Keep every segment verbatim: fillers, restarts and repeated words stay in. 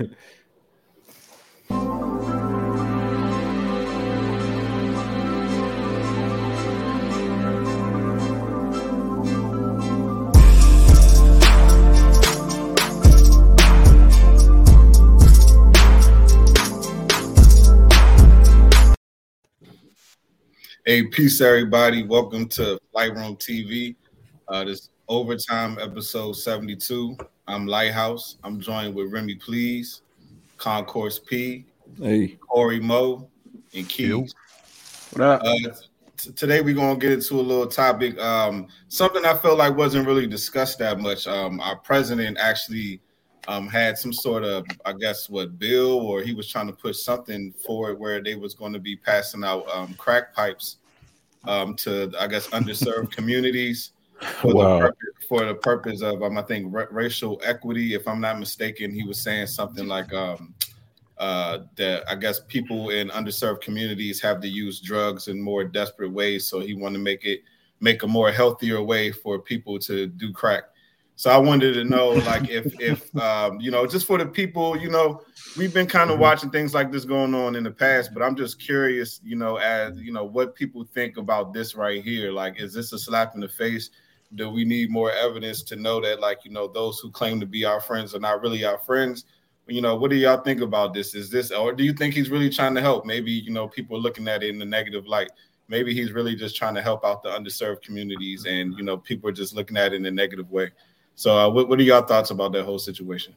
Hey, peace, everybody. Welcome to Flight Room T V. Uh, this is Overtime episode seventy-two. I'm Lighthouse. I'm joined with Remy Please, Concourse P, hey. Corey Moe, and Keith. What up? Uh, t- today we're going to get into a little topic, um, something I felt like wasn't really discussed that much. Um, our president actually um, had some sort of, I guess, what, bill, or he was trying to push something forward where they was going to be passing out um, crack pipes um, to, I guess, underserved communities. For, wow. the purpose, for the purpose of, um, I think, r- racial equity, if I'm not mistaken, he was saying something like um, uh, that I guess people in underserved communities have to use drugs in more desperate ways. So he wanted to make it make a more healthier way for people to do crack. So I wanted to know, like, if, if um, you know, just for the people, you know, we've been kind of watching things like this going on in the past, but I'm just curious, you know, as you know, what people think about this right here. Like, is this a slap in the face? Do we need more evidence to know that, like, you know, those who claim to be our friends are not really our friends? You know, what do y'all think about this? Is this, or do you think he's really trying to help? Maybe, you know, people are looking at it in the negative light. Maybe he's really just trying to help out the underserved communities, and, you know, people are just looking at it in a negative way. So uh, what, what are y'all thoughts about that whole situation?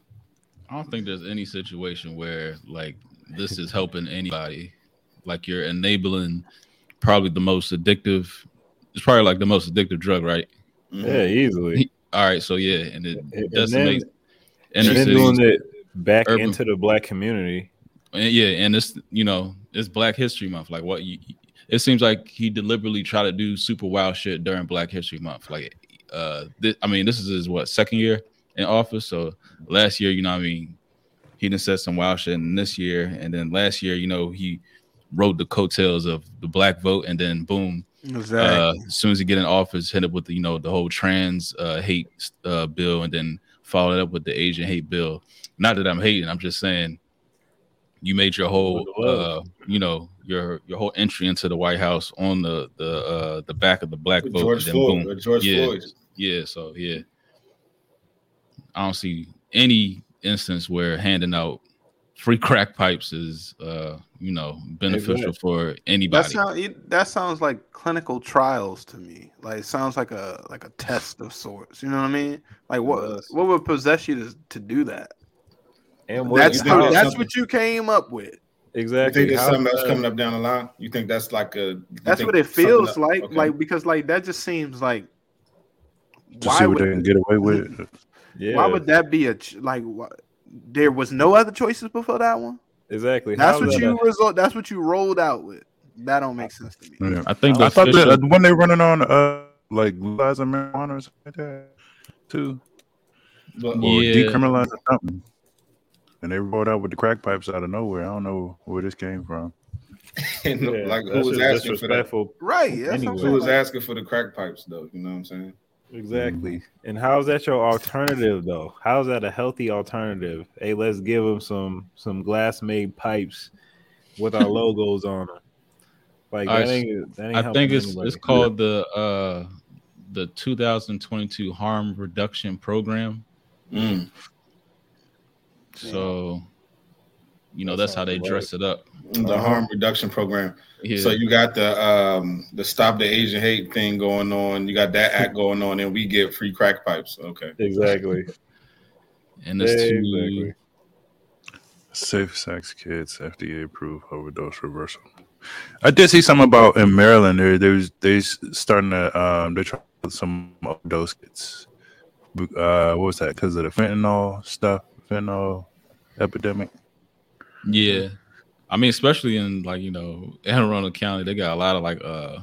I don't think there's any situation where, like, this is helping anybody. Like, you're enabling probably the most addictive, it's probably like the most addictive drug, right? Mm-hmm. Yeah, easily. All right, so yeah, and it and decimates. And then doing it back urban. Into the black community. And yeah, and it's, you know, it's Black History Month. Like, what? You, it seems like he deliberately tried to do super wild shit during Black History Month. Like, uh, this, I mean, this is his what second year in office. So last year, you know, what I mean, he done said some wild shit. And this year, and then last year, you know, he rode the coattails of the black vote, and then boom. Exactly. Uh, as soon as he get in office, hit up with the, you know, the whole trans uh, hate uh, bill, and then followed up with the Asian hate bill. Not that I'm hating, I'm just saying you made your whole uh, you know your your whole entry into the White House on the the uh, the back of the black vote. George and then Floyd, boom. George yeah, Floyd. yeah. So yeah, I don't see any instance where handing out free crack pipes is, uh, you know, beneficial exactly. for anybody. That, sound, it, that sounds like clinical trials to me. Like, it sounds like a like a test of sorts. You know what I mean? Like, what what would possess you to, to do that? And what, that's how, that's something. What you came up with. Exactly. You think there's something else coming up down the line? You think that's like a? That's what it feels like. Okay. Like, because like that just seems like. To why see what would they can get away with it? Yeah. Why would that be a like? Why, there was no other choices before that one. Exactly. That's How what you that? result. That's what you rolled out with. That don't make sense to me. Yeah. I think I thought official. that when they running on uh like legalizing marijuana or something like that too, or yeah. decriminalizing something, and they rolled out with the crack pipes out of nowhere. I don't know where this came from. And yeah, like who was asking disrespectful. for that? Right. That's anyway. Who was asking for the crack pipes though? You know what I'm saying? Exactly. Mm-hmm. And how's that your alternative though? How's that a healthy alternative? Hey, let's give them some some glass made pipes with our logos on them. Like that ain't, that ain't I think it's anybody. It's called yeah. the uh the two thousand twenty-two Harm Reduction Program. Mm. So you know, that's how they dress it up. The harm reduction program. Yeah. So you got the um, the Stop the Asian Hate thing going on. You got that act going on, and we get free crack pipes. Okay. Exactly. And it's exactly. two... Safe Sex Kids, F D A approved overdose reversal. I did see something about in Maryland. There, there's they starting to um, they're trying to some overdose kids. Uh, what was that? Because of the fentanyl stuff, fentanyl epidemic. Yeah, I mean, especially in like, you know, Anne Arundel County, they got a lot of like uh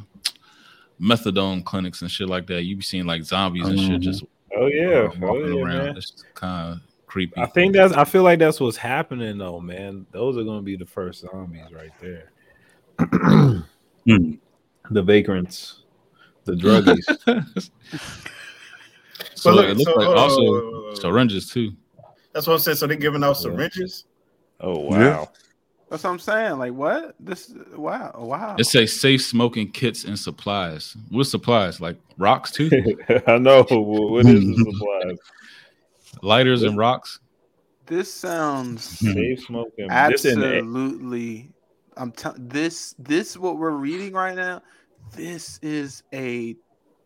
methadone clinics and shit like that. You be seeing like zombies and mm-hmm. shit just oh yeah, uh, oh, yeah around. Man. It's just kind of creepy. I think that's. I feel like that's what's happening though, man. Those are gonna be the first zombies right there. The vagrants, the druggies. so look, it looks so, like uh, also syringes too. That's what I'm saying. So they're giving out syringes. Yeah. Oh wow. Yeah. That's what I'm saying. Like what? This wow, wow. It says safe smoking kits and supplies. What supplies? Like rocks too? I know. What is the supplies? Lighters and rocks. This sounds safe smoking. Absolutely. I'm t- this this what we're reading right now. This is a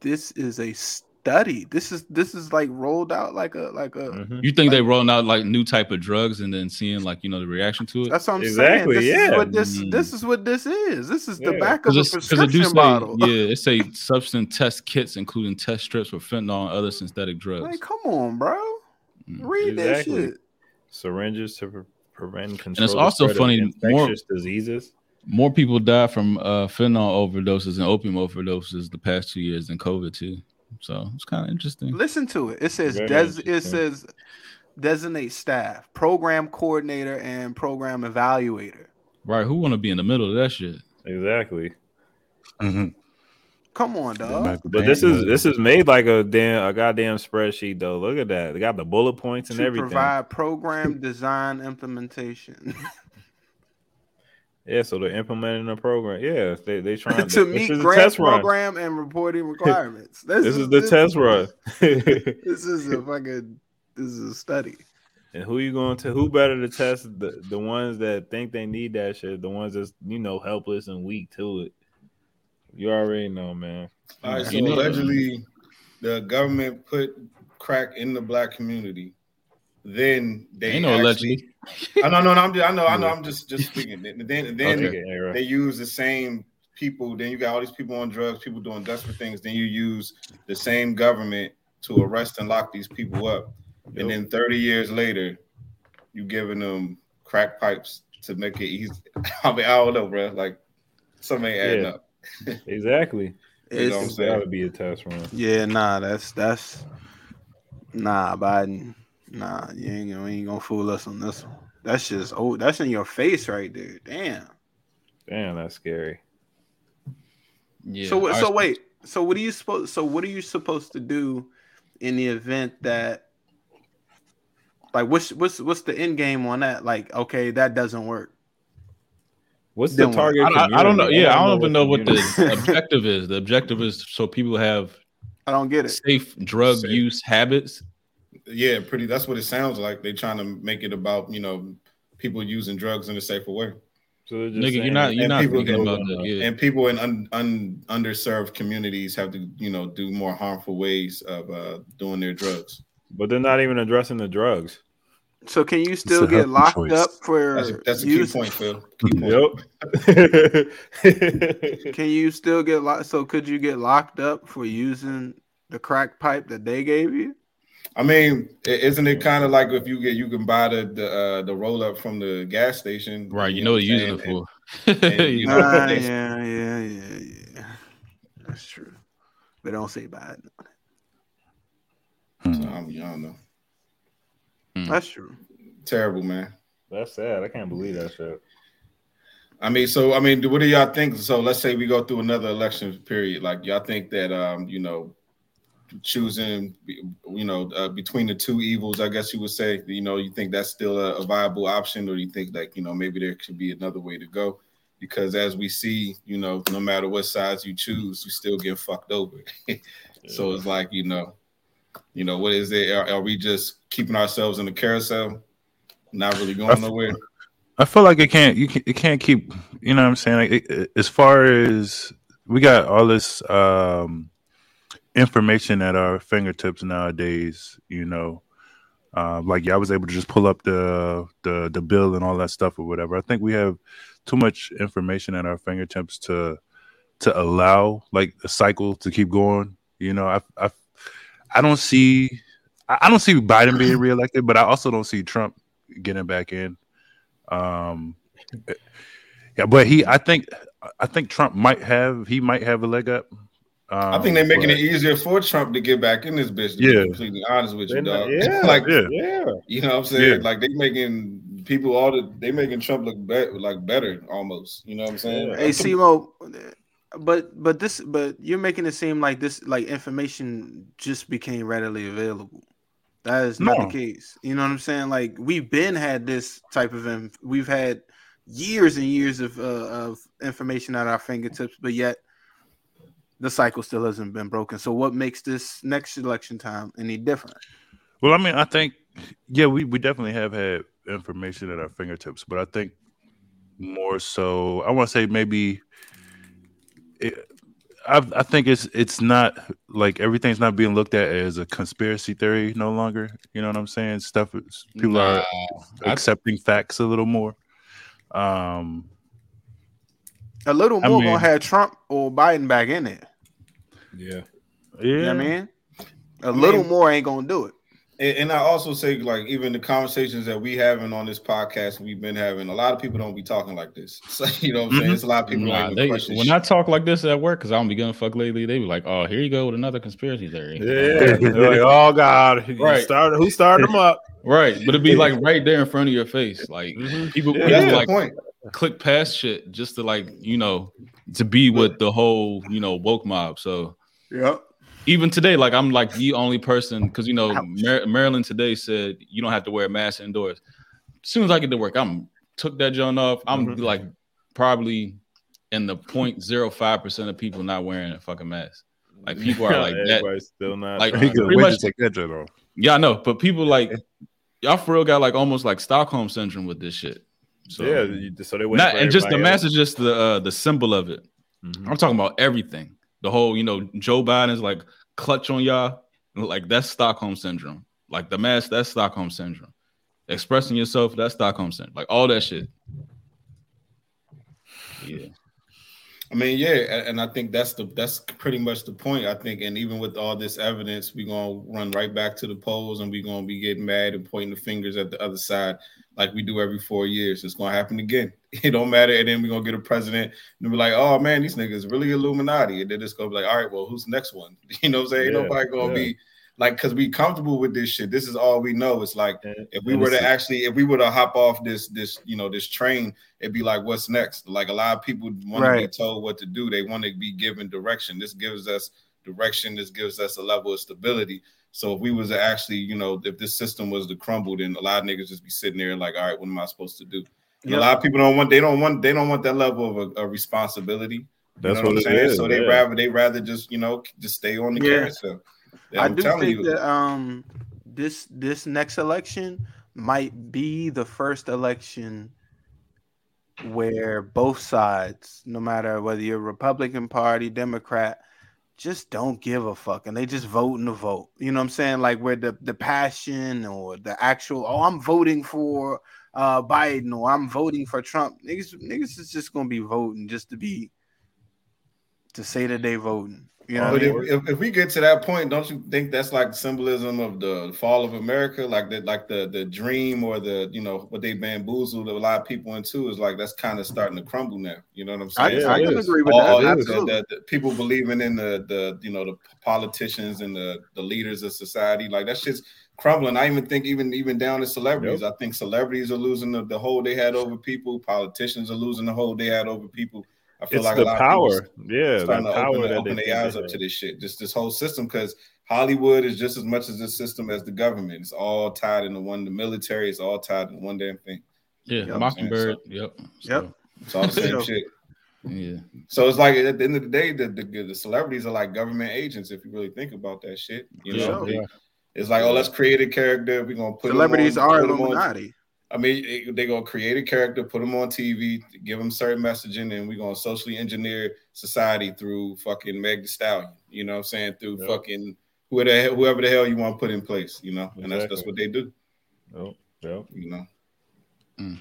this is a study. This is this is like rolled out like a like a. Mm-hmm. You think like, they rolling out like new type of drugs and then seeing like you know the reaction to it. That's what I'm exactly, saying. This yeah. Is what this mm-hmm. this is what this is. This is yeah. the back of a prescription bottle. Say, yeah, it's a substance test kits including test strips for fentanyl and other synthetic drugs. Like, come on, bro. Mm-hmm. Read exactly. that shit. Syringes to pre- prevent control. And it's also funny. Infectious more, diseases. More people die from uh, fentanyl overdoses and opium overdoses the past two years than COVID too. So it's kind of interesting. Listen to it. It says des- it says designate staff, program coordinator, and program evaluator. Right? Who want to be in the middle of that shit? Exactly. Mm-hmm. Come on, dog. But this is this is made like a damn a goddamn spreadsheet though. Look at that. They got the bullet points and to everything. Provide program design implementation. Yeah, so they're implementing a program. Yeah, they they trying to meet grant program run. And reporting requirements. This, this is, is the this test is, run. This is a fucking this is a study. And who you going to? Who better to test the, the ones that think they need that shit? The ones that's you know helpless and weak to it. You already know, man. All right, so you know, allegedly, the government put crack in the black community. Then they ain't no allegedly. I know, no, no, I'm just, I know, I know, I'm just, just speaking. Then, then okay. they use the same people. Then you got all these people on drugs, people doing desperate things. Then you use the same government to arrest and lock these people up. Yep. And then thirty years later, you giving them crack pipes to make it easy. I mean, I don't know, bro. Like somebody adding yeah. up. Exactly. You know what I'm saying? That would be a test run. Yeah, nah, that's that's nah, Biden. Nah, you ain't, you ain't gonna fool us on this one. That's just oh, that's in your face right there. Damn. Damn, that's scary. Yeah. So so wait. So what are you supposed? So what are you supposed to do in the event that, like, what's what's what's the end game on that? Like, okay, that doesn't work. What's the target? I, I don't know. Yeah, I don't, I don't even know what the objective is. The objective is so people have I don't get it. Safe drug safe. use habits. Yeah, pretty. That's what it sounds like. They're trying to make it about, you know, people using drugs in a safer way. So nigga, saying, you're not, you're not thinking about that. Yeah. And people in un, un, underserved communities have to, you know, do more harmful ways of uh, doing their drugs. But they're not even addressing the drugs. So can you still get locked choice. Up for that's a, that's a key point, Phil. Key point. Yep. Can you still get locked? So could you get locked up for using the crack pipe that they gave you? I mean, isn't it kind of like if you get you can buy the the, uh, the roll up from the gas station, right? You, you know what you're using it for. And, and, you know, nah, they, yeah, yeah, yeah, yeah. That's true. But don't say bad. So I don't know. That's true. Terrible, man. That's sad. I can't believe that shit. I mean, so I mean, what do y'all think? So let's say we go through another election period. Like, y'all think that um, you know, choosing, you know, uh, between the two evils, I guess you would say, you know, you think that's still a, a viable option, or do you think like, you know, maybe there could be another way to go? Because as we see, you know, no matter what size you choose, you still get fucked over. So it's like, you know. You know, what is it? Are, are we just keeping ourselves in the carousel? Not really going I feel, nowhere? I feel like it can't, you can, it can't keep, you know what I'm saying? Like it, it, as far as we got all this um, information at our fingertips nowadays, you know, uh, like, yeah, I was able to just pull up the, the, the bill and all that stuff or whatever. I think we have too much information at our fingertips to, to allow like a cycle to keep going. You know, I, I, I don't see, I don't see Biden being reelected, but I also don't see Trump getting back in. Um, yeah, but he, I think, I think Trump might have, he might have a leg up. Um, I think they're making but, it easier for Trump to get back in this bitch. To yeah, be completely honest with you, dog. Yeah, like, yeah, you know what I'm saying? Yeah. Like they making people all the, they making Trump look be- like better almost. You know what I'm saying? Hey, C-Mo. But but this but you're making it seem like this like information just became readily available. That is not no. the case. You know what I'm saying? Like, we've been had this type of, inf- we've had years and years of, uh, of information at our fingertips, but yet the cycle still hasn't been broken. So what makes this next election time any different? Well, I mean, I think, yeah, we, we definitely have had information at our fingertips, but I think more so, I want to say maybe, it, I, I think it's it's not like everything's not being looked at as a conspiracy theory no longer. You know what I'm saying? Stuff is, people nah, are accepting I, facts a little more. Um, a little more I mean, gonna have Trump or Biden back in it. Yeah, yeah. You know what I mean, a I little mean, more ain't gonna do it. And, and I also say, like, even the conversations that we having on this podcast, we've been having, a lot of people don't be talking like this. So, you know what I'm mm-hmm. saying? It's a lot of people. Nah, they, when I talk like this at work, because I don't be gonna fuck lately, they be like, "Oh, here you go with another conspiracy theory." Yeah, they're like, "Oh God, right. started, who started them up?" Right, but it'd be like right there in front of your face. Like mm-hmm. people, yeah, people like point. click past shit just to, like, you know, to be with the whole, you know, woke mob. So yeah. Even today, like, I'm like the only person, because, you know, Mar- Maryland today said you don't have to wear a mask indoors. As soon as I get to work, I'm took that joint off. I'm mm-hmm. like probably in the zero point zero five percent of people not wearing a fucking mask. Like, people are like that. Still not like pretty much take that joint off. Yeah, I know, but people like y'all for real got like almost like Stockholm syndrome with this shit. So yeah, so they went not, and just the mask is just the uh, the symbol of it. Mm-hmm. I'm talking about everything. The whole, you know, Joe Biden's like clutch on y'all. Like, that's Stockholm syndrome. Like, the mask, that's Stockholm syndrome. Expressing yourself, that's Stockholm syndrome. Like, all that shit. Yeah. I mean, yeah, and I think that's the that's pretty much the point. I think, and even with all this evidence, we're gonna run right back to the polls, and we're gonna be getting mad and pointing the fingers at the other side, like we do every four years. It's gonna happen again. It don't matter, and then we're gonna get a president and be like, "Oh man, these niggas really Illuminati," and then it's gonna be like, "All right, well, who's the next one?" You know what I'm saying? Yeah, ain't nobody gonna yeah. be like, because we comfortable with this shit. This is all we know. It's like, yeah, if we were to actually, if we were to hop off this this you know this train, it'd be like, what's next? Like, a lot of people want right. to be told what to do. They want to be given direction. This gives us direction. This gives us a level of stability. So if we was to actually, you know, if this system was to crumble, then a lot of niggas just be sitting there and like, all right, what am I supposed to do? Yep. A lot of people don't want. They don't want. They don't want that level of, of responsibility. That's you know what, what I'm saying. Is, so they yeah. rather they rather just you know just stay on the yeah. carousel. Yeah, I do think you. that um this this next election might be the first election where both sides, no matter whether you're Republican Party, Democrat, just don't give a fuck, and they just vote in the vote. You know what I'm saying? Like, where the the passion or the actual, oh, I'm voting for. Uh, Biden or I'm voting for Trump. Niggas, niggas is just gonna be voting just to be to say that they voting. You know, oh, what I mean? if, if we get to that point, don't you think that's like symbolism of the fall of America, like that, like the the dream or the you know what they bamboozled a lot of people into is like that's kind of starting to crumble now. You know what I'm saying? I, I can agree with All, that. The, the, the people believing in the the you know the politicians and the the leaders of society, like that shit's crumbling. I even think even even down to celebrities. Yep. I think celebrities are losing the, the hold they had over people. Politicians are losing the hold they had over people. I feel it's like the a lot power. Of people yeah, starting the to power open, that open their eyes up to this shit. Just this whole system, because Hollywood is just as much as this system as the government. It's all tied into one. The military is all tied in one damn thing. Yeah, you know Mockingbird. So, yep. Yep. It's all the same shit. Yeah. So it's like at the end of the day, the, the the celebrities are like government agents. If you really think about that shit, you yeah, know. Sure. They, It's like, oh, let's create a character. We're gonna put celebrities them on, are put Illuminati. Them on, I mean, they're gonna create a character, put them on T V, give them certain messaging, and we're gonna socially engineer society through fucking Meg Thee Stallion. You know what I'm saying? Through yep. fucking whoever, whoever the hell you want to put in place. You know, and exactly. that's that's what they do. Yep. Yep. You know, mm.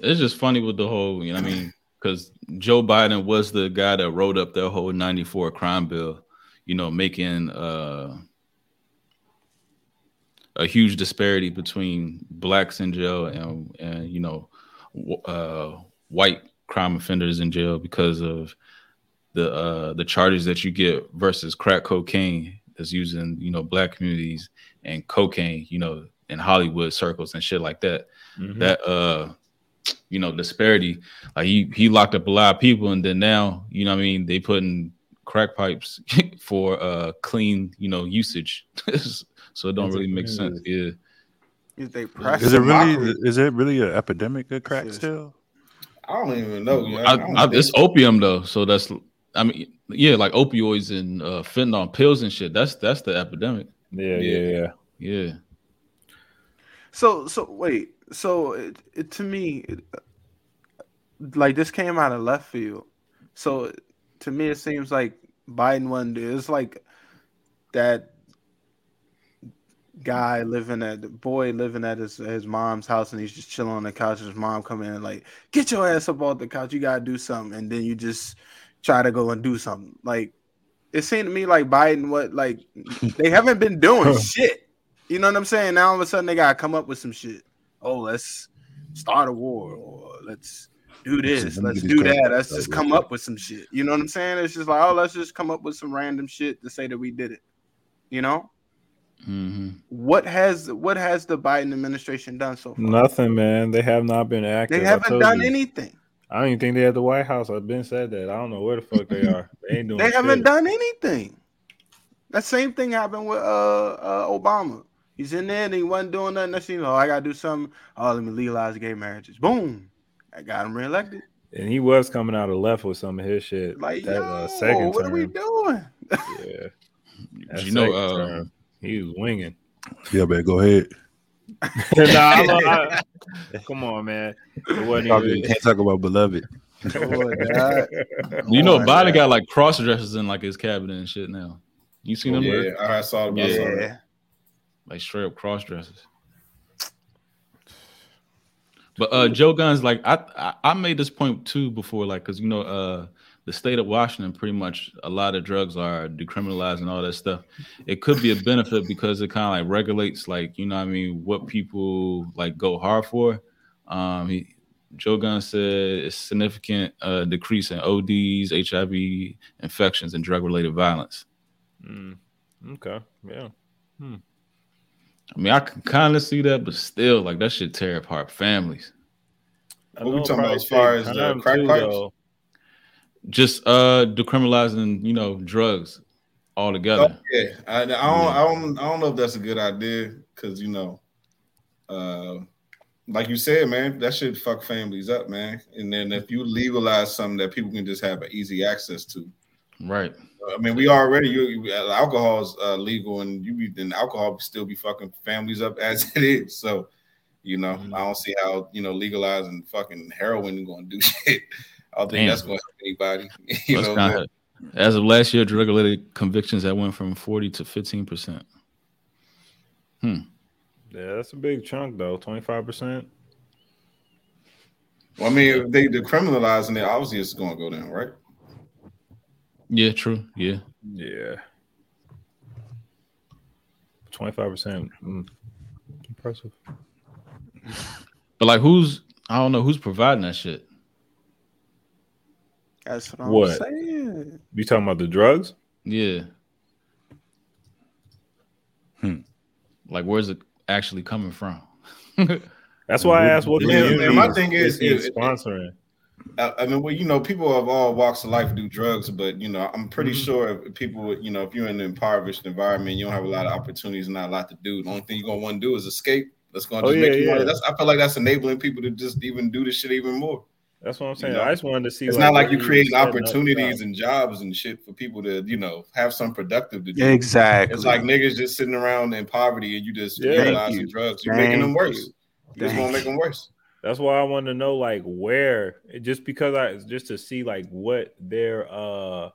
It's just funny with the whole. You know, what I mean, because Joe Biden was the guy that wrote up that whole ninety-four crime bill. You know, making uh. a huge disparity between blacks in jail and, and you know, w- uh, white crime offenders in jail because of the uh, the charges that you get versus crack cocaine that's used in, you know, black communities and cocaine, you know, in Hollywood circles and shit like that. Mm-hmm. That, uh, you know, disparity. Like he, he locked up a lot of people, and then now, you know what I mean, they putting crack pipes for uh, clean, you know, usage. So it don't That's really make sense. Yeah. Is they is it really mockery? Is it really an epidemic of crack still? I don't even know. Man. I, I, I it's opium though, so that's I mean yeah, like opioids and uh, fentanyl pills and shit. That's that's the epidemic. Yeah, yeah, yeah, yeah. So so wait, so it, it, to me, it, like this came out of left field. So to me, it seems like Biden wasn't there. It's like that guy living at the boy living at his his mom's house, and he's just chilling on the couch. His mom come in and like, get your ass up off the couch. You gotta do something, and then you just try to go and do something. Like it seemed to me like Biden, what like they haven't been doing shit. You know what I'm saying? Now all of a sudden they gotta come up with some shit. Oh, let's start a war, or let's do this, let's do that. Let's just come up with some shit. You know what I'm saying? It's just like, oh, let's just come up with some random shit to say that we did it. You know. Mm-hmm. What has what has the Biden administration done so far? Nothing, man. They have not been active. They haven't done you. anything. I don't even think they had the White House. I've been said that. I don't know where the fuck they are. They ain't doing. They haven't shit. done anything. That same thing happened with uh, uh, Obama. He's in there and he wasn't doing nothing. Next thing you know, I gotta do something. Oh, let me legalize gay marriages. Boom, I got him reelected. And he was coming out of left with some of his shit. Like that, yo, uh, second what term. Are we doing? Yeah, that you know. Uh, term. He was winging. Yeah, man, go ahead. nah, I'm, I, come on, man. Even... Can't talk about beloved. Oh, you know, oh, Biden God. got like cross dressers in like his cabinet and shit now. You seen oh, them? Yeah, right? I saw them. Yeah, I saw them. Like straight up cross dressers. But uh, Joe Gunn's like I, I I made this point too before, like because you know uh. the state of Washington, pretty much a lot of drugs are decriminalized and all that stuff. It could be a benefit because it kind of like regulates, like, you know what I mean, what people like go hard for. Um, he, Joe Gunn said it's significant uh, decrease in O Ds, H I V infections, and drug-related violence. Mm, okay, yeah. Hmm. I mean, I can kind of see that, but still, like, that shit tear apart families. I what we talking about as far as the crack pipes? Just uh, decriminalizing, you know, drugs altogether. Oh, yeah, I, I don't, I don't, I don't know if that's a good idea because you know, uh, like you said, man, that should fuck families up, man. And then if you legalize something that people can just have an easy access to, right? I mean, we already you, you, alcohol is uh, legal, and you be then alcohol still be fucking families up as it is. So, you know, mm-hmm. I don't see how you know legalizing fucking heroin is going to do shit. I don't think Damn. that's going to help anybody. You know, kinda, as of last year, drug-related convictions that went from forty to fifteen percent. Hmm. Yeah, that's a big chunk though, twenty-five percent. Well, I mean, if they decriminalizing it, obviously it's going to go down, right? Yeah. True. Yeah. Yeah. Twenty-five percent. Mm. Impressive. But like, who's? I don't know who's providing that shit. That's what I'm what? saying. You talking about the drugs? Yeah. Hmm. Like, where's it actually coming from? That's why I asked what yeah, man, my thing is, is, is sponsoring. I, I mean, well, you know, people of all walks of life do drugs, but, you know, I'm pretty mm-hmm. sure if people, you know, if you're in an impoverished environment, you don't have a lot of opportunities and not a lot to do. The only thing you're going to want to do is escape. That's going to oh, just yeah, make you yeah. want to. That's, I feel like that's enabling people to just even do this shit even more. That's what I'm saying. You know, I just wanted to see. It's like, not like you create opportunities and jobs and shit for people to, you know, have some productive to do. Exactly. It's like niggas just sitting around in poverty and you just yeah. legalizing you. drugs. You're Thank making them worse. You. You're just gonna make them worse. That's why I wanted to know, like, where. Just because I, just to see, like, what their, uh,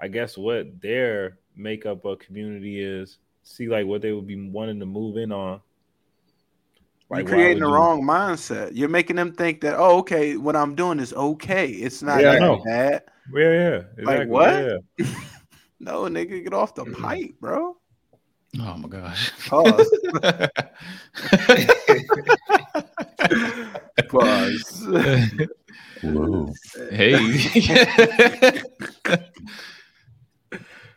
I guess, what their makeup of community is. See, like, what they would be wanting to move in on. Like, you're creating the you... wrong mindset. You're making them think that, oh, okay, what I'm doing is okay. It's not yeah, like that. Yeah, yeah. Exactly. Like, what? Yeah. No, nigga, get off the pipe, bro. Oh, my gosh. Pause. Pause. Whoa. Hey.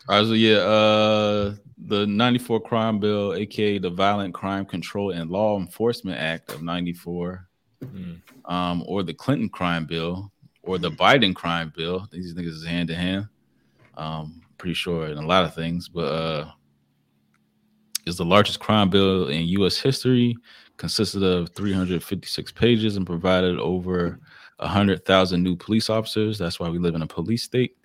All right, so, yeah, uh... the ninety-four Crime Bill, a k a the Violent Crime Control and Law Enforcement Act of ninety-four, mm-hmm. um, or the Clinton Crime Bill, or the Biden Crime Bill. These niggas is hand-to-hand. Um, pretty sure in a lot of things, but uh, is the largest crime bill in U S history, consisted of three hundred fifty-six pages and provided over one hundred thousand new police officers. That's why we live in a police state.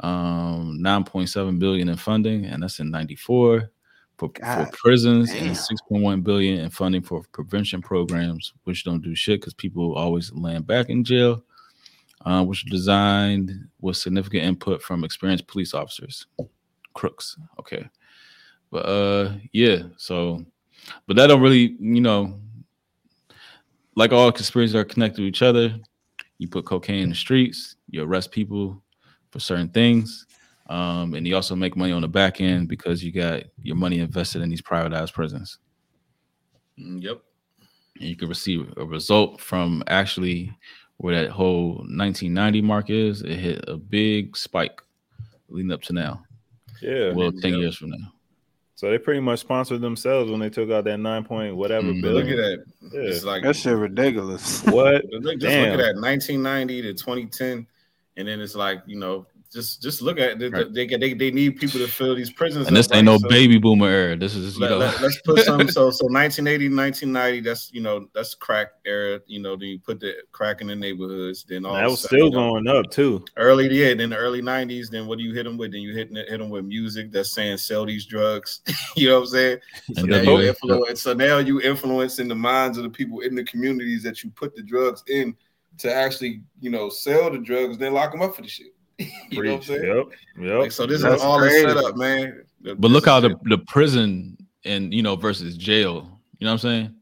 Um, nine point seven billion dollars in funding, and that's in ninety-four for, for prisons, damn. And six point one billion dollars in funding for prevention programs, which don't do shit because people always land back in jail, uh, which are designed with significant input from experienced police officers. Crooks. Okay. But uh, yeah, so, but that don't really, you know, like all conspiracies are connected to each other. You put cocaine in the streets, you arrest people for certain things, um, and you also make money on the back end because you got your money invested in these privatized prisons. Yep. And you can receive a result from actually where that whole nineteen ninety mark is. It hit a big spike leading up to now. Yeah. Well, ten yep. years from now. So they pretty much sponsored themselves when they took out that nine point whatever mm, billion. Look at that. Yeah. It's like, that shit ridiculous. What? Just look at that, nineteen ninety to twenty ten. And then it's like, you know, just just look at it. Right. They, they they need people to fill these prisons. And this up, ain't right? no so baby boomer era. This is, you let, know. Let, let's put some. So so nineteen eighty, nineteen ninety, that's, you know, that's crack era. You know, then you put the crack in the neighborhoods. Then all that was sudden, still going you know, up too. Early, yeah. Then the early nineties. Then what do you hit them with? Then you hit, hit them with music that's saying sell these drugs. You know what I'm saying? So now, you influence, so now you influencing the minds of the people in the communities that you put the drugs in to actually, you know, sell the drugs. Then lock them up for the shit. You know what I'm saying? Yep, yep. Like, so this that's is all that set up, man. But this look how the, the prison and, you know, versus jail. You know what I'm saying?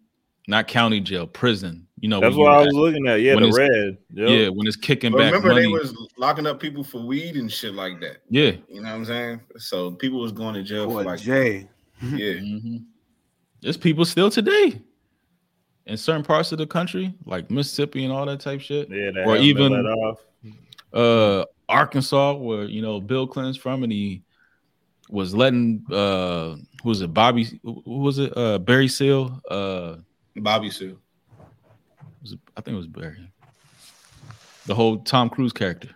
Not county jail, prison. You know, that's what I was looking at. Yeah, the red. Yep. Yeah, when it's kicking but back. Remember, money. They was locking up people for weed and shit like that. Yeah, you know what I'm saying? So people was going to jail Boy, for like Jay. Yeah, mm-hmm. There's people still today in certain parts of the country, like Mississippi and all that type shit. Yeah, or even let off. Uh, Arkansas, where, you know, Bill Clinton's from, and he was letting uh, who was it, Bobby? Who was it? Uh, Barry Seal, uh, Bobby Seal. Was it, I think it was Barry. The whole Tom Cruise character.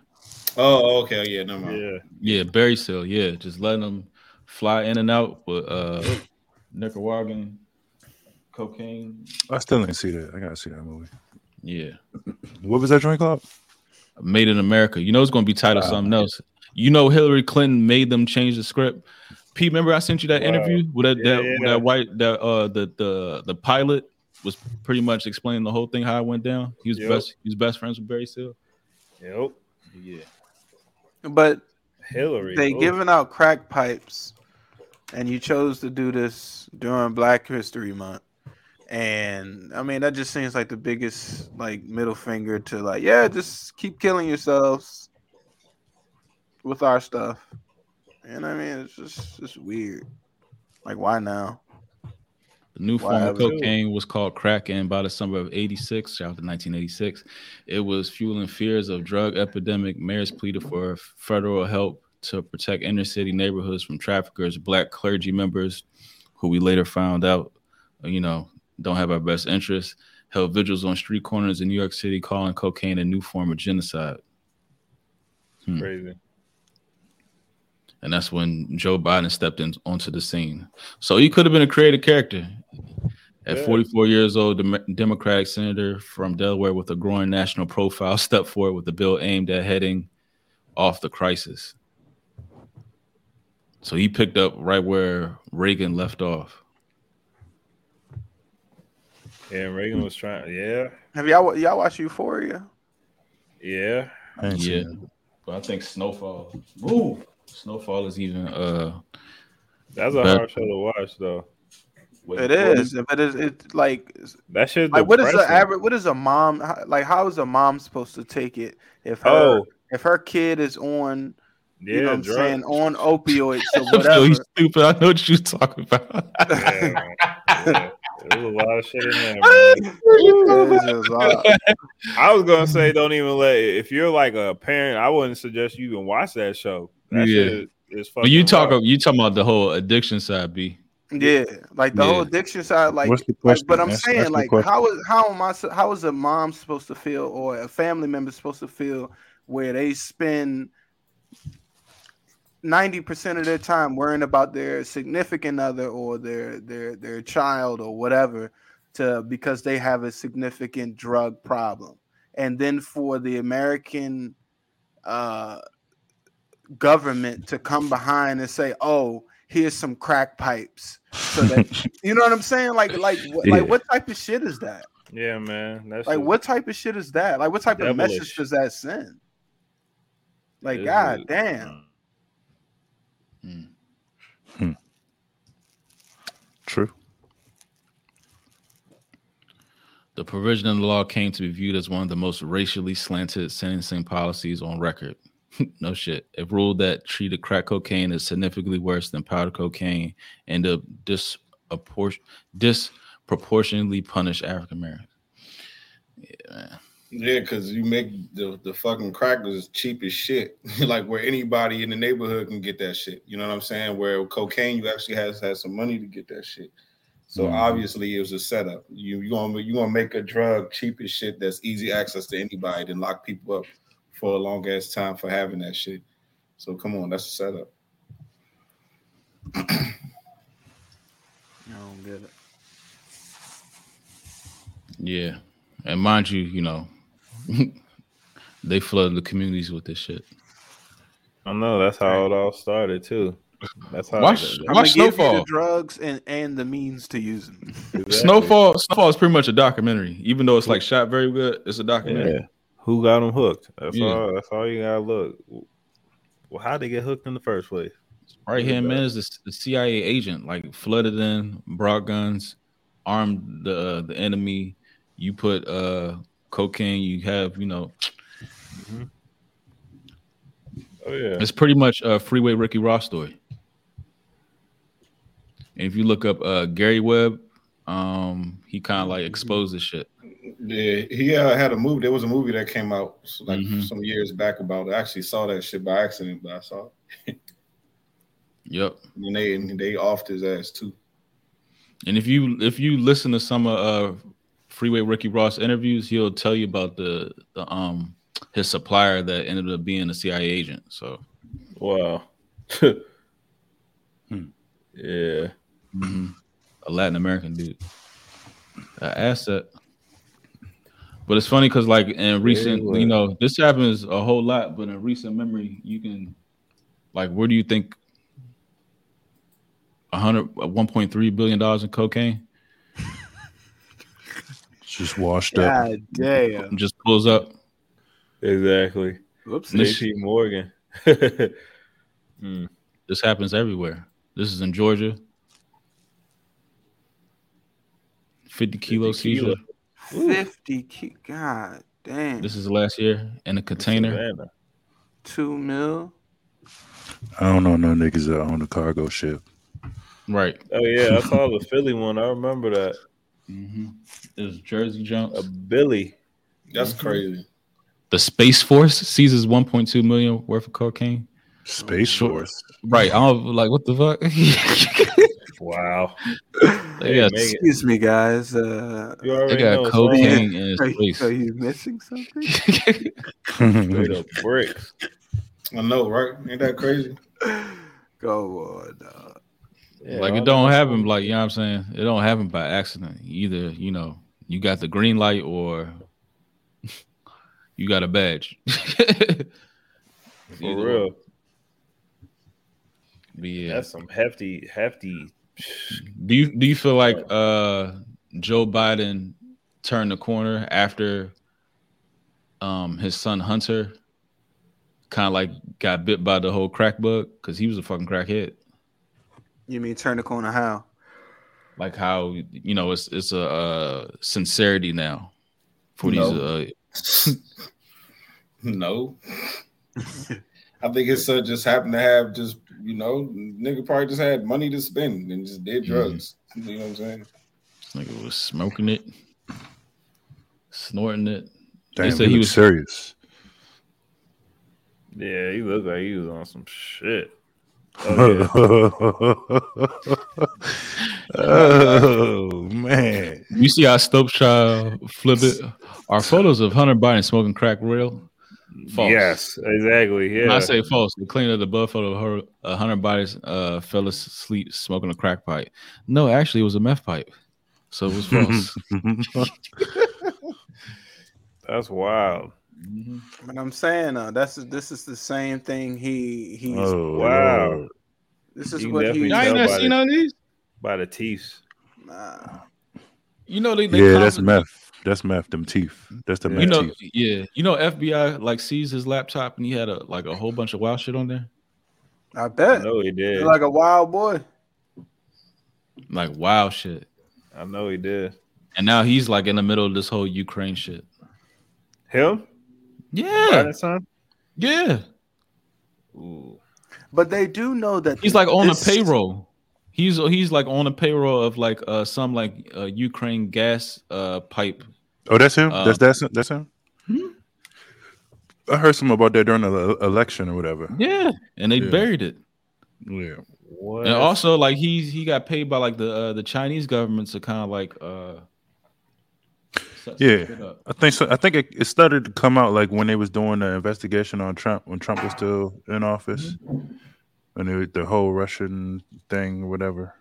Oh, okay, yeah, no more. Yeah, yeah, Barry Seal, yeah, just letting him fly in and out with uh, Nicaraguan cocaine. I still didn't see that. I gotta see that movie. Yeah. What was that joint called? Made in America. You know it's going to be titled wow. something else. You know Hillary Clinton made them change the script. Pete, remember I sent you that wow. interview with that yeah, that, yeah. that white that uh the the the pilot was pretty much explaining the whole thing how it went down. He was yep. best he was best friends with Barry Seal. Yep. Yeah. But Hillary, they oh. giving out crack pipes, and you chose to do this during Black History Month. And I mean, that just seems like the biggest, like, middle finger to, like, yeah, just keep killing yourselves with our stuff. And I mean, it's just it's weird. Like, why now? The new form of cocaine was called crack, and by the summer of eighty-six, shout out to nineteen eighty-six, it was fueling fears of drug epidemic. Mayors pleaded for federal help to protect inner city neighborhoods from traffickers, Black clergy members, who we later found out, you know, don't have our best interests, held vigils on street corners in New York City, calling cocaine a new form of genocide. Hmm. Crazy. And that's when Joe Biden stepped in onto the scene. So he could have been a creative character. At yeah. forty-four years old, the Democratic senator from Delaware with a growing national profile stepped forward with a bill aimed at heading off the crisis. So he picked up right where Reagan left off. Yeah, Reagan was trying. Yeah. Have y'all y'all watched Euphoria? Yeah. Yeah. But I think Snowfall. Ooh, Snowfall is even. Uh, That's a better. hard show to watch, though. With, it is, but it's, it's like that shit. Like, what is the average? What is a mom like? How is a mom supposed to take it if her oh. if her kid is on? Yeah, you know what I'm saying, on opioids or whatever. You stupid. I know what you're talking about. Yeah, yeah. There's a lot of shit in there, bro. I was gonna say, don't even let it. If you're like a parent, I wouldn't suggest you even watch that show. That yeah, shit is fucking. But you talk, wild. you talking about the whole addiction side, B. Yeah, like the yeah. whole addiction side. Like, what's the question? Like, but I'm that's, saying, that's like, how is how am I? How is a mom supposed to feel, or a family member supposed to feel, where they spend ninety percent of their time worrying about their significant other or their their their child or whatever, to because they have a significant drug problem. And then for the American uh, government to come behind and say, oh, here's some crack pipes. So that, you know what I'm saying? Like, like, wh- yeah. like, what type of shit is that? Yeah, man. That's like, what, what type of shit is that? Like, what type devilish. of message does that send? Like, it's God really, damn. Hmm. Hmm. True. The provision in the law came to be viewed as one of the most racially slanted sentencing policies on record. No shit. It ruled that treated crack cocaine is significantly worse than powder cocaine and the disappor- disproportionately punished African Americans. Yeah, man. Yeah, because you make the, the fucking crackers cheap as shit. Like where anybody in the neighborhood can get that shit. You know what I'm saying? Where cocaine, you actually has had some money to get that shit. So mm-hmm. obviously it was a setup. You you gonna you gonna make a drug cheap as shit that's easy access to anybody, then lock people up for a long ass time for having that shit. So come on, that's a setup. I don't get it. Yeah, and mind you, you know. They flooded the communities with this shit. I know that's how it all started too. That's how. Watch, it watch Snowfall. The drugs and, and the means to use them. Exactly. Snowfall. Snowfall is pretty much a documentary, even though it's like shot very good. It's a documentary. Yeah. Who got them hooked? That's yeah. all. That's all you gotta look. Well, how'd they get hooked in the first place? Right hand man is the, the C I A agent, like flooded in, brought guns, armed the the enemy. You put uh. cocaine, you have, you know. Mm-hmm. Oh yeah, it's pretty much a Freeway Ricky Ross story. And if you look up uh, Gary Webb, um, he kind of like exposed this shit. Yeah, he uh, had a movie. There was a movie that came out like mm-hmm. some years back about it. I actually saw that shit by accident, but I saw it. Yep. And they and they offed his ass too. And if you if you listen to some of uh, Freeway Ricky Ross interviews, he'll tell you about the, the um his supplier that ended up being a C I A agent. So, wow, hmm. yeah, mm-hmm. a Latin American dude, an asset. But it's funny because, like, in recent, yeah, you know, this happens a whole lot. But in recent memory, you can, like, where do you think a hundred one point three billion dollars in cocaine? Just washed God up. Damn. Just pulls up. Exactly. Whoops. J P Morgan. mm. This happens everywhere. This is in Georgia. fifty kilo seizure. fifty kilo. God damn. This is last year in a container. Two mil. I don't know no niggas that own a cargo ship. Right. Oh, yeah. I saw the Philly one. I remember that. Mm-hmm. There's Jersey jumps. A Billy. That's mm-hmm. crazy. The Space Force seizes one point two million worth of cocaine. Space Force. Right. I'm like, what the fuck? Wow. They got, excuse me, guys. Uh, they got cocaine in space. Are you missing something? Straight up bricks. I know, right? Ain't that crazy? Go on, dog. Yeah, like it don't happen, like, you know what I'm saying? It don't happen by accident. Either, you know, you got the green light or you got a badge. For real. Yeah. That's some hefty, hefty. Do you do you feel like uh, Joe Biden turned the corner after um, his son Hunter kind of like got bit by the whole crack bug? Because he was a fucking crackhead. You mean turn the corner how? Like how, you know, it's it's a uh, sincerity now for no. these. Uh... no, I think his son uh, just happened to have just you know nigga probably just had money to spend and just did drugs. Mm-hmm. You know what I'm saying? Nigga was smoking it, snorting it. Damn, they said he, he was serious. Yeah, he looked like he was on some shit. Oh, yeah. Oh man! You see our Stokes child flip it. Our photos of Hunter Biden smoking crack real. False. Yes, exactly. Yeah. When I say false, the cleaner the butt full of her a hundred bodies uh fell asleep smoking a crack pipe. No, actually it was a meth pipe. So it was false. That's wild. Mm-hmm. But I'm saying uh, that's this is the same thing he he's oh, wow. This is you what he I ain't not seen on these by the teeth. Nah. You know they, they yeah, that's meth. That's meth. Them teeth. That's the yeah. meth. You know, teeth. yeah. You know, F B I like seized his laptop and he had a like a whole bunch of wild shit on there. I bet. I know he did. You're like a wild boy. Like wild shit. I know he did. And now he's like in the middle of this whole Ukraine shit. Him? Yeah. Right, yeah. Ooh. But they do know that he's like on this... a payroll. He's he's like on a payroll of like uh, some like uh, Ukraine gas uh, pipe. Oh, that's him. Um, that's that's that's him. Hmm? I heard something about that during the election or whatever. Yeah, and they yeah. buried it. Yeah. What? And also, like he he got paid by like the uh, the Chinese government to kind of like. Uh, yeah, I think so. I think it, it started to come out like when they was doing the investigation on Trump when Trump was still in office. Mm-hmm. And it, the whole Russian thing, whatever.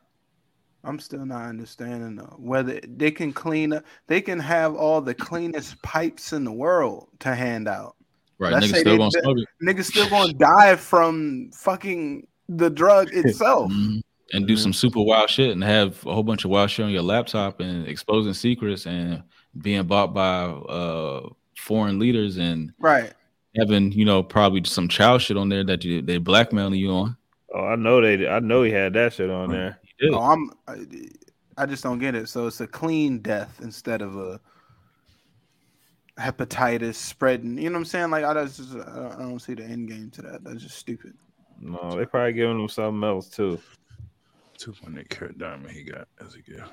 I'm still not understanding though, whether they can clean up. They can have all the cleanest pipes in the world to hand out. Right, niggas still, they, gonna smoke it. niggas still gonna die from fucking the drug itself. Mm-hmm. And do some super wild shit, and have a whole bunch of wild shit on your laptop, and exposing secrets, and being bought by uh, foreign leaders, and right. having you know probably some child shit on there that you, they blackmailing you on. Oh, I know they. I know he had that shit on there. He did. Oh, I'm. I just don't get it. So it's a clean death instead of a hepatitis spreading. You know what I'm saying? Like I just, I don't see the end game to that. That's just stupid. No, they probably giving him something else too. Two hundred carat diamond he got as a gift.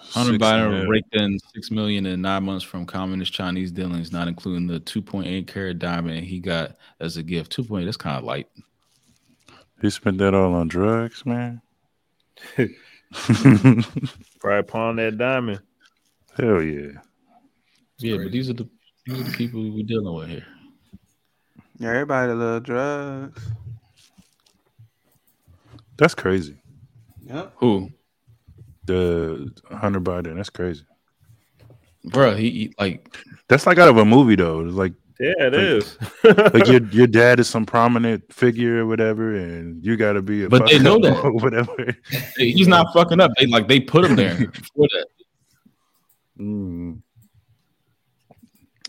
Hunter Biden raked in six million in nine months from communist Chinese dealings, not including the two point eight carat diamond he got as a gift. Two point eight. That's kind of light. He spent that all on drugs, man. Probably pawned that diamond. Hell yeah. It's yeah, crazy. But these are the these are the people we're dealing with here. Yeah, everybody love drugs. That's crazy. Yep. Who? The Hunter Biden. That's crazy. Bro, he, he like that's like out of a movie though. It's like. Yeah, it like, is. Like your your dad is some prominent figure or whatever, and you got to be a. But they know that or whatever. He's not fucking up. They like they put him there for that. Mm.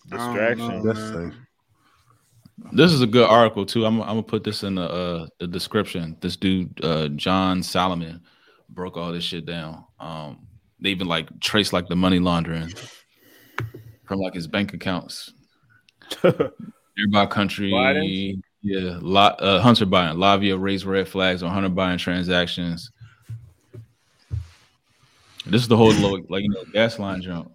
Distraction. Know, That's like... This is a good article too. I'm I'm gonna put this in the uh, the description. This dude uh, John Solomon broke all this shit down. Um, they even like traced like the money laundering from like his bank accounts. Nearby country, Biden? yeah. La, uh, Hunter Biden, Lavia raised red flags on Hunter Biden transactions. This is the whole low, like you know, gas line jump.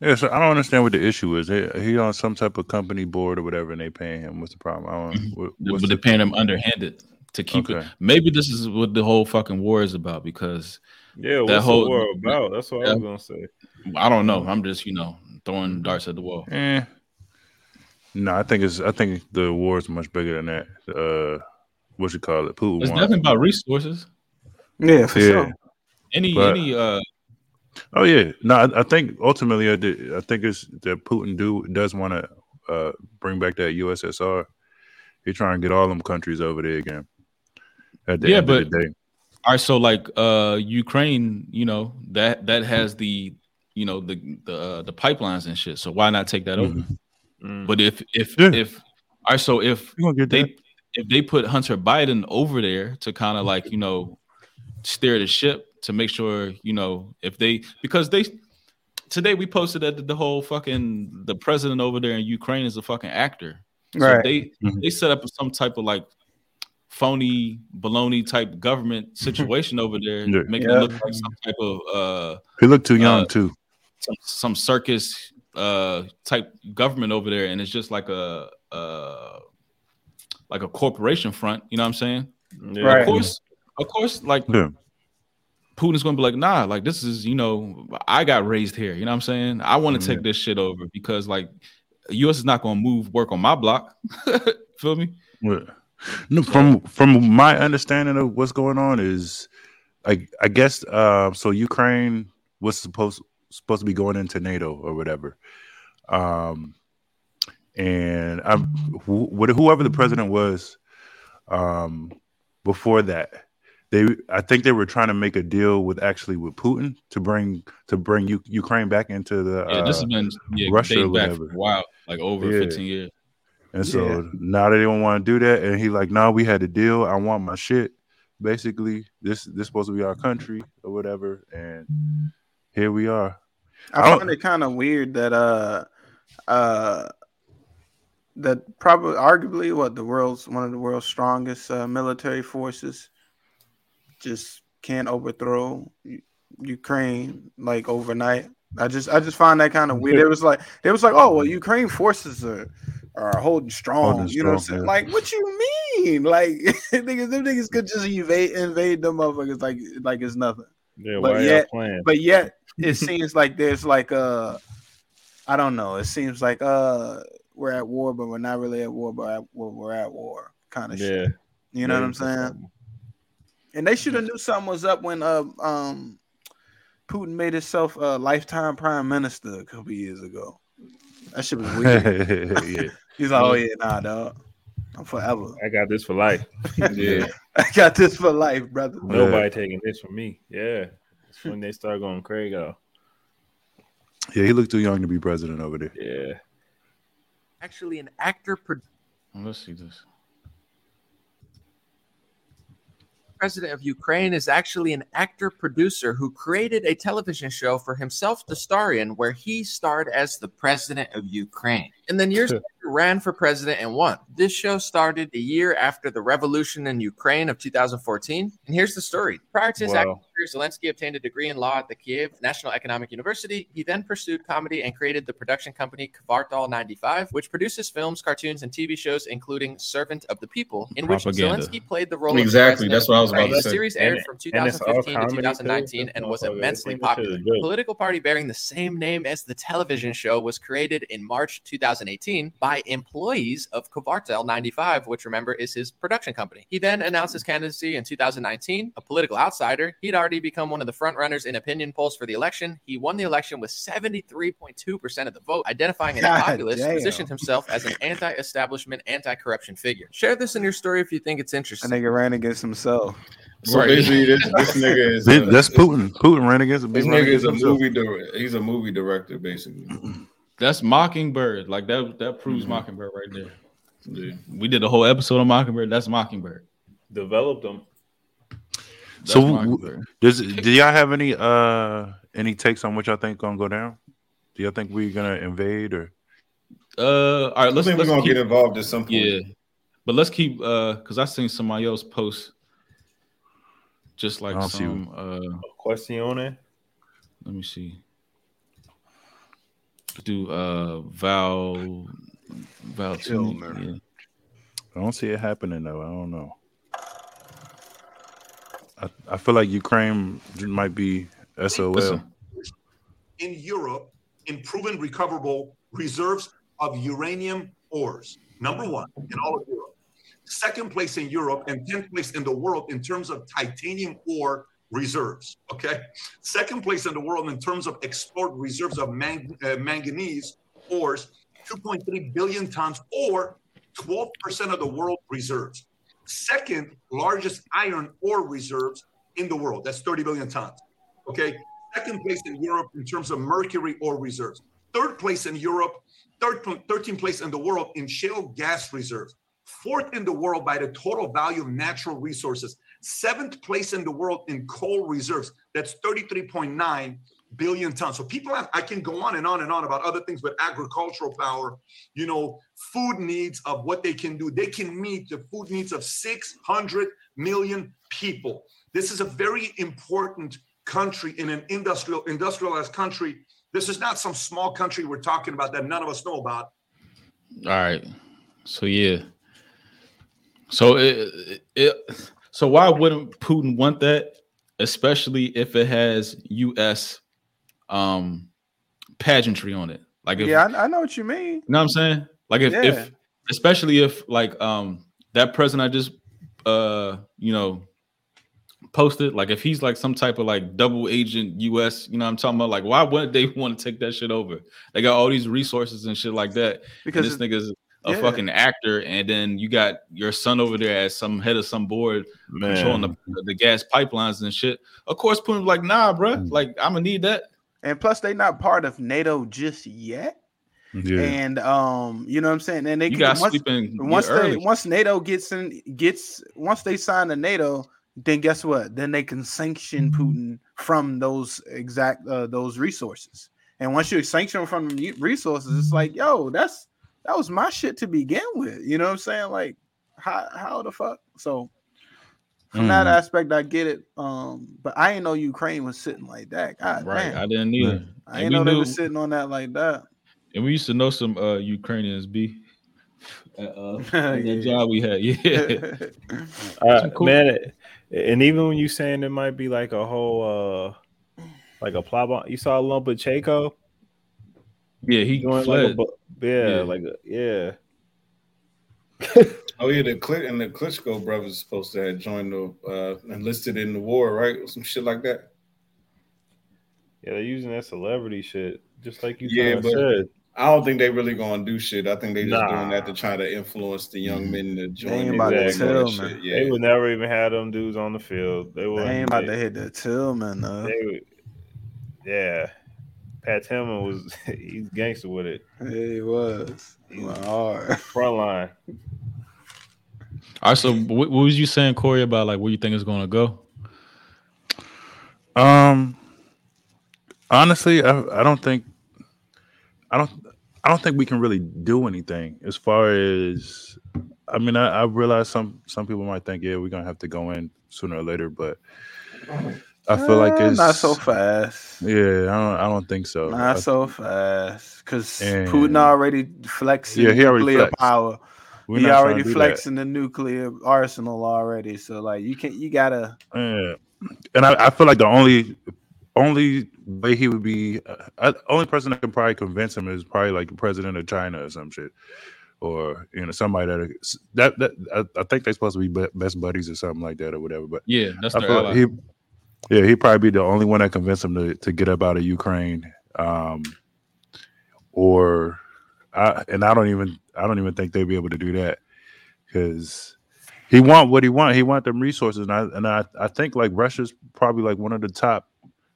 Yeah, so I don't understand what the issue is. He, he on some type of company board or whatever, and they paying him. What's the problem? I don't. What, what's but they're the paying him underhanded to keep okay. it. Maybe this is what the whole fucking war is about because yeah, that what's whole the war about? That's what yeah, I was gonna say. I don't know. I'm just you know. Throwing darts at the wall. Eh. No, I think it's. I think the war is much bigger than that. Uh, what you call it? Putin. It's won. Nothing about resources. Yeah, for yeah. sure. Any, but, any. Uh... Oh yeah, no. I, I think ultimately, I, did, I think it's that Putin do does want to uh, bring back that U S S R. He's trying to get all them countries over there again. At the yeah, end but of the day. All right, so like uh, Ukraine, you know that that has the. You know the the uh, the pipelines and shit. So why not take that over? Mm-hmm. But if if yeah. if all right, so if they that. if they put Hunter Biden over there to kind of like you know steer the ship to make sure you know if they because they today we posted that the whole fucking the president over there in Ukraine is a fucking actor. So right. They mm-hmm. they set up some type of like phony baloney type government situation over there, yeah. making yeah. it look like some type of uh he looked too young uh, too. Some, some circus uh, type government over there, and it's just like a uh, like a corporation front. You know what I'm saying? Yeah. Right. Of course, of course, like yeah. Putin's going to be like, nah, like this is you know, I got raised here. You know what I'm saying? I want to yeah. take this shit over because like U S is not going to move work on my block. Feel me? Yeah. No, from from my understanding of what's going on is, I I guess uh, so. Ukraine was supposed supposed to be going into NATO or whatever, um, and I'm wh- whoever the president was um, before that. They I think they were trying to make a deal with actually with Putin to bring to bring U- Ukraine back into the yeah. Uh, this has been yeah, Russia or whatever. Wow, like over yeah. fifteen years. And so yeah. now they don't want to do that. And he like, no, nah, we had a deal. I want my shit. Basically, this this supposed to be our country or whatever. And here we are. I, I find it kind of weird that uh uh that probably arguably what the world's one of the world's strongest uh, military forces just can't overthrow U- Ukraine like overnight. I just I just find that kind of weird. It was like it was like, oh well, Ukraine forces are are holding strong. Holding you know strong, what I'm saying? Man. Like, what you mean? Like, niggas, them niggas could just invade invade them motherfuckers like like it's nothing. Yeah, but why yet, playing? But yet it seems like there's like uh I don't know. It seems like uh we're at war, but we're not really at war, but we're at war kind of yeah. shit. You know yeah, what I'm saying? Something. And they should have knew something was up when uh um Putin made himself a lifetime prime minister a couple years ago. That shit was weird. yeah. He's like, oh yeah, nah, dog. I'm forever. I got this for life. Yeah, I got this for life, brother. Nobody yeah. taking this from me. Yeah, that's when they start going crazy. Yeah, he looked too young to be president over there. Yeah, actually, an actor. Pro- Let's see this. President of Ukraine is actually an actor producer who created a television show for himself to star in where he starred as the president of Ukraine and then years later ran for president and won. This show started a year after the revolution in Ukraine of two thousand fourteen. And here's the story. Prior to his wow. acting career, Zelensky obtained a degree in law at the Kiev National Economic University. He then pursued comedy and created the production company Kvartal ninety-five, which produces films, cartoons, and T V shows, including Servant of the People, in Propaganda. which Zelensky played the role exactly. of the president. That's what I was Right. The series aired and, from two thousand fifteen to two thousand nineteen and was immensely popular. The political party bearing the same name as the television show was created in March twenty eighteen by employees of Kvartal ninety-five, which remember is his production company. He then announced his candidacy in two thousand nineteen, a political outsider. He'd already become one of the front runners in opinion polls for the election. He won the election with seventy-three point two percent of the vote, identifying as populist, damn. Positioned himself as an anti-establishment, anti-corruption figure. Share this in your story if you think it's interesting. I think it ran against himself. So right. basically, this, this nigga is uh, that's Putin. Putin ran against a big. This nigga is a movie director. He's a movie director, basically. That's Mockingbird. Like that. That proves mm-hmm. Mockingbird right there. Yeah. We did a whole episode on Mockingbird. That's Mockingbird. Developed them. That's so, Mockingbird. Does do y'all have any uh any takes on what y'all think gonna go down? Do y'all think we're gonna invade or? Uh, all right. Let's. I think let's we're gonna keep, get involved at some point. Yeah, but let's keep uh because I seen somebody else post. Just like some uh, question on it. Let me see. Do uh, Val Val yeah. I don't see it happening though. I don't know. I, I feel like Ukraine might be S O L. Listen. In Europe, in proven recoverable reserves of uranium ores. Number one in all of Europe. Second place in Europe and tenth place in the world in terms of titanium ore reserves, okay? Second place in the world in terms of export reserves of man- uh, manganese ores, two point three billion tons or twelve percent of the world reserves. Second largest iron ore reserves in the world, that's thirty billion tons, okay? Second place in Europe in terms of mercury ore reserves. Third place in Europe, third, thirteenth place in the world in shale gas reserves. Fourth in the world by the total value of natural resources. Seventh place in the world in coal reserves. That's thirty-three point nine billion tons. So people have, I can go on and on and on about other things, but agricultural power, you know, food needs of what they can do. They can meet the food needs of six hundred million people. This is a very important country in an industrial, industrialized country. This is not some small country we're talking about that none of us know about. All right. So, yeah. So it, it so why wouldn't Putin want that, especially if it has U S um, pageantry on it? Like, if, yeah, I, I know what you mean. You know what I'm saying? Like, if, yeah. if especially if like um that president I just uh you know posted, like if he's like some type of like double agent U S, you know what I'm talking about? Like, why wouldn't they want to take that shit over? They got all these resources and shit like that. Because and this nigga's a yeah. fucking actor, and then you got your son over there as some head of some board, man, controlling the, the gas pipelines and shit. Of course, Putin's like, nah, bro, like I'm gonna need that. And plus, they not part of NATO just yet. Yeah. And um, you know what I'm saying? And they you got once, once they early. once NATO gets in gets once they sign the NATO, then guess what? Then they can sanction Putin from those exact uh, those resources. And once you sanction him from resources, it's like, yo, that's that was my shit to begin with. You know what I'm saying? Like, how how the fuck? So from mm. that aspect, I get it. Um, but I didn't know Ukraine was sitting like that. God, right? Damn. I didn't either. I didn't know they knew. were sitting on that like that. And we used to know some uh, Ukrainians, B. Uh, uh, that yeah. job we had, yeah. uh, cool. Man, and even when you saying there might be like a whole, uh, like a plot bomb. You saw Lomachenko? Yeah, he doing fled. Like a, yeah, yeah, like a, yeah. Oh yeah, the Clit and the Klitschko brothers are supposed to have joined the uh, enlisted in the war, right? Some shit like that. Yeah, they're using that celebrity shit, just like you yeah, but said. I don't think they really gonna do shit. I think they just nah. doing that to try to influence the young men to join. About to tell, man. Yeah. They would never even have them dudes on the field. They, they ain't about they, to hit that Tillman, though. They would, yeah, Pat Tillman was he's gangster with it. He was. He was hard. Front line. All right. So, what, what was you saying, Corey, about like where you think it's gonna go? Um, honestly, I I don't think. I don't. I don't think we can really do anything as far as. I mean, I, I realize some some people might think, yeah, we're gonna have to go in sooner or later, but I feel like it's not so fast. Yeah, I don't. I don't think so. Not I, so fast, because Putin already flexing yeah, he already nuclear flexed. power. We're he already flexing that. the nuclear arsenal already. So like, you can't. You gotta. Yeah. And I, I feel like the only. Only way he would be, uh, only person that could probably convince him is probably like the president of China or some shit, or you know somebody that that, that I, I think they're supposed to be best buddies or something like that or whatever. But yeah, that's their ally. He, yeah, he'd probably be the only one that convinced him to, to get up out of Ukraine, um, or I, and I don't even I don't even think they'd be able to do that because. He want what he want. He want them resources, and I and I, I think like Russia's probably like one of the top.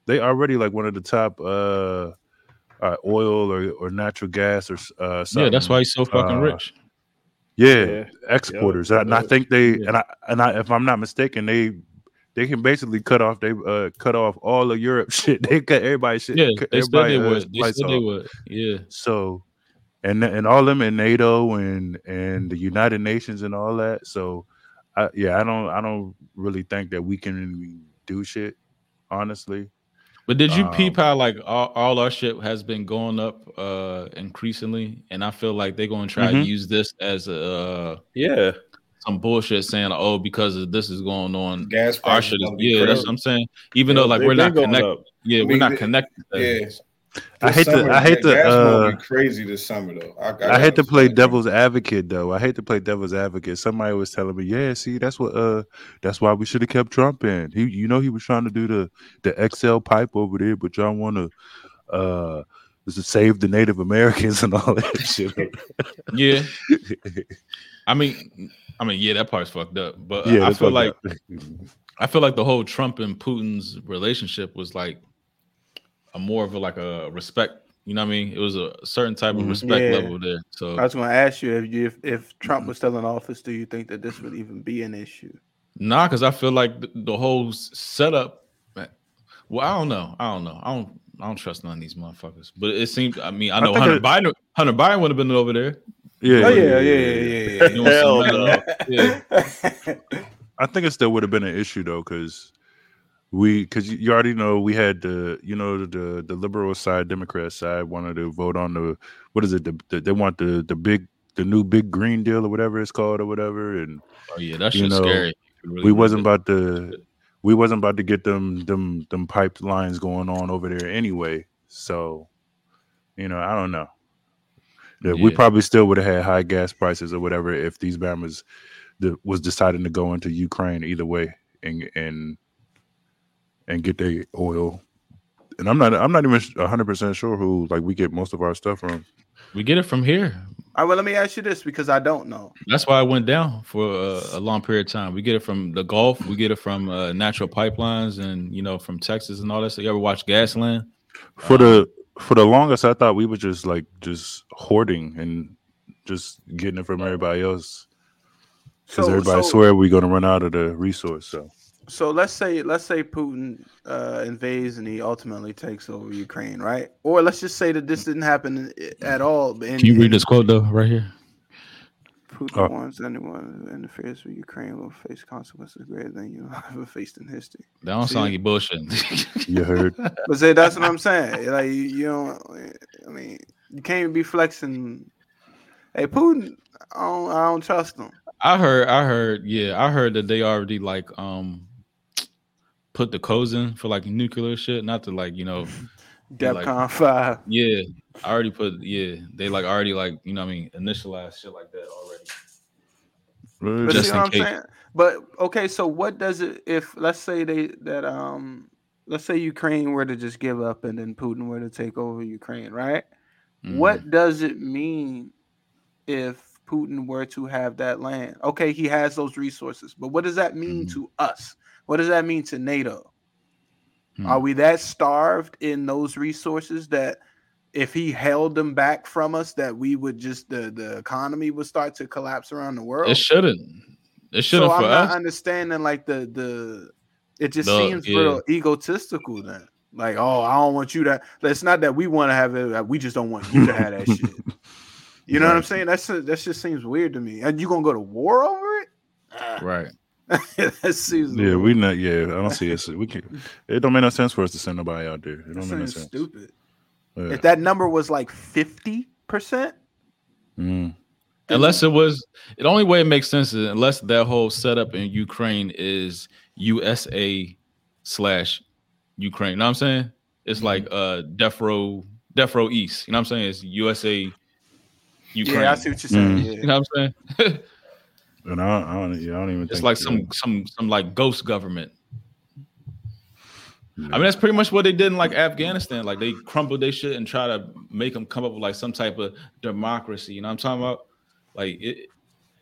They already like one of the top uh, uh, oil or, or natural gas or uh, something. Yeah, that's why he's so fucking uh, rich. Yeah, yeah. exporters, yeah. And I think they yeah. and I and I, if I'm not mistaken, they they can basically cut off they uh, cut off all of Europe shit. They cut everybody's shit. Yeah, they still did what they still did what. Yeah. So, and and all them in NATO and and the United Nations and all that. So, I, yeah, I don't I don't really think that we can do shit, honestly. But did you um, peep how like all, all our shit has been going up uh, increasingly, and I feel like they're gonna try mm-hmm. to use this as a uh, yeah some bullshit saying oh because of this is going on gas our shit is yeah crazy. That's what I'm saying even yeah, though like we're not connected yeah I mean, we're not connected yeah. I hate to I hate to uh, crazy this summer though I, I, I hate to play devil's advocate though I hate to play devil's advocate. Somebody was telling me, yeah, see that's what uh that's why we should have kept Trump in. He you know he was trying to do the the X L pipe over there, but y'all want to uh save the Native Americans and all that shit. Yeah, I mean, I mean, yeah, that part's fucked up. But uh, yeah, I feel like I feel like the whole Trump and Putin's relationship was like. A more of a, like a respect, you know what I mean? It was a certain type of respect yeah. level there. So I was going to ask you if, you if if Trump was still in office, do you think that this would even be an issue? Nah, because I feel like the, the whole setup. Well, I don't know. I don't know. I don't. I don't trust none of these motherfuckers. But it seems. I mean, I know I Hunter it, Biden. Hunter Biden would have been over there. Yeah. Oh, yeah. Yeah. Yeah. Yeah. yeah. Hell no. Yeah. I think it still would have been an issue though, because. We, because you already know we had the, you know, the the liberal side, Democrat side wanted to vote on the, what is it? The, the, they want the the big, the new big green deal or whatever it's called or whatever. And oh yeah, that's just scary. Really we wasn't about to, we wasn't about to get them them them pipelines going on over there anyway. So, you know, I don't know. Yeah, yeah. We probably still would have had high gas prices or whatever if these Bammers the, was deciding to go into Ukraine either way and and and get their oil. And I'm not I'm not even one hundred percent sure who like we get most of our stuff from. We get it from here. All right, well, let me ask you this because I don't know. That's why I went down for a, a long period of time. We get it from the Gulf. We get it from uh, natural pipelines and, you know, from Texas and all that. So you ever watch Gasland? For um, the for the longest, I thought we were just like just hoarding and just getting it from everybody else. Because so, everybody so, swear we're going to run out of the resource. So so let's say let's say Putin uh, invades and he ultimately takes over Ukraine, right? Or let's just say that this didn't happen at all. And, Can you read and, this quote though, right here? Putin oh. warns anyone who interferes with Ukraine will face consequences greater than you ever faced in history. That don't See? sound like bullshit. You heard? But see, that's what I'm saying. Like you, you don't. I mean, you can't be flexing. Hey, Putin, I don't, I don't trust him. I heard, I heard, yeah, I heard that they already like um put the codes in for like nuclear shit, not to like you know, DEFCON five. Yeah, I already put. Yeah, they like already like you know what I mean initialized shit like that already. But Just see what I'm case. saying? But okay, so what does it if let's say they that um let's say Ukraine were to just give up and then Putin were to take over Ukraine, right? Mm. What does it mean if Putin were to have that land? Okay, he has those resources, but what does that mean mm-hmm. to us? What does that mean to NATO? Mm-hmm. Are we that starved in those resources that if he held them back from us, that we would just the, the economy would start to collapse around the world? It shouldn't. It shouldn't. So for I'm not us. understanding like the the. It just the, seems yeah. real egotistical then. Like, oh, I don't want you to. It's not that we want to have it. We just don't want you to have that shit. You know right. what I'm saying? That's that just seems weird to me. And you gonna go to war over it? Uh, right. that seems yeah. Weird. We not. Yeah, I don't see it. We can. It don't make no sense for us to send nobody out there. It that don't make no sense. Stupid. Yeah. If that number was like fifty percent, mm. unless it was, the only way it makes sense is unless that whole setup in Ukraine is U S A slash Ukraine. You know what I'm saying? It's mm-hmm. like uh, death row, death row east. You know what I'm saying? It's U S A. Ukraine. Yeah, I see what you're saying. Mm. Yeah. You know what I'm saying? And I, I, don't, yeah, I don't even. It's think like some, know. some, some like ghost government. Yeah. I mean, that's pretty much what they did in like Afghanistan. Like they crumbled their shit and try to make them come up with like some type of democracy. You know what I'm talking about? Like it,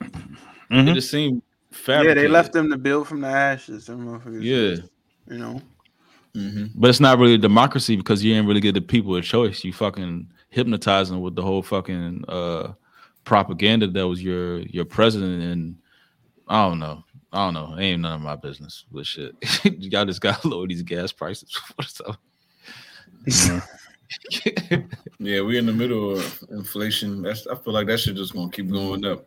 mm-hmm. it just seemed fabricated. Yeah, they left them to build from the ashes. Yeah, you know. Mm-hmm. But it's not really a democracy because you didn't really give the people a choice. You fucking hypnotizing them with the whole fucking uh, propaganda that was your your president. And I don't know. I don't know. It ain't none of my business with shit. Y'all just got to lower these gas prices. yeah. yeah, we're in the middle of inflation. That's, I feel like that shit just going to keep going up.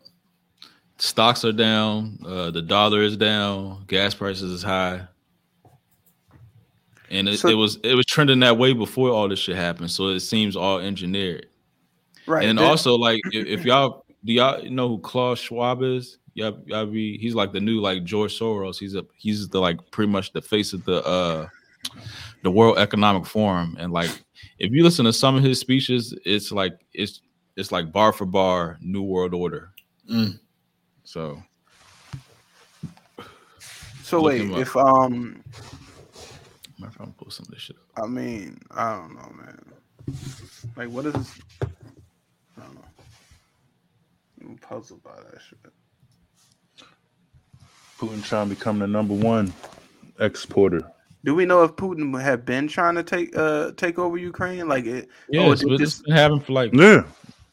Stocks are down. Uh, the dollar is down. Gas prices is high. And it, so, it was it was trending that way before all this shit happened, so it seems all engineered, right? And then, also, like, if, if y'all do y'all know who Klaus Schwab is? Y'all, y'all be he's like the new like George Soros. He's a he's the like pretty much the face of the uh the World Economic Forum. And like, if you listen to some of his speeches, it's like it's it's like bar for bar New World Order. Mm. So, so wait, if um. I'm trying to pull some of this shit up. I mean, I don't know, man. Like, what is this? I don't know. I'm puzzled by that shit. Putin trying to become the number one exporter. Do we know if Putin had been trying to take uh take over Ukraine? Like, it, yeah, oh, it's it, this been happening for like yeah.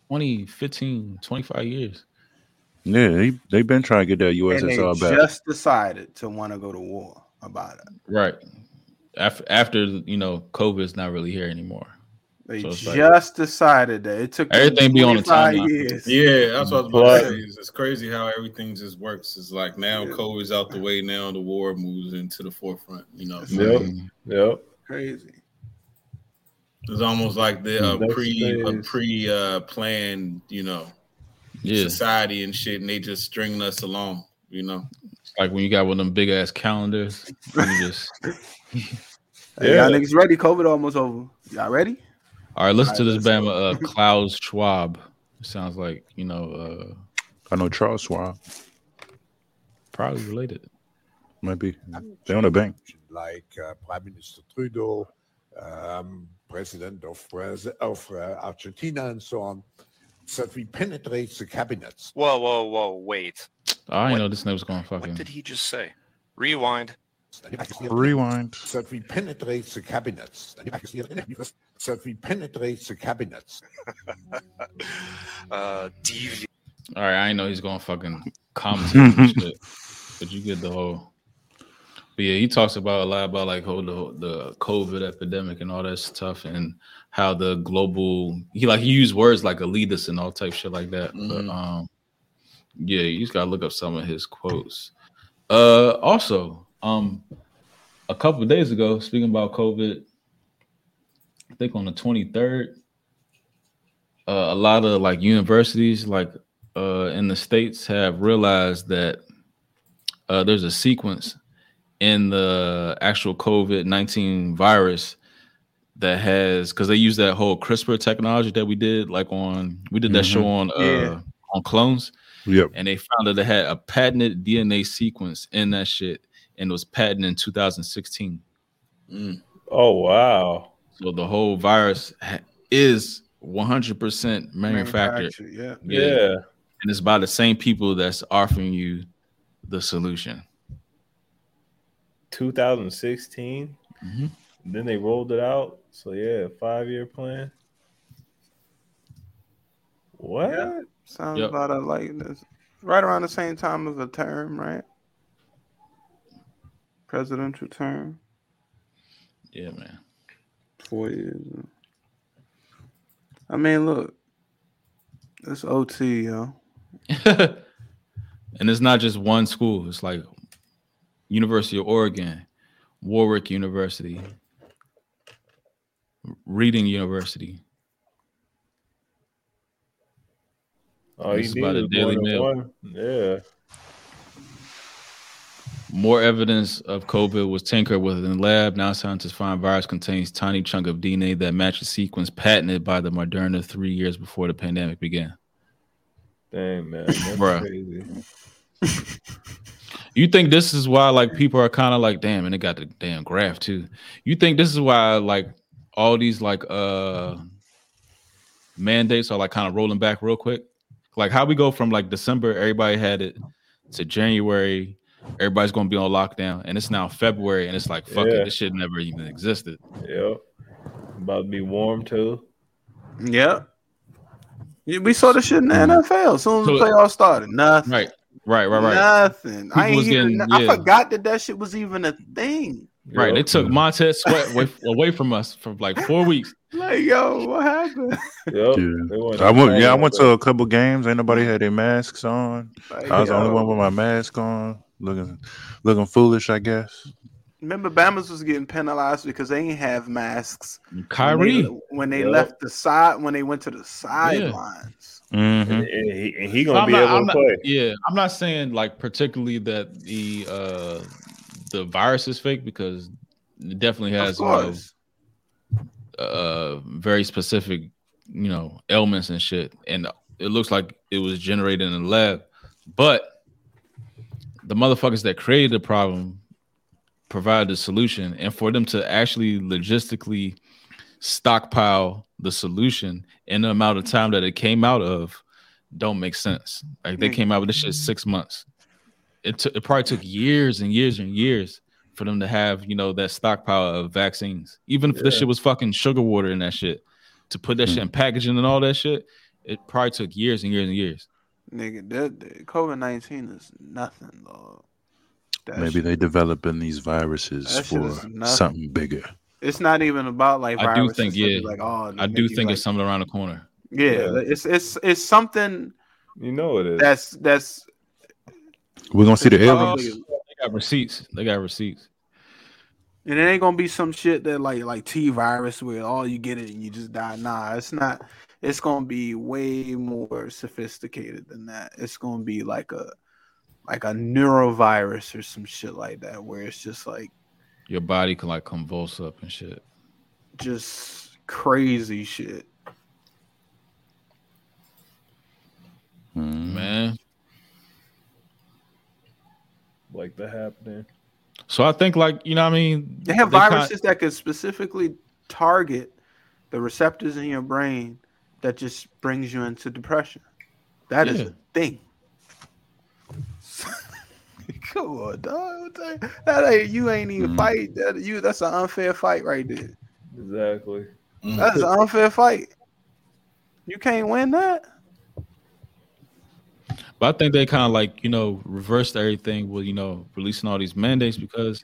twenty, fifteen, twenty-five years. Yeah, they've they been trying to get that U S S R and they back. They just decided to want to go to war about it. Right. After, after you know, COVID is not really here anymore. They so just like, decided that it took everything be on the timeline. Yeah, that's what I was about to say. It's crazy how everything just works. It's like now yeah. COVID's out the way. Now the war moves into the forefront. You know, yep, yep, crazy. It's almost like the uh, pre a pre uh, planned, you know, yeah. society and shit, and they just stringing us along. You know, it's like when you got one of them big ass calendars, you just. Hey, yeah. Y'all niggas ready? COVID almost over. Y'all ready? All right, listen All right, to this Bama uh, Klaus Schwab. Sounds like, you know, uh, I know Charles Schwab. Probably related. Might be. They own a bank. Like uh, Prime Minister Trudeau, um, President of, of uh, Argentina, and so on. So that we penetrate the cabinets. Whoa, whoa, whoa, wait. I what, know this was going fucking. What did he just say? Rewind. Rewind. So that we penetrate the cabinets. So that we penetrate the cabinets. uh, deviant. All right, I know he's going fucking commentate shit, but you get the whole. But yeah, he talks about a lot about like whole the, the COVID epidemic and all that stuff, and how the global he like he used words like elitist and all type shit like that. Mm-hmm. But um, yeah, you just gotta look up some of his quotes. Uh, also, um, a couple of days ago, speaking about COVID, I think on the twenty-third, uh, a lot of like universities like. Uh, in the States have realized that uh, there's a sequence in the actual COVID nineteen virus that has, because they use that whole CRISPR technology that we did, like on, we did that mm-hmm. show on uh, yeah. on clones, yep. and they found that it had a patented D N A sequence in that shit, and it was patented in two thousand sixteen. Mm. Oh, wow. So the whole virus ha- is one hundred percent manufactured. Manufactured yeah. yeah. Yeah. And it's by the same people that's offering you the solution. two thousand sixteen Mm-hmm. Then they rolled it out. So, yeah, five-year plan. What? Yeah. Sounds yep. about a, like this. Right around the same time as a term, right? Presidential term. Yeah, man. Four years. I mean, look. It's O T, yo. And it's not just one school. It's like University of Oregon, Warwick University, Reading University. Oh, you need the Daily Mail. Yeah. More evidence of COVID was tinkered with in the lab. Now scientists find virus contains tiny chunk of D N A that matches sequence patented by the Moderna three years before the pandemic began. Dang, man. That's crazy. You think this is why, like, people are kind of like, damn, and it got the damn graph, too. You think this is why, like, all these, like, uh, mandates are, like, kind of rolling back real quick? Like, how we go from, like, December, everybody had it, to January, everybody's gonna be on lockdown, and it's now February, and it's like fuck yeah. it, this shit never even existed. Yep, about to be warm too. Yep, yeah, we saw the shit in the N F L as soon as so, the playoffs started. Nothing. Right, right, right, right. Nothing. I, ain't getting, even, yeah. I forgot that that shit was even a thing. Right, yep. They took Montez Sweat away, away from us for like four weeks. Like, yo, what happened? Yep. Yeah. I went. Yeah, I went to a couple games. Ain't nobody had their masks on. Like, I was yo. the only one with my mask on. Looking, looking foolish, I guess. Remember, Bama's was getting penalized because they didn't have masks. Kyrie, when they, when they yep. left the side, when they went to the sidelines, yeah. mm-hmm. and, and he, and he gonna I'm be not, able I'm to not, play. Yeah, I'm not saying like particularly that the uh, the virus is fake because it definitely has uh, uh, very specific, you know, ailments and shit, and it looks like it was generated in the lab, but. The motherfuckers that created the problem provided the solution, and for them to actually logistically stockpile the solution in the amount of time that it came out of don't make sense. Like they came out with this shit six months. It took, it probably took years and years and years for them to have, you know, that stockpile of vaccines. Even if yeah. this shit was fucking sugar water and that shit, to put that mm-hmm. shit in packaging and all that shit, it probably took years and years and years. Nigga, that, that COVID nineteen is nothing, dog. That Maybe they developing these viruses for something bigger. It's not even about like viruses. I do think, yeah. Like, oh, I do think like, it's something around the corner. Yeah, yeah, it's it's it's something. You know it is. That's that's. We're gonna see the aliens. They got receipts. They got receipts. And it ain't gonna be some shit that like like T virus where all oh, you get it and you just die. Nah, it's not. It's gonna be way more sophisticated than that. It's gonna be like a like a neurovirus or some shit like that, where it's just like your body can like convulse up and shit. Just crazy shit. that happening. So I think, like, you know what I mean? They have they viruses con- that could specifically target the receptors in your brain that just brings you into depression. That yeah. is a thing. Come on, dog. That ain't, you ain't even mm. fight. That, you, that's an unfair fight right there. Exactly. Mm. That's an unfair fight. You can't win that. But I think they kind of like, you know, reversed everything with, you know, releasing all these mandates, because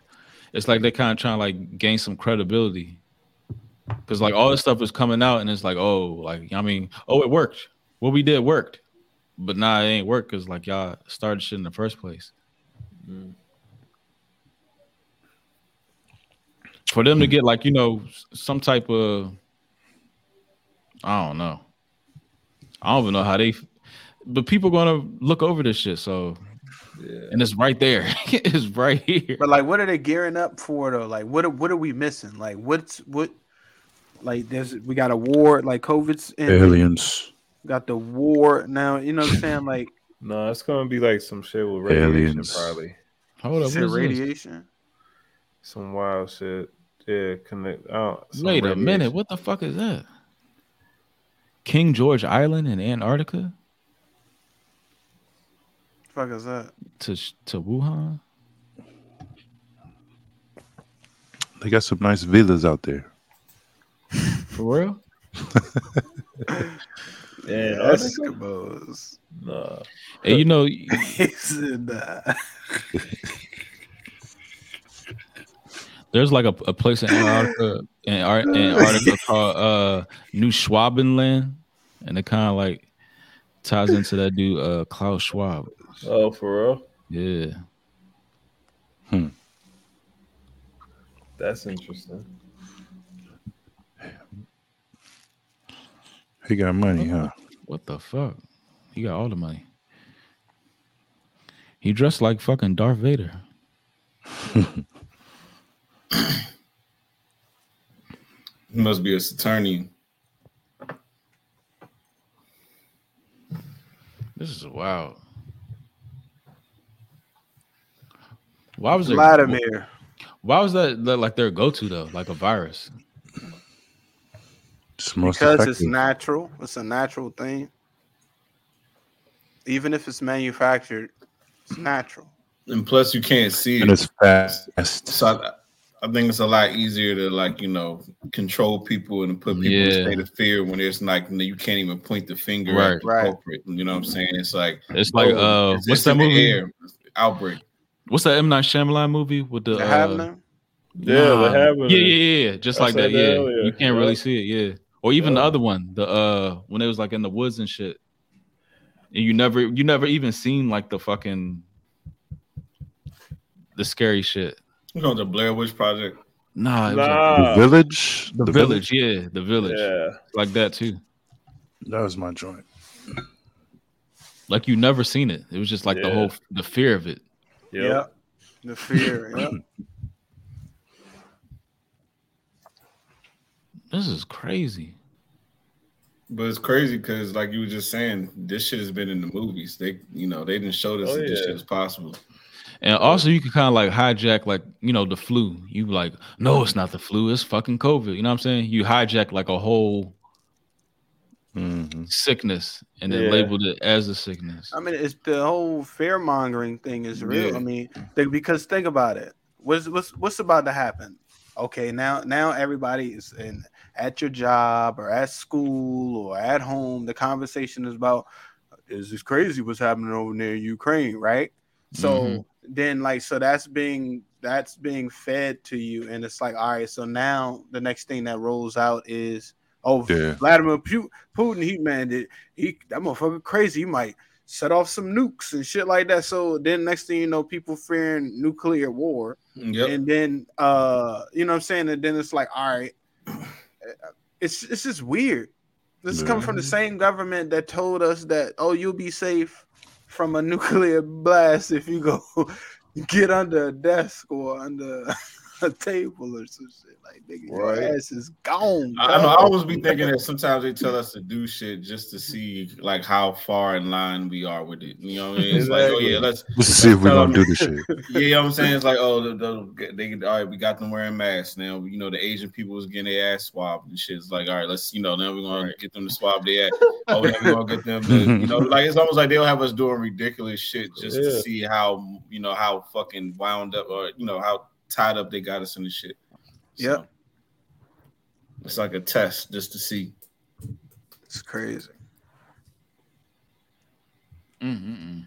it's like they kind of trying to like gain some credibility. Because like all this stuff is coming out and it's like, oh, like, I mean, oh, it worked. What we did worked. But nah, it ain't work because like y'all started shit in the first place. Mm. For them to get like, you know, some type of, I don't know. I don't even know how they, but people gonna look over this shit. So, yeah. And it's right there. It's right here. But like, what are they gearing up for though? Like, what are, what are we missing? Like, what's what? Like, there's we got a war. Like, COVID's ending. Aliens. Got the war now. You know what I'm saying? Like, no, it's gonna be like some shit with radiation, aliens. Probably. Hold up, shit, radiation. This? Some wild shit. Yeah, connect. Oh, wait radiation. A minute. What the fuck is that? King George Island in Antarctica? The fuck is that? To to Wuhan? They got some nice villas out there. For real? Yeah, Eskimos. Nah. Hey, you know. There's like a, a place in Antarctica, in Antarctica called uh, New Schwabenland, and it kind of like ties into that dude uh, Klaus Schwab. Oh, for real? Yeah. Hmm. That's interesting. He got money, huh? What the fuck? He got all the money. He dressed like fucking Darth Vader. He must be a Saturnian. This is wild. Why was it Vladimir? Why was that, that like their go-to though? Like a virus? It's because effective. It's natural. It's a natural thing. Even if it's manufactured, it's natural. And plus, you can't see it. And it's fast. So I, I think it's a lot easier to, like, you know, control people and put people yeah. in a state of fear when there's like you can't even point the finger right, at the right. culprit. You know what I'm saying? It's like it's like oh, uh, it's what's that movie? Air, outbreak. What's that M. Night Shyamalan movie with the? the uh, yeah, nah. the yeah, yeah, yeah. Just I like that. that. Yeah, earlier. You can't yeah. really see it. Yeah, or even yeah. the other one, the uh, when it was like in the woods and shit, and you never, you never even seen like the fucking the scary shit. You know, the Blair Witch Project. Nah, it was nah. Like, the village. The, the village, village, yeah, the village. Yeah. Like that too. That was my joint. Like you never seen it. It was just like yeah. the whole the fear of it. Yep. Yeah. The fear. Yeah. This is crazy. But it's crazy because, like you were just saying, this shit has been in the movies. They, you know, they didn't show this oh, yeah. this shit is possible. And also, you can kind of like hijack, like, you know, the flu. You like, no, it's not the flu. It's fucking COVID. You know what I'm saying? You hijack like a whole mm-hmm. sickness and then yeah. labeled it as a sickness. I mean, it's the whole fear mongering thing is real. Yeah. I mean, they, because think about it. What's what's what's about to happen? Okay, now now everybody is in at your job or at school or at home. The conversation is about is this crazy what's happening over near Ukraine, right? So. Mm-hmm. Then like so that's being that's being fed to you, and it's like, all right, so now the next thing that rolls out is oh yeah. Vladimir Putin, he man did he that motherfucker crazy, he might set off some nukes and shit like that. So then next thing you know, people fearing nuclear war. Yep. And then uh you know what I'm saying, and then it's like, all right, it's it's just weird. This yeah. comes from the same government that told us that oh you'll be safe from a nuclear blast if you go get under a desk or under a table or some shit. Like, nigga, right. Your ass is gone. I, I know. I always be thinking that sometimes they tell us to do shit just to see like how far in line we are with it. You know what I mean? It's exactly. Like, oh yeah, let's, let's see if we don't do this shit. Yeah, you know what I'm saying? It's like, oh, the, the, they all right. We got them wearing masks now. You know, the Asian people was getting their ass swabbed and shit. It's like, all right, let's you know now we're gonna right. get them to swab their ass. Oh, now we're gonna get them. To, you know, like it's almost like they'll have us doing ridiculous shit just yeah. to see how you know how fucking wound up or you know how tied up they got us in the shit. So, yep. It's like a test just to see. It's crazy. Mm-mm.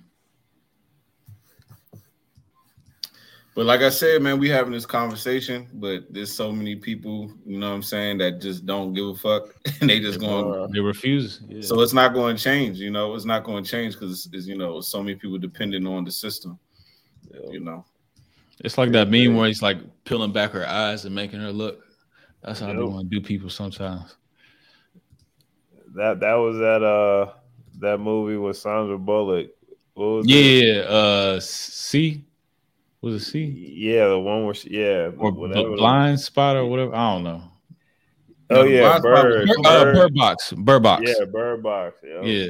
But like I said, man, we having this conversation, but there's so many people, you know what I'm saying, that just don't give a fuck and they just going they refuse. Yeah. So it's not going to change, you know, it's not going to change because it's, you know, so many people dependent on the system, you know. It's like that meme where he's like peeling back her eyes and making her look. That's how yep. they want to do people sometimes. That that was that uh that movie with Sandra Bullock. What was yeah, that? uh, C was it C? Yeah, the one where she, yeah, or the blind spot or whatever. I don't know. Oh no, yeah, bird, bird. Uh, bird box, bird box. Yeah, bird box. Yo. Yeah,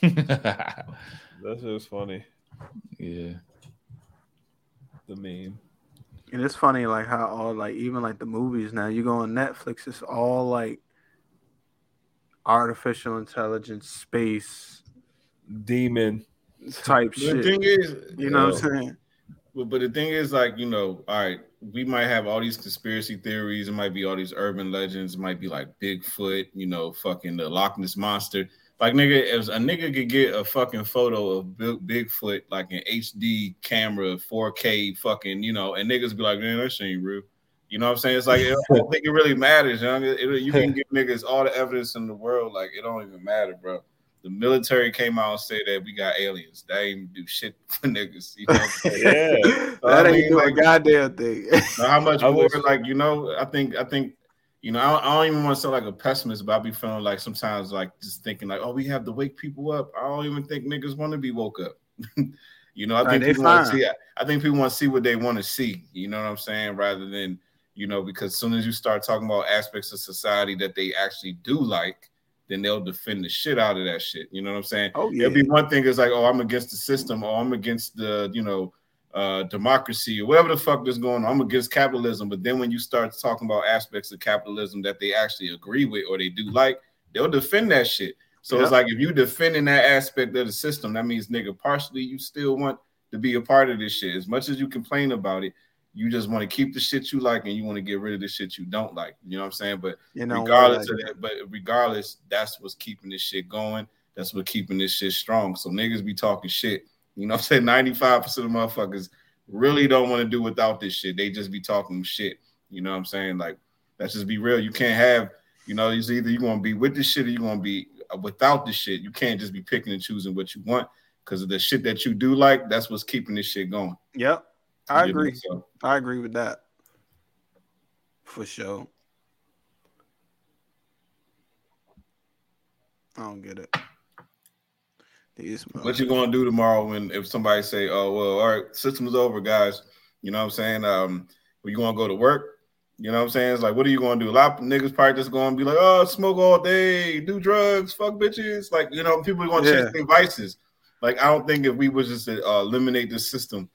yeah. That's just funny. Yeah, the meme, and it's funny like how all like even like the movies now you go on Netflix, it's all like artificial intelligence, space, demon type shit. The thing is, you know what I'm saying? But, but the thing is, like you know, all right, we might have all these conspiracy theories. It might be all these urban legends. It might be like Bigfoot, you know, fucking the Loch Ness monster. Like, nigga, if a nigga could get a fucking photo of Big, Bigfoot, like an H D camera, four K fucking, you know, and niggas be like, man, that shit ain't real. You know what I'm saying? It's like, it, I don't think it really matters, young. It, it, you can give niggas all the evidence in the world. Like, it don't even matter, bro. The military came out and said that we got aliens. They ain't do shit for niggas. You know what I'm saying? Yeah. So that I mean, ain't doing like, goddamn thing. So how much more, like, you know, I think, I think. You know, I don't, I don't even want to sound like a pessimist, but I be feeling like sometimes like just thinking like, oh, we have to wake people up. I don't even think niggas want to be woke up. You know, I think people want to see, I think people want to see what they want to see. You know what I'm saying? Rather than, you know, because as soon as you start talking about aspects of society that they actually do like, then they'll defend the shit out of that shit. You know what I'm saying? Oh, yeah. It'll be one thing is like, oh, I'm against the system or I'm against the, you know, Uh, democracy or whatever the fuck is going on. I'm against capitalism, but then when you start talking about aspects of capitalism that they actually agree with or they do like, they'll defend that shit. So yep. It's like if you defending that aspect of the system, that means nigga, partially you still want to be a part of this shit. As much as you complain about it, you just want to keep the shit you like and you want to get rid of the shit you don't like. You know what I'm saying? But you know, regardless like of that, but regardless, that's what's keeping this shit going. That's what's keeping this shit strong. So niggas be talking shit. You know what I'm saying? ninety-five percent of motherfuckers really don't want to do without this shit. They just be talking shit. You know what I'm saying? Like, let's just be real. You can't have, you know, it's either you're going to be with this shit or you're going to be without this shit. You can't just be picking and choosing what you want because of the shit that you do like. That's what's keeping this shit going. Yep. I agree. So. I agree with that. For sure. I don't get it. What you gonna do tomorrow when if somebody say, oh well, all right, system's over, guys. You know what I'm saying? Um, well, you gonna go to work? You know what I'm saying? It's like, what are you gonna do? A lot of niggas probably just gonna be like, oh, smoke all day, do drugs, fuck bitches. Like, you know, people are gonna yeah. change their vices. Like, I don't think if we was just to uh, eliminate this system,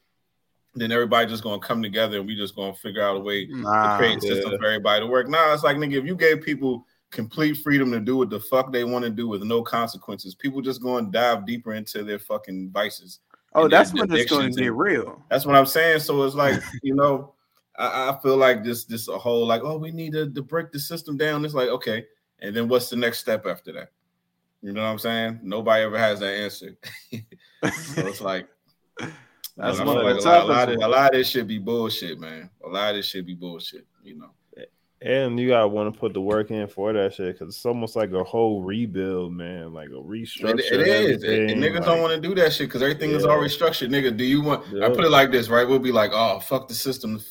then everybody just gonna come together and we just gonna figure out a way nah, to create yeah. systems for everybody to work. Nah, it's like, nigga, if you gave people complete freedom to do what the fuck they want to do with no consequences. People just going to dive deeper into their fucking vices. Oh, that's when it's going to get real. That's what I'm saying. So it's like, you know, I, I feel like this this a whole like, oh, we need to, to break the system down. It's like, okay. And then what's the next step after that? You know what I'm saying? Nobody ever has that answer. So it's like, that's what like, a, lot, a, lot of, a lot of this should be bullshit, man. A lot of this should be bullshit, you know. And you gotta want to put the work in for that shit because it's almost like a whole rebuild, man. Like a restructure. It, it is. It, and niggas like, don't want to do that shit because everything yeah. is already structured. Nigga, do you want? Yeah. I put it like this, right? We'll be like, oh, fuck the system.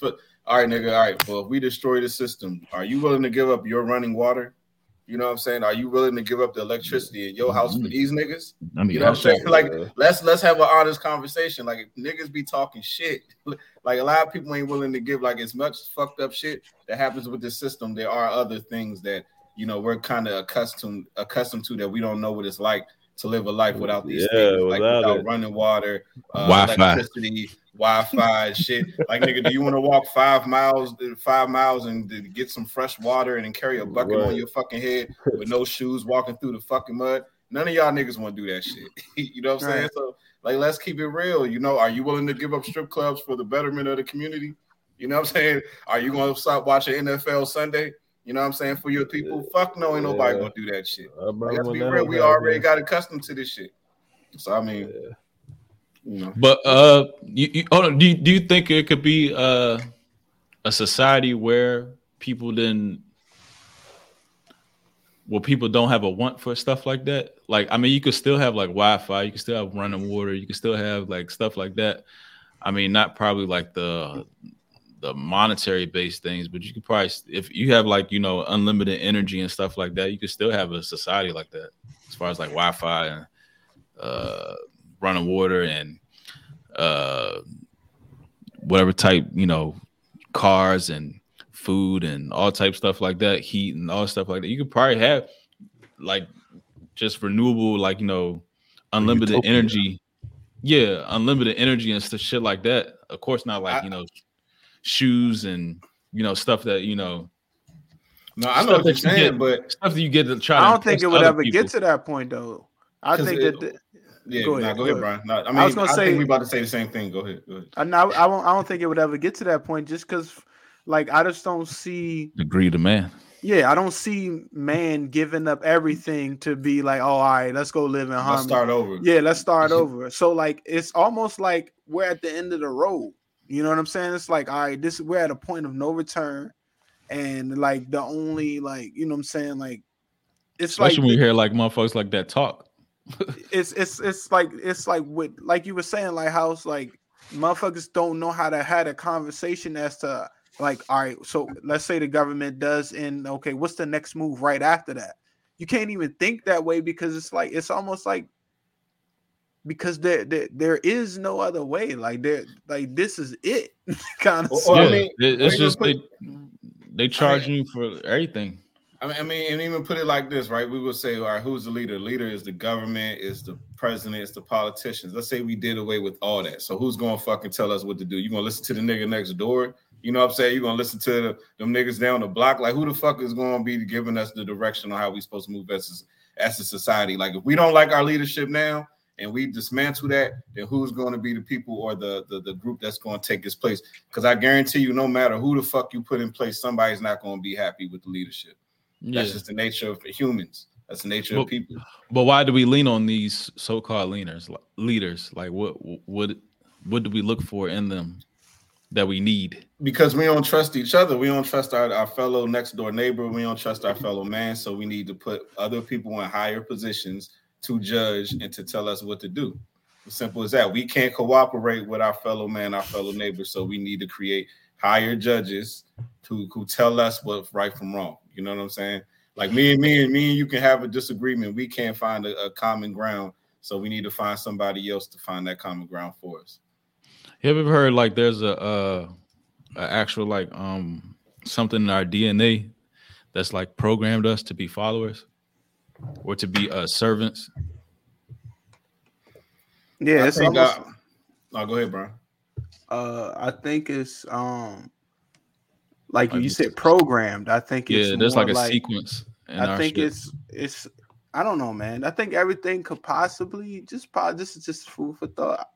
All right, nigga. All right. Well, if we destroy the system, are you willing to give up your running water? You know what I'm saying? Are you willing to give up the electricity in your house for these niggas? I mean, you know what I'm saying? Sure. Like, let's let's have an honest conversation. Like, if niggas be talking shit, like a lot of people ain't willing to give like as much fucked up shit that happens with this system. There are other things that, you know, we're kind of accustomed accustomed to that we don't know what it's like to live a life without these yeah, things, like without, without running water, uh, Wi-Fi. electricity, Wi-Fi, shit. Like, nigga, do you want to walk five miles, five miles, and get some fresh water and then carry a bucket right. on your fucking head with no shoes, walking through the fucking mud? None of y'all niggas want to do that shit. You know what I'm right. saying? So, like, let's keep it real. You know, are you willing to give up strip clubs for the betterment of the community? You know what I'm saying? Are you going to stop watching N F L Sunday? You know what I'm saying? For your people, fuck no, ain't nobody yeah. gonna do that shit. Like, let's be real, we already got accustomed to this shit. So I mean, yeah. you know. But uh, you, you, hold on, do you, do you think it could be uh a society where people then, well, people don't have a want for stuff like that? Like, I mean, you could still have like Wi-Fi, you could still have running water, you could still have like stuff like that. I mean, not probably like the. the monetary based things, but you could probably, if you have like, you know, unlimited energy and stuff like that, you could still have a society like that, as far as like Wi-Fi and uh, running water and uh, whatever type, you know, cars and food and all type stuff like that, heat and all stuff like that. You could probably have like just renewable, like, you know, unlimited Utopia. energy. Yeah. Unlimited energy and stuff, shit like that. Of course, not like, I, you know, shoes and, you know, stuff that, you know, no, I know what you're saying, get, but stuff that you get to try. I don't to think it would ever people. get to that point, though. I think it, that. The, yeah, go nah, ahead, go ahead, Brian. No, I mean, I was gonna I say think we about to say the same thing. Go ahead. Go ahead. I, no, I don't. I don't think it would ever get to that point, just because, like, I just don't see. Agree to man. Yeah, I don't see man giving up everything to be like, oh, all right, let's go live in harmony. Let's start over. Yeah, let's start over. So, like, it's almost like we're at the end of the road. You know what I'm saying? It's like, all right, this we're at a point of no return, and like the only like, you know what I'm saying? Like, it's especially like when you hear like motherfuckers like that talk. it's it's it's like it's like with like you were saying, like how it's like motherfuckers don't know how to have a conversation as to like, all right, so let's say the government does, and okay, what's the next move right after that? You can't even think that way because it's like it's almost like Because there, there, there is no other way. Like there, like this is it. Kind of. Well, I mean, it's just put, they, they charge I mean, you for everything. I mean, I mean, and even put it like this, right? We will say, all right, who's the leader? The leader is the government, is the president, is the politicians. Let's say we did away with all that. So who's gonna fucking tell us what to do? You gonna listen to the nigga next door? You know what I'm saying? You gonna listen to the, them niggas down the block? Like, who the fuck is gonna be giving us the direction on how we supposed to move as as a society? Like, if we don't like our leadership now, and we dismantle that, then who's going to be the people or the, the, the group that's going to take its place? Because I guarantee you, no matter who the fuck you put in place, somebody's not going to be happy with the leadership. Yeah. That's just the nature of humans. That's the nature but, of people. But why do we lean on these so-called leaders? Leaders, like what what what do we look for in them that we need? Because we don't trust each other. We don't trust our, our fellow next door neighbor. We don't trust our fellow man. So we need to put other people in higher positions to judge and to tell us what to do. As simple as that. We can't cooperate with our fellow man, our fellow neighbor, so we need to create higher judges who who tell us what's right from wrong. You know what I'm saying? Like me and me and me and you can have a disagreement. We can't find a, a common ground, so we need to find somebody else to find that common ground for us. Have you ever heard like there's a uh an actual like um something in our D N A that's like programmed us to be followers? Or to be uh, servants. Yeah, it's almost. No, go ahead, Brian. Uh, I think it's um, like you said, programmed. I think it's yeah, there's like a like, sequence. In I think ship. it's it's. I don't know, man. I think everything could possibly just. This is just food for thought.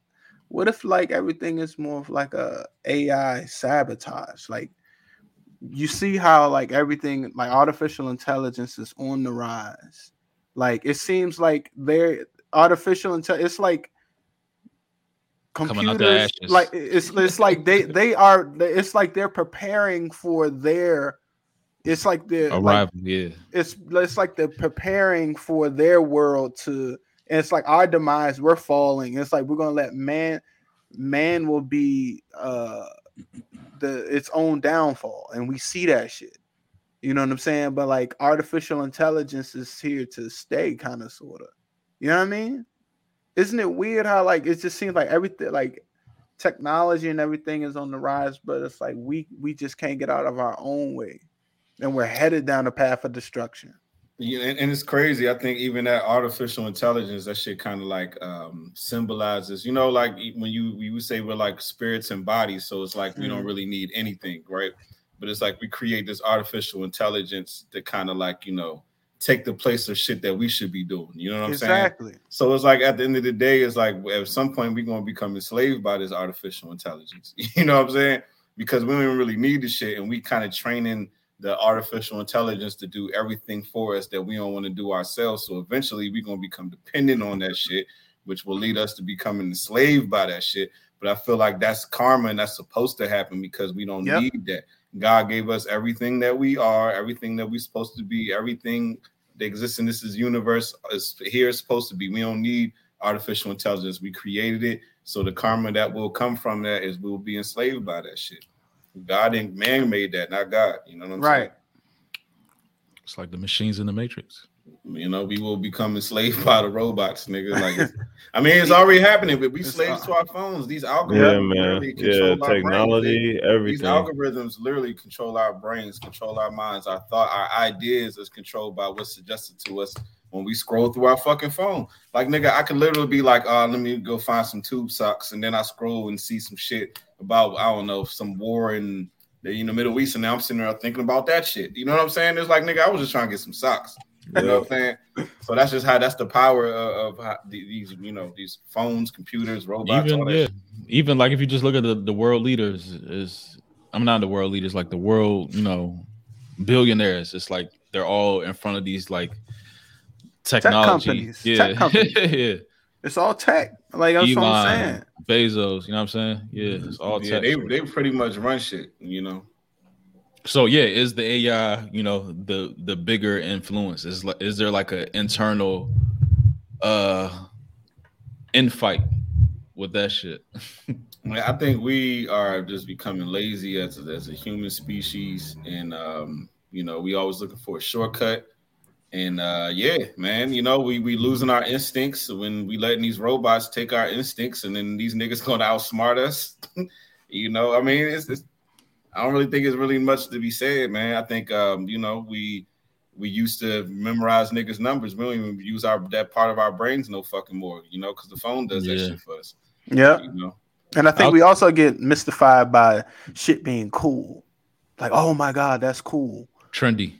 What if like everything is more of like a A I sabotage, like. You see how like everything like artificial intelligence is on the rise. Like it seems like they're artificial intelligence. It's like computers. Like it's it's like they they are. It's like they're preparing for their. It's like the arrival. Like, yeah. It's it's like they're preparing for their world to. And it's like our demise. We're falling. It's like we're gonna let man. Man will be. uh The its own downfall, and we see that shit. You know what I'm saying? But like artificial intelligence is here to stay, kind of, sort of. You know what I mean? Isn't it weird how like it just seems like everything, like technology and everything, is on the rise, but it's like we we just can't get out of our own way, and we're headed down the path of destruction. Yeah, and, and it's crazy. I think even that artificial intelligence, that shit kind of like um, symbolizes, you know, like when you you say we're like spirits and bodies, so it's like mm-hmm. we don't really need anything, right? But it's like we create this artificial intelligence to kind of like, you know, take the place of shit that we should be doing. You know what I'm exactly. saying? Exactly. So it's like at the end of the day, it's like at some point we're going to become enslaved by this artificial intelligence. You know what I'm saying? Because we don't really need the shit, and we kind of training the artificial intelligence to do everything for us that we don't want to do ourselves. So eventually we're going to become dependent on that shit, which will lead us to becoming enslaved by that shit. But I feel like that's karma, and that's supposed to happen because we don't yep. need that. God gave us everything that we are, everything that we're supposed to be, everything that exists in this universe is here is supposed to be. We don't need artificial intelligence. We created it. So the karma that will come from that is we'll be enslaved by that shit. God and man made that, not God. You know what I'm right. saying? It's like the machines in the Matrix. You know, we will become enslaved by the robots, nigga. Like, I mean, it's already happening, but we slaves to our phones. These algorithms, yeah, man. Control yeah, our technology, brains. Everything. These algorithms literally control our brains, control our minds, our thought, our ideas is controlled by what's suggested to us when we scroll through our fucking phone. Like, nigga, I could literally be like, "Oh, let me go find some tube socks," and then I scroll and see some shit about, I don't know, some war in the you know Middle East, and now I'm sitting there thinking about that shit. You know what I'm saying? It's like, nigga, I was just trying to get some socks. You know what I'm saying? So that's just how that's the power of, of how these, you know, these phones, computers, robots. Even, all that yeah. even like if you just look at the, the world leaders, is I'm not the world leaders, like the world, you know, billionaires. It's like they're all in front of these like technology. Tech companies. Yeah. Tech companies. yeah. It's all tech. Like that's Elon, what I'm saying. Bezos, you know what I'm saying? Yeah, it's all yeah, tech. They they pretty much run shit, you know. So yeah, is the A I, you know, the the bigger influence? Is is there like an internal uh infight with that shit? I think we are just becoming lazy as a, as a human species, and um, you know, we always looking for a shortcut. And uh, yeah, man, you know, we we losing our instincts when we letting these robots take our instincts, and then these niggas gonna outsmart us. You know, I mean, it's. it's I don't really think it's really much to be said, man. I think, um, you know, we we used to memorize niggas' numbers. We don't even use our that part of our brains no fucking more, you know, because the phone does yeah. that shit for us. Yeah. You know? And I think I'll, we also get mystified by shit being cool. Like, oh, my God, that's cool. Trendy.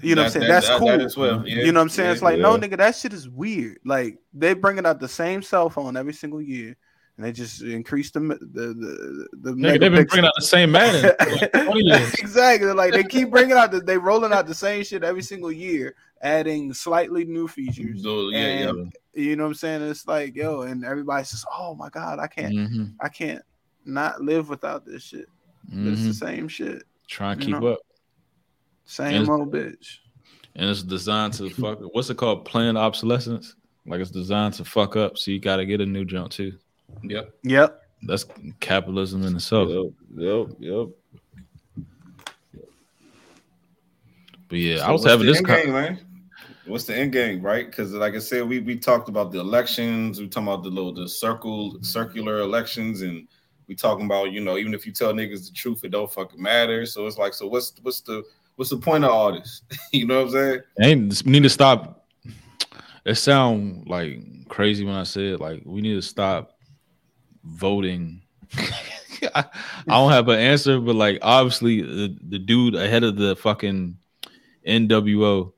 You know that, what I'm saying? That, that's that, cool. That as well. Yeah. You know what I'm saying? Yeah, it's like, yeah. no, nigga, that shit is weird. Like, they bringing out the same cell phone every single year. And they just increased the the the. the Nigga, they've been bringing out the same man. Like exactly, like they keep bringing out the, they rolling out the same shit every single year, adding slightly new features. So, yeah, and, yeah. You know what I'm saying? It's like yo, and everybody says, "Oh my God, I can't, mm-hmm. I can't not live without this shit." Mm-hmm. But it's the same shit. Try and keep know? up. Same and old bitch. And it's designed to fuck. What's it called? Planned obsolescence. Like it's designed to fuck up. So you got to get a new jump too. Yep. Yep. That's capitalism in itself. Yep. Yep. Yep. But yeah, so I was having this kind. Con- what's the end game, right? Because like I said, we we talked about the elections. We talking about the little the circle circular elections, and we talking about, you know, even if you tell niggas the truth, it don't fucking matter. So it's like, so what's what's the what's the point of all this? You know what I'm saying? And we need to stop. It sound like crazy when I say it. Like we need to stop. Voting. I, I don't have an answer, but like obviously the, the dude ahead of the fucking N W O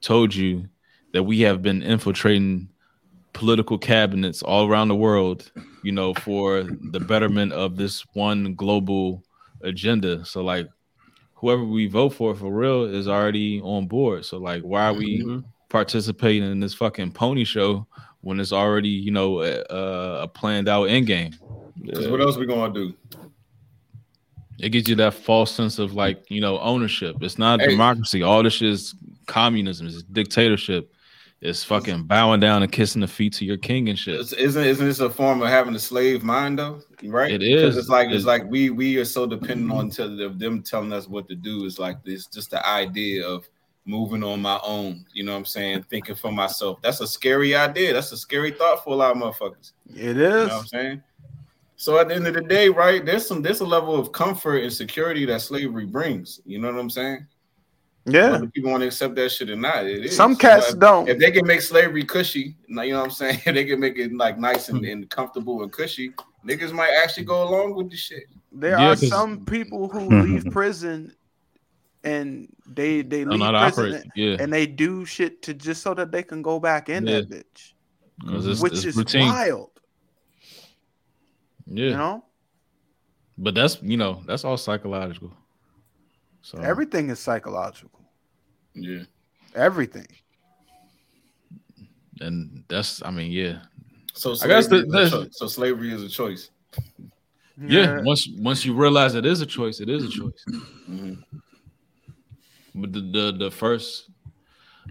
told you that we have been infiltrating political cabinets all around the world, you know, for the betterment of this one global agenda. So like whoever we vote for for real is already on board. So like why are we mm-hmm. participating in this fucking pony show when it's already, you know, uh, a planned out end game? Because yeah. what else we gonna do? It gives you that false sense of like, you know, ownership. It's not hey. democracy. All this shit is communism. It's dictatorship. is fucking bowing down and kissing the feet to your king and shit. Isn't isn't this a form of having a slave mind though? Right? It is. It's like it's, it's like we we are so dependent on t- them telling us what to do. It's like this just the idea of moving on my own. You know what I'm saying? Thinking for myself. That's a scary idea. That's a scary thought for a lot of motherfuckers. It is. You know what I'm saying? So at the end of the day, right? There's some there's a level of comfort and security that slavery brings. You know what I'm saying? Yeah, whether people want to accept that shit or not. It is. Some cats but don't. If they can make slavery cushy, you know what I'm saying? If they can make it like nice and, and comfortable and cushy, niggas might actually go along with the shit. There yeah, are some people who leave prison and they they leave prison and, yeah. and they do shit to just so that they can go back in yeah. that bitch, it's, which it's is routine. Wild. Yeah, you know. But that's you know that's all psychological. So everything is psychological. Yeah. Everything. And that's, I mean, yeah. So I guess the, the, so slavery is a choice. Yeah. yeah. Once once you realize it is a choice, it is a choice. Mm-hmm. But the, the the first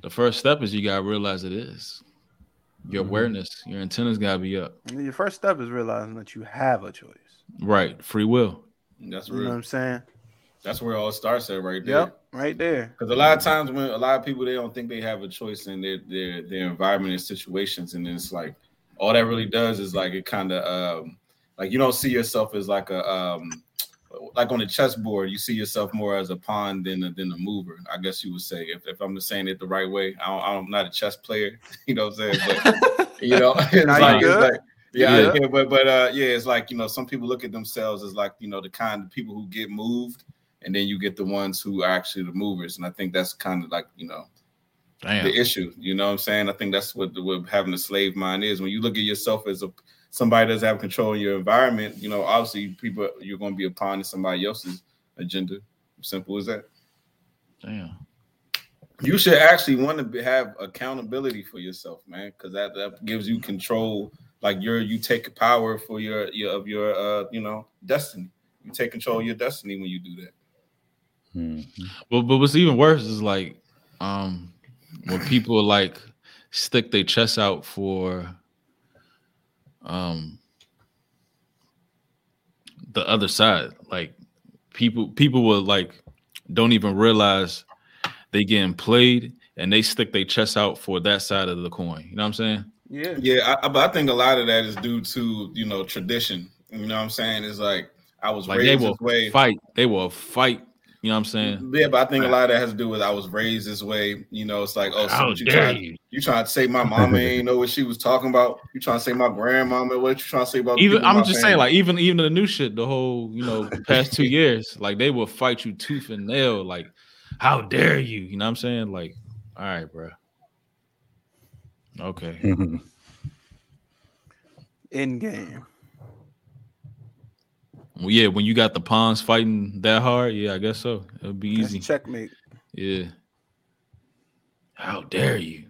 the first step is you gotta realize it is. Your mm-hmm. awareness, your antennas gotta be up. Your first step is realizing that you have a choice. Right. Free will. That's real. You know what I'm saying? That's where it all starts at, right there. Yep, right there. Because a lot of times when a lot of people, they don't think they have a choice in their their, their environment and situations, and then it's like all that really does is like it kind of um, like you don't see yourself as like a um, like on a chessboard. You see yourself more as a pawn than a, than a mover. I guess you would say if, if I'm saying it the right way. I don't, I'm not a chess player, you know what I'm saying? But you know, it's like, it's like yeah, yeah. yeah, but but uh, yeah, it's like you know, some people look at themselves as like you know the kind of people who get moved. And then you get the ones who are actually the movers. And I think that's kind of like, you know, Damn. the issue. You know what I'm saying? I think that's what, what having a slave mind is. When you look at yourself as a somebody that doesn't have control in your environment, you know, obviously people, you're going to be a pawn in somebody else's agenda. Simple as that. Damn. You should actually want to have accountability for yourself, man, because that, that gives you control. Like you're, you take power for your, your of your, uh, you know, destiny. You take control of your destiny when you do that. Mm-hmm. Well, but what's even worse is like um, when people like stick their chest out for um, the other side. Like people, people will like don't even realize they getting played, and they stick their chest out for that side of the coin. You know what I'm saying? Yeah, yeah. I, but I think a lot of that is due to you know tradition. You know what I'm saying? It's like I was like raised they will this way. Fight. They will fight. You know what I'm saying? Yeah, but I think a lot of that has to do with I was raised this way. You know, it's like, oh, so you trying, you trying to say my mama ain't know what she was talking about. You trying to say my grandmama, what you trying to say about even I'm just family. saying, like, even even the new shit, the whole, you know, past two years, like they will fight you tooth and nail. Like, how dare you? You know what I'm saying? Like, all right, bro. Okay. End game. Well, yeah, when you got the pawns fighting that hard, yeah, I guess so. It'll be easy. That's checkmate. Yeah. How dare you?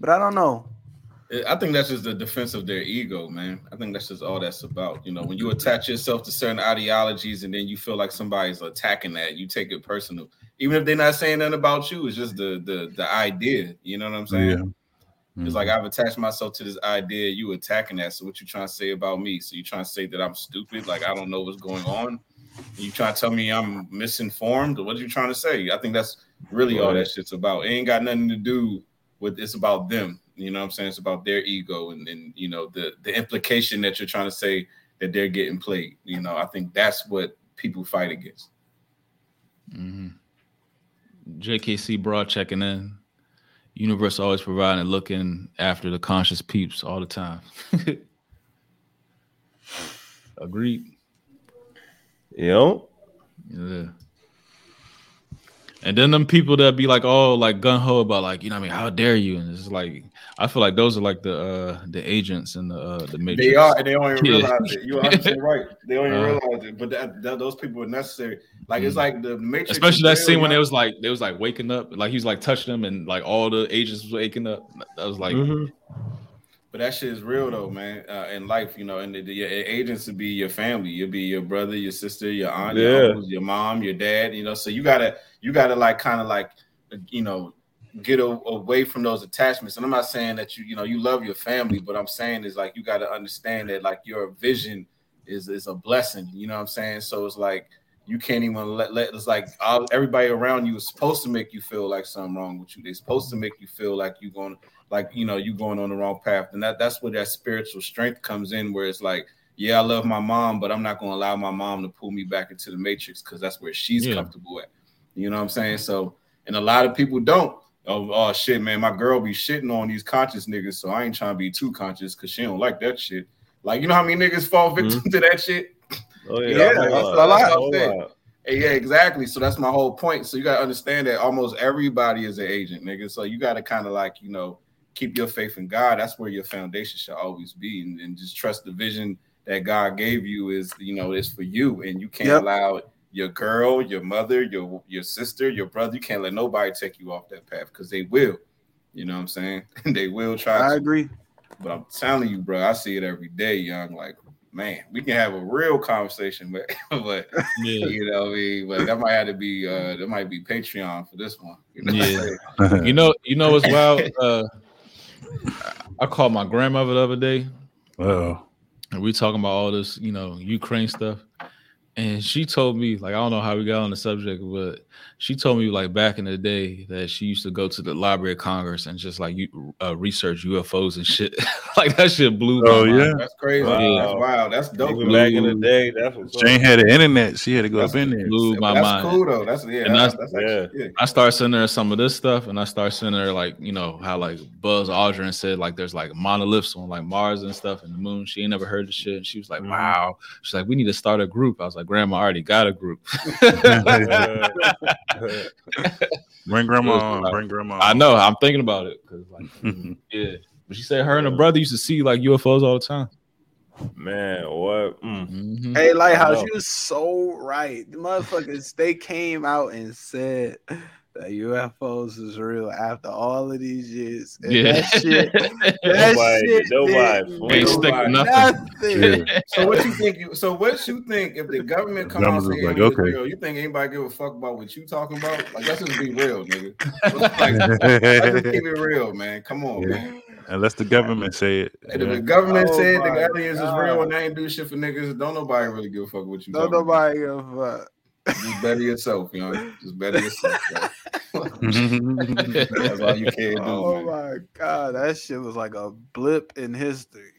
But I don't know. I think that's just the defense of their ego, man. I think that's just all that's about. You know, when you attach yourself to certain ideologies and then you feel like somebody's attacking that, you take it personal. Even if they're not saying nothing about you, it's just the the the idea. You know what I'm saying? Yeah. It's like I've attached myself to this idea. You attacking that. So what you trying to say about me? So you trying to say that I'm stupid? Like I don't know what's going on. You trying to tell me I'm misinformed? What are you trying to say? I think that's really all that shit's about. It ain't got nothing to do with it's about them. You know what I'm saying? It's about their ego and, and you know the the implication that you're trying to say that they're getting played. You know, I think that's what people fight against. Mm-hmm. J K C Broad checking in. Universe always providing and looking after the conscious peeps all the time. Agreed. Yo. Yeah. And then them people that be like, oh, like gung-ho about like, you know what I mean? How dare you? And it's like, I feel like those are like the uh, the agents in the uh, the Matrix. They are, and they don't even realize yeah. it. You're one hundred percent right. They don't even uh, realize it. But that, that, those people are necessary. Like, it's like the Matrix. Especially that scene when it was like, they was like waking up. Like, he was like touching them and like all the agents was waking up. That was like. Mm-hmm. But that shit is real though, man. Uh, in life, you know, and the, the, your agents would be your family. You'll be your brother, your sister, your aunt, yeah. your uncles, your mom, your dad. You know, so you gotta, you gotta like kind of like, you know, get a, away from those attachments. And I'm not saying that you, you know, you love your family, but I'm saying is like, you got to understand that like your vision is, is a blessing. You know what I'm saying? So it's like, you can't even let, let it's like all, everybody around you is supposed to make you feel like something wrong with you. They're supposed to make you feel like you're going, like, you know, you're going on the wrong path. And that, that's where that spiritual strength comes in, where it's like, yeah, I love my mom, but I'm not going to allow my mom to pull me back into the matrix because that's where she's yeah. comfortable at. You know what I'm saying? So, and a lot of people don't. Oh, oh, shit, man, my girl be shitting on these conscious niggas, so I ain't trying to be too conscious because she don't like that shit. Like, you know how many niggas fall victim mm-hmm. to that shit? Oh, yeah, yeah, that's a lot. Hey, yeah, exactly. So that's my whole point. So you got to understand that almost everybody is an agent, nigga. So you got to kind of like, you know, keep your faith in God. That's where your foundation should always be. And, and just trust the vision that God gave you is, you know, it's for you. And you can't yep. allow your girl, your mother, your your sister, your brother. You can't let nobody take you off that path because they will. You know what I'm saying? They will try. I to. agree. But I'm telling you, bro, I see it every day, young. Like, man, we can have a real conversation, but, but yeah. you know, I mean, but that might have to be uh, that might be Patreon for this one. You know, yeah. you know, you know, as well. Uh, I called my grandmother the other day, oh, and we talking about all this, you know, Ukraine stuff, and she told me, like, I don't know how we got on the subject, but she told me, like, back in the day that she used to go to the Library of Congress and just like you uh, research U F Os and shit. Like, that shit blew. Oh yeah, mind. That's crazy. Wow, yeah. wow. That's dope. Blew, back in the day, that's what she ain't had the internet. She had to go that's, up in there. Blew my that's mind. That's cool though. That's yeah. And that's, I, that's yeah. yeah. I started sending her some of this stuff, and I started sending her like, you know how like Buzz Aldrin said like there's like monoliths on like Mars and stuff and the moon. She ain't never heard the shit, and she was like, wow. She's like, we need to start a group. I was like, Grandma already got a group. Bring grandma on. Bring grandma on. I know. I'm thinking about it. Cause like, yeah. But she said her and her brother used to see like U F Os all the time. Man, what? Mm-hmm. Hey, Lighthouse, you're so right. The motherfuckers, they came out and said that U F Os is real after all of these years. And yeah. That shit. That nobody, shit nobody, ain't sticking nothing. nothing. Yeah. So what you think? You, so what you think if the government comes out and say, like, okay. real, you think anybody give a fuck about what you talking about? Like, let's just be real, nigga. Like, let's just keep it real, man. Come on, yeah. man. Unless the government say it. If yeah. the government oh said the aliens God. is real and they ain't do shit for niggas, don't nobody really give a fuck what you. Don't nobody give a fuck. Just better yourself, you know. Just better yourself. That's all you can do. Oh man. My God, that shit was like a blip in history.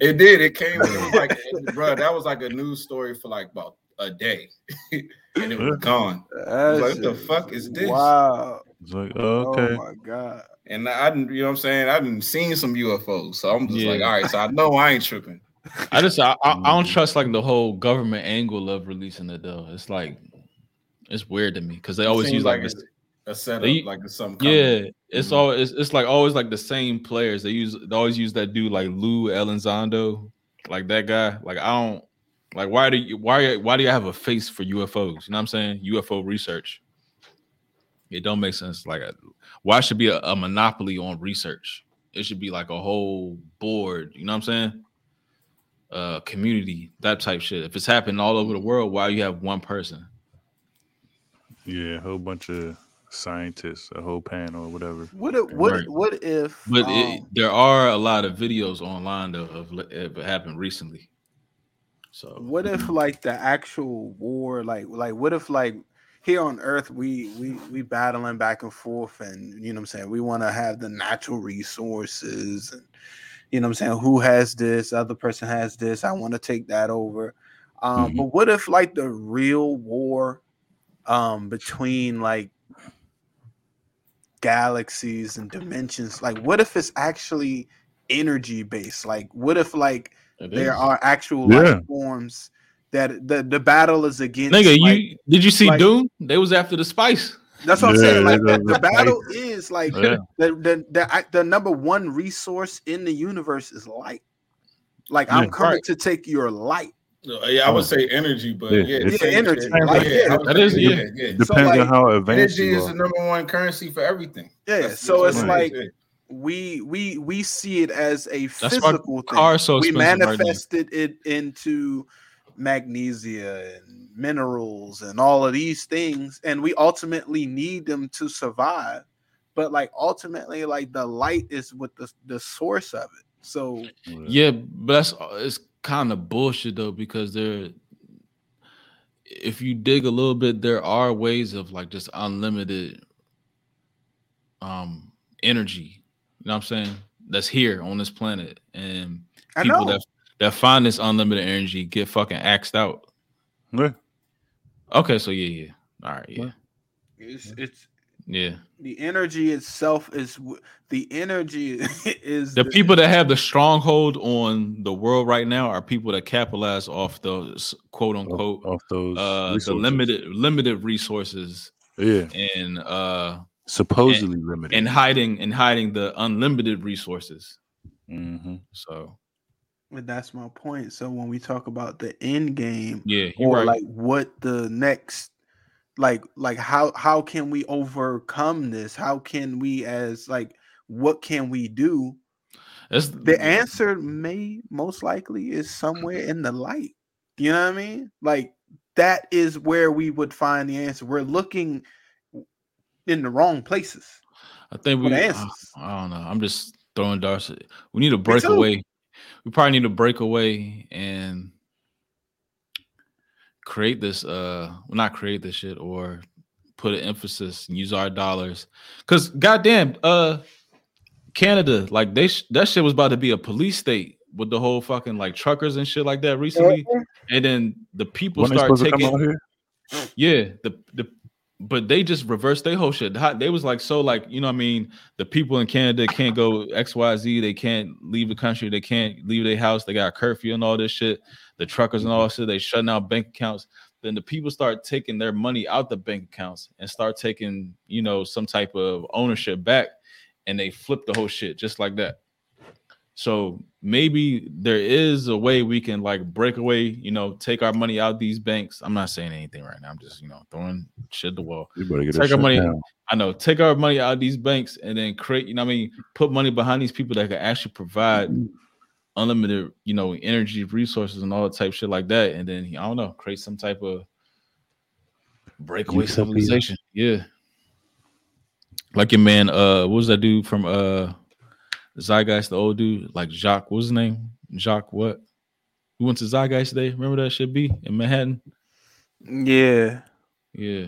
It did. It came. It was like, bro, that was like a news story for like about a day, and it was gone. It was like, what the fuck is this? Wow. It's like, okay. Oh my God. And I didn't, you know what I'm saying? I didn't seen some U F Os, so I'm just yeah. like, all right. So I know I ain't tripping. I just, I, I, I don't trust like the whole government angle of releasing it though. It's like, it's weird to me because they always use like, like a, a setup, they, like some. Company. Yeah, it's mm-hmm. always it's, it's like always like the same players. They use they always use that dude like Lou Elizondo, like that guy. Like I don't like why do you why why do you have a face for U F Os? You know what I'm saying? U F O research. It don't make sense. Like why should be a, a monopoly on research? It should be like a whole board. You know what I'm saying? Uh, community, that type shit. If it's happening all over the world, why you have one person? Yeah, a whole bunch of scientists, a whole panel or whatever. What if, what right. what if But um, it, there are a lot of videos online though of it happened recently. So what if like the actual war like like what if like here on Earth we we we battling back and forth and you know what I'm saying? We want to have the natural resources and you know what I'm saying? Who has this? Other person has this. I want to take that over. Um, mm-hmm. But what if like the real war um, between like galaxies and dimensions? Like what if it's actually energy based? Like what if like it there is. Are actual yeah. life forms that the, the battle is against? Nigga, like, you did you see like, Doom? They was after the spice. That's what yeah, I'm saying. Like the, the battle is like yeah. the, the the the number one resource in the universe is light. Like yeah, I'm coming right. to take your light. No, yeah, I would say energy, but yeah, yeah, yeah energy. Like, yeah, that is yeah. yeah, yeah. Depends so, like, on how advanced energy you are. Is the number one currency for everything. Yeah, that's so it's like is. we we we see it as a that's physical thing. So we manifested right it into magnesia and minerals and all of these things, and we ultimately need them to survive. but like ultimately, like the light is with the the source of it. So yeah, but that's it's kind of bullshit though, because there, if you dig a little bit, there are ways of like just unlimited um energy. You know what I'm saying? That's here on this planet, and I people know. that that find this unlimited energy get fucking axed out. Yeah. Okay, so yeah, yeah, all right, yeah. It's it's yeah. The energy itself is the energy is the, the people that have the stronghold on the world right now are people that capitalize off those quote unquote off, off those uh, the limited limited resources. Yeah, and uh. supposedly and, limited and hiding and hiding the unlimited resources. Mm-hmm. So but that's my point. So when we talk about the end game, yeah, or right. like what the next, like like how how can we overcome this? How can we as like what can we do? That's, the answer may most likely is somewhere in the light. You know what I mean? Like that is where we would find the answer. We're looking in the wrong places. I think we, I, I don't know. I'm just throwing darts. We need a breakaway. We probably need to break away and create this, uh, well, not create this shit or put an emphasis and use our dollars. Cause goddamn, uh, Canada, like they, sh- that shit was about to be a police state with the whole fucking like truckers and shit like that recently. And then the people when start taking, yeah, the, the, but they just reversed their whole shit. They was like, so like, you know what I mean? The people in Canada can't go X, Y, Z. They can't leave the country. They can't leave their house. They got a curfew and all this shit. The truckers and all this shit, they shutting out bank accounts. Then the people start taking their money out the bank accounts and start taking, you know, some type of ownership back. And they flip the whole shit just like that. So maybe there is a way we can like break away, you know, take our money out of these banks. I'm not saying anything right now. I'm just, you know, throwing shit at the wall. Take our money. Down. I know. Take our money out of these banks and then create, you know what I mean? Put money behind these people that can actually provide unlimited, you know, energy resources and all that type of shit like that. And then, I don't know, create some type of breakaway civilization. Yeah. Like your man, uh, what was that dude from, uh, Zeitgeist, the old dude, like Jacques, what's his name? Jacques what? We went to Zeitgeist today. Remember that shit be in Manhattan? Yeah. Yeah.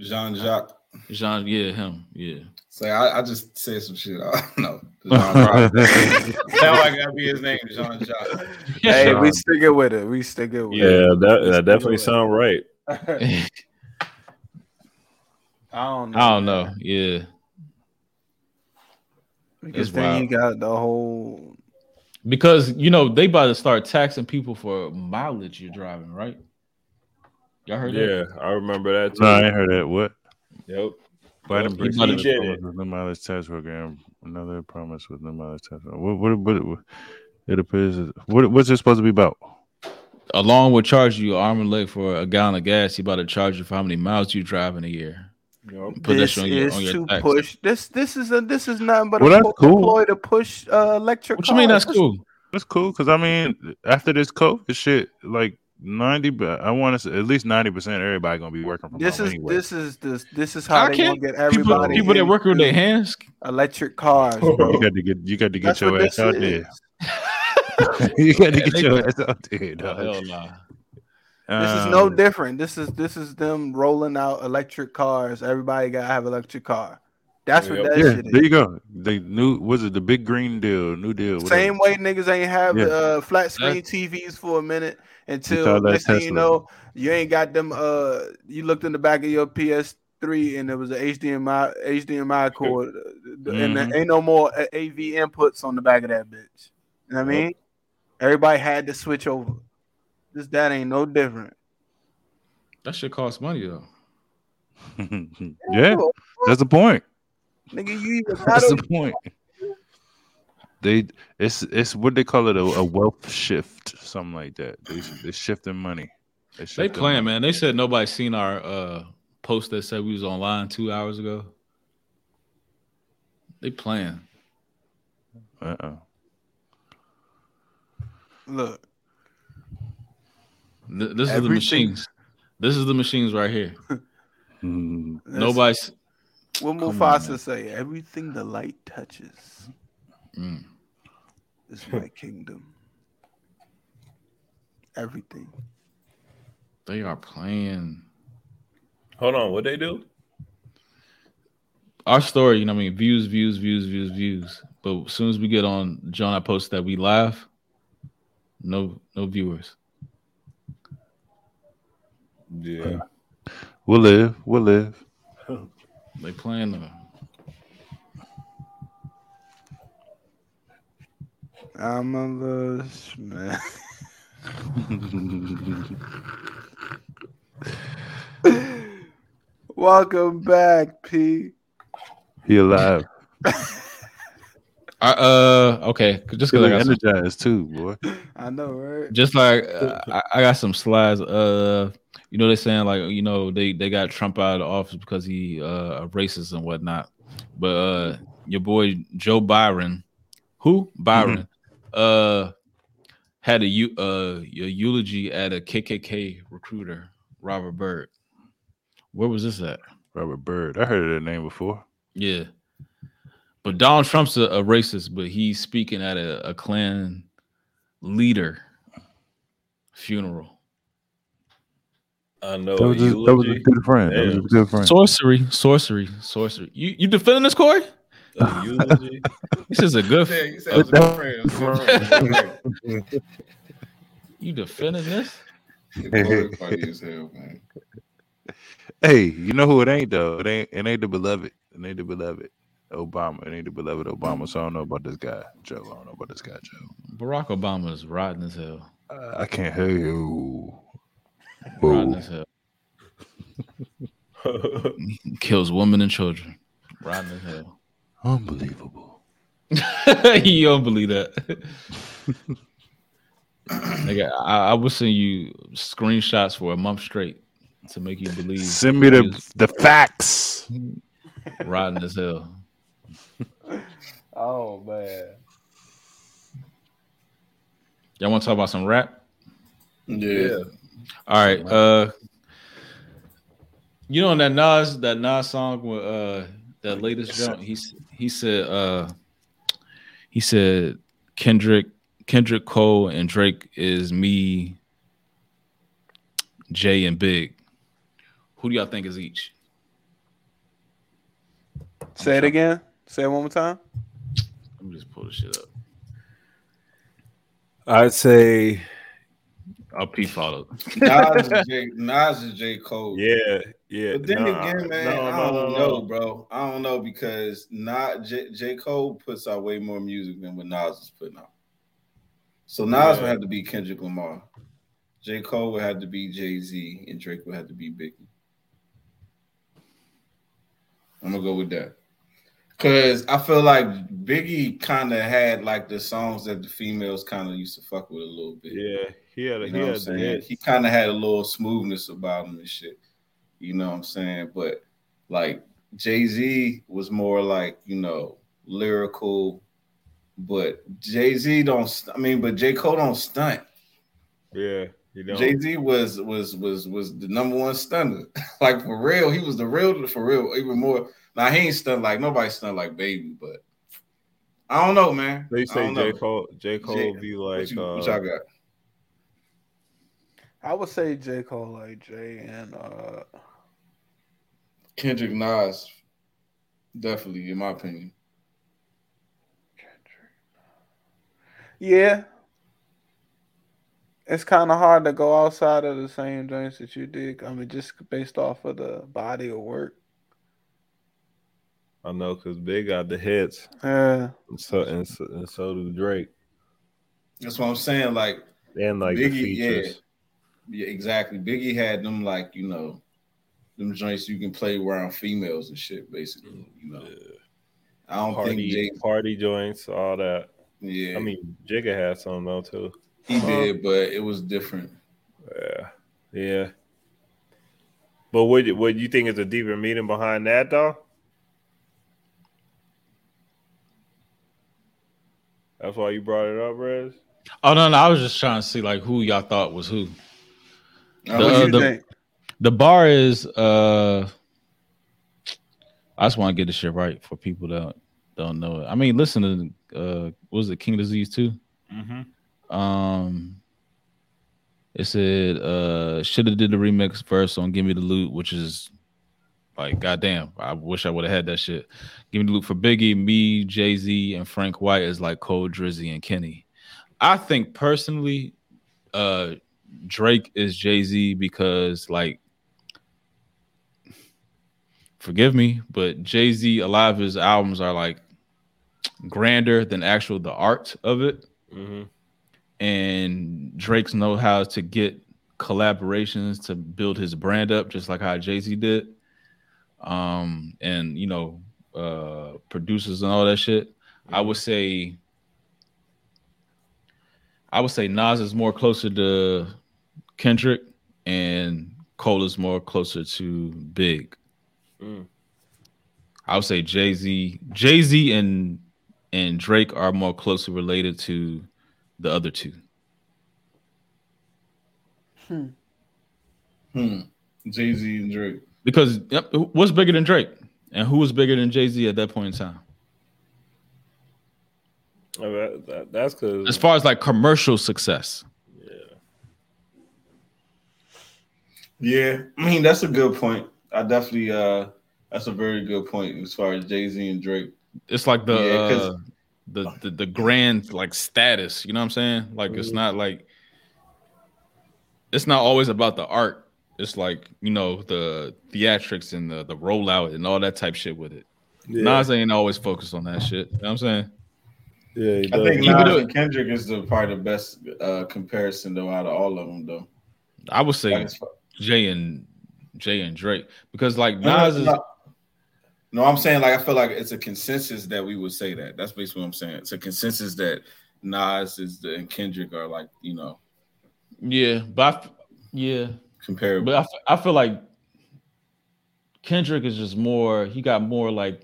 Jean-Jacques. Jean, yeah, him. Yeah. Say, so I, I just said some shit. I don't know. Sound like that'd be his name, Jean-Jacques. Hey, Jean. we stick it with it. We stick it with yeah, it. Yeah, that, that definitely sound right. I don't know. I don't know. Man. Yeah. Because then you got the whole. Because you know they about to start taxing people for mileage you're driving, right? Y'all heard yeah, that? Yeah, I remember that too. No, I ain't heard that. What? Yep. Biden breaks the mileage tax program. Another promise with no mileage tax. What? What? What? what it appears. What? What's it supposed to be about? Along with charge you arm and leg for a gallon of gas, he about to charge you for how many miles you drive in a year. Yo, this on your, is on your to tax. push. This this is a, this is nothing but well, a cool. ploy to push uh, electric. What cars. You mean that's cool? That's cool because I mean after this COVID shit, like ninety, but I want to at least ninety percent everybody gonna be working from this home. Is, anyway. This is this this is how I they can't, gonna get everybody. People, people that work with their hands, electric cars. Bro. You got to get you got to get that's your ass out is. there. you got to yeah, get your got, ass out there. No, hell nah. This is no different. This is this is them rolling out electric cars. Everybody gotta have an electric car. That's yep. what that yeah, shit is. There you go. They new was it the big green deal, new deal. Same whatever. way niggas ain't have yeah. uh, flat screen T Vs for a minute until next thing you know you ain't got them. Uh, you looked in the back of your P S three and there was a H D M I H D M I cord, mm-hmm. and there ain't no more A V inputs on the back of that bitch. You know what I mean? Yep. Everybody had to switch over. This that ain't no different. That shit costs money though. yeah, that's the point. Nigga, you that's the point. They it's it's what they call it a, a wealth shift, something like that. They they're shifting money. They, shift they playing, money. man. They said nobody seen our uh, post that said we was online two hours ago. They playing. Uh uh-uh. oh. Look. This Everything. is the machines. This is the machines right here. Nobody's What Mufasa say? Everything the light touches mm. is my kingdom. Everything. They are playing. Hold on, what they do? Our story, you know what I mean? Views, views, views, views, views. But as soon as we get on John, I post that we live. No, no viewers. Yeah. We'll live. We'll live. They playing them. I'm a lush man. Welcome back, P. He alive. I, uh, okay. Just because I got energized some, too, boy. I know, right? Just like uh, I, I got some slides. Uh, you know, they're saying like, you know, they, they got Trump out of office because he uh a racist and whatnot. But uh, your boy Joe Byron, who Byron, mm-hmm. uh, had a uh a eulogy at a K K K recruiter, Robert Byrd. Where was this at? Robert Byrd. I heard that name before. Yeah. But Donald Trump's a, a racist, but he's speaking at a, a Klan leader funeral. I know. That was, a, that was a good friend. That was a good friend. Sorcery, sorcery, sorcery. You you defending this, Corey? A eulogy? This is a good friend. Yeah, you, good friend. You defending this? Corey's funny as hell, man. Hey, you know who it ain't though? It ain't it ain't the beloved. It ain't the beloved. Obama. It ain't the beloved Obama. So I don't know about this guy, Joe. I don't know about this guy, Joe. Barack Obama is rotten as hell. Uh, I can't hear you. Rotten as hell. Kills women and children. Rotten as hell. Unbelievable. You don't believe that. Nigga, I, I would send you screenshots for a month straight to make you believe. Send me the, the facts. Rotten as hell. Oh man. Y'all want to talk about some rap? Yeah. All right. Uh you know in that Nas that Nas song with uh that latest jump, he he said uh he said Kendrick Kendrick Cole and Drake is me, Jay and Big. Who do y'all think is each? Say it again. Say it one more time. Let me just pull this shit up. I'd say I'll P follow. Nas is J, Nas is J. Cole. Yeah, yeah. But then nah, again, man, no, I don't no, know, no. bro. I don't know because not J, J. Cole puts out way more music than what Nas is putting out. So Nas yeah. would have to be Kendrick Lamar. J. Cole would have to be Jay-Z, and Drake would have to be Biggie. I'm gonna go with that. Because I feel like Biggie kind of had like the songs that the females kind of used to fuck with a little bit. Yeah, he had a, you know he, had a hit. He kind of had a little smoothness about him and shit. You know what I'm saying? But like Jay-Z was more like, you know, lyrical. But Jay-Z don't, I mean, but J. Cole don't stunt. Yeah. You know? Jay-Z was was was was the number one stunner. Like for real, he was the real for real, even more. Now he ain't stunned like nobody stunned like Baby, but I don't know, man. They say J. Cole, J. Cole J. be like what, you, uh, what y'all got? I would say J. Cole like Jay and uh Kendrick Nas, definitely, in my opinion. Kendrick. Yeah. It's kind of hard to go outside of the same joints that you did. I mean, just based off of the body of work. I know, because Big got the hits. Yeah. And so, and so, and so do Drake. That's what I'm saying. Like, and like Biggie, the features. Yeah, yeah, exactly. Biggie had them, like, you know, them joints you can play around females and shit, basically. You know, yeah. I don't party, think Jay- party joints, all that. Yeah. I mean, Jigga had some, though, too. He did, but it was different. Yeah, yeah. But what what you think is a deeper meaning behind that, though? That's why you brought it up, Rez? Oh no, no, I was just trying to see like who y'all thought was who. Uh, the, what you uh, the, think? The bar is uh, I just want to get this shit right for people that don't know it. I mean, listen to uh, what was it, King Disease two? Mm-hmm. Um, it said uh, should have did the remix first on "Give Me the Loot," which is like, goddamn, I wish I would have had that shit. "Give Me the Loot" for Biggie, me, Jay-Z, and Frank White is like Cole, Drizzy, and Kenny. I think personally, uh, Drake is Jay-Z because, like, forgive me, but Jay-Z, a lot of his albums are like grander than actual the art of it. Mm-hmm. And Drake's know-how to get collaborations to build his brand up, just like how Jay-Z did. Um, and, you know, uh, producers and all that shit. Mm-hmm. I would say, I would say Nas is more closer to Kendrick and Cole is more closer to Big. Mm. I would say Jay-Z, Jay-Z and and Drake are more closely related to the other two. Hmm. Hmm. Jay-Z and Drake. Because yep, what's bigger than Drake? And who was bigger than Jay-Z at that point in time? I mean, that, that, that's because, as far as like commercial success. Yeah. Yeah. I mean, that's a good point. I definitely, uh, that's a very good point as far as Jay-Z and Drake. It's like the, yeah, uh, the, the, the grand like status, you know what I'm saying? Like, it's not like, it's not always about the art. It's like, you know, the theatrics and the, the rollout and all that type shit with it. Yeah. Nas ain't always focused on that shit. You know what I'm saying? Yeah, he does. I think Nas and Kendrick is the, probably the best uh, comparison though out of all of them though. I would say like, Jay and Jay and Drake because like Nas no, no, no. is. No, I'm saying like I feel like it's a consensus that we would say that. That's basically what I'm saying. It's a consensus that Nas is the, and Kendrick are like, you know. Yeah, but I, yeah, comparable. But I, I feel like Kendrick is just more. He got more like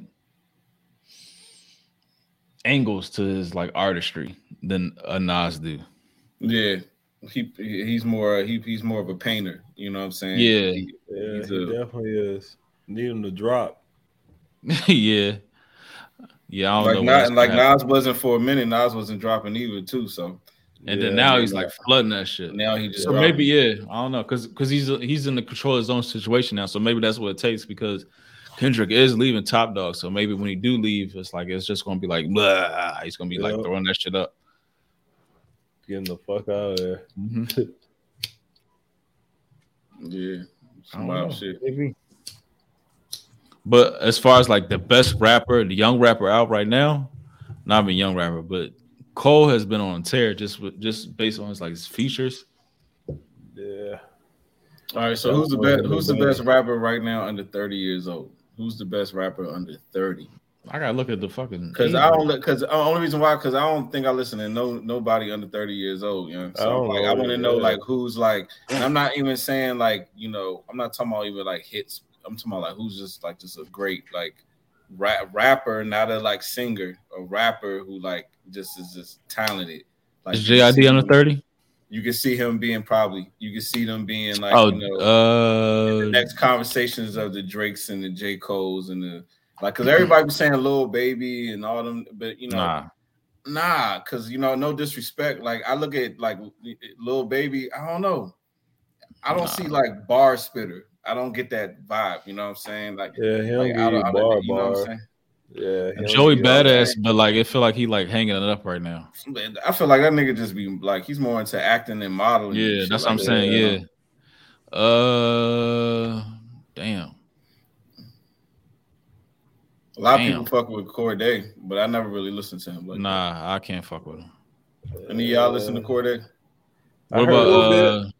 angles to his like artistry than a Nas do. Yeah, he he's more he he's more of a painter. You know what I'm saying? Yeah, he, yeah, he's he a, definitely is. Need him to drop. yeah, yeah. I don't like know not, like happen. Nas wasn't for a minute. Nas wasn't dropping either too. So and yeah, then now he's like, like flooding that shit. Now he just so dropped. Maybe yeah. I don't know because because he's he's in the control of his own situation now. So maybe that's what it takes because Kendrick is leaving Top Dog. So maybe when he do leave, it's like it's just gonna be like blah. He's gonna be yeah. like throwing that shit up. Getting the fuck out of there. Mm-hmm. Yeah, some wild shit. Maybe. But as far as like the best rapper, the young rapper out right now, not even young rapper, but Cole has been on tear just with, just based on his like his features. Yeah. All right. So who's the best? Who's the best rapper right now under thirty years old? Who's the best rapper under thirty? I gotta look at the fucking. Because I don't. Because the only reason why, because I don't think I listen to no nobody under thirty years old. You know, so I don't like know, I want to yeah. know like who's like. And I'm not even saying like you know. I'm not talking about even like hits. I'm talking about like who's just like just a great like rap, rapper, not a like singer, a rapper who like just is just talented. Like is J I D under thirty? You can see him being probably. You can see them being like oh, you know uh, in the next conversations of the Drakes and the J. Coles and the like because everybody was saying Lil Baby and all them, but you know nah. Nah, because you know no disrespect. Like I look at like Lil Baby, I don't know. I don't nah. see like bar spitter. I don't get that vibe, you know what I'm saying? Like, yeah, he like, don't be bar, you know bar. What I'm saying? Yeah, Joey badass, but like it feel like he like hanging it up right now. I feel like that nigga just be like he's more into acting than modeling. Yeah, that's what I'm saying. Yeah. Uh, damn. A lot of people fuck with Cordae, but I never really listened to him. Like nah, I can't fuck with him. Any of y'all listen to Cordae? What about?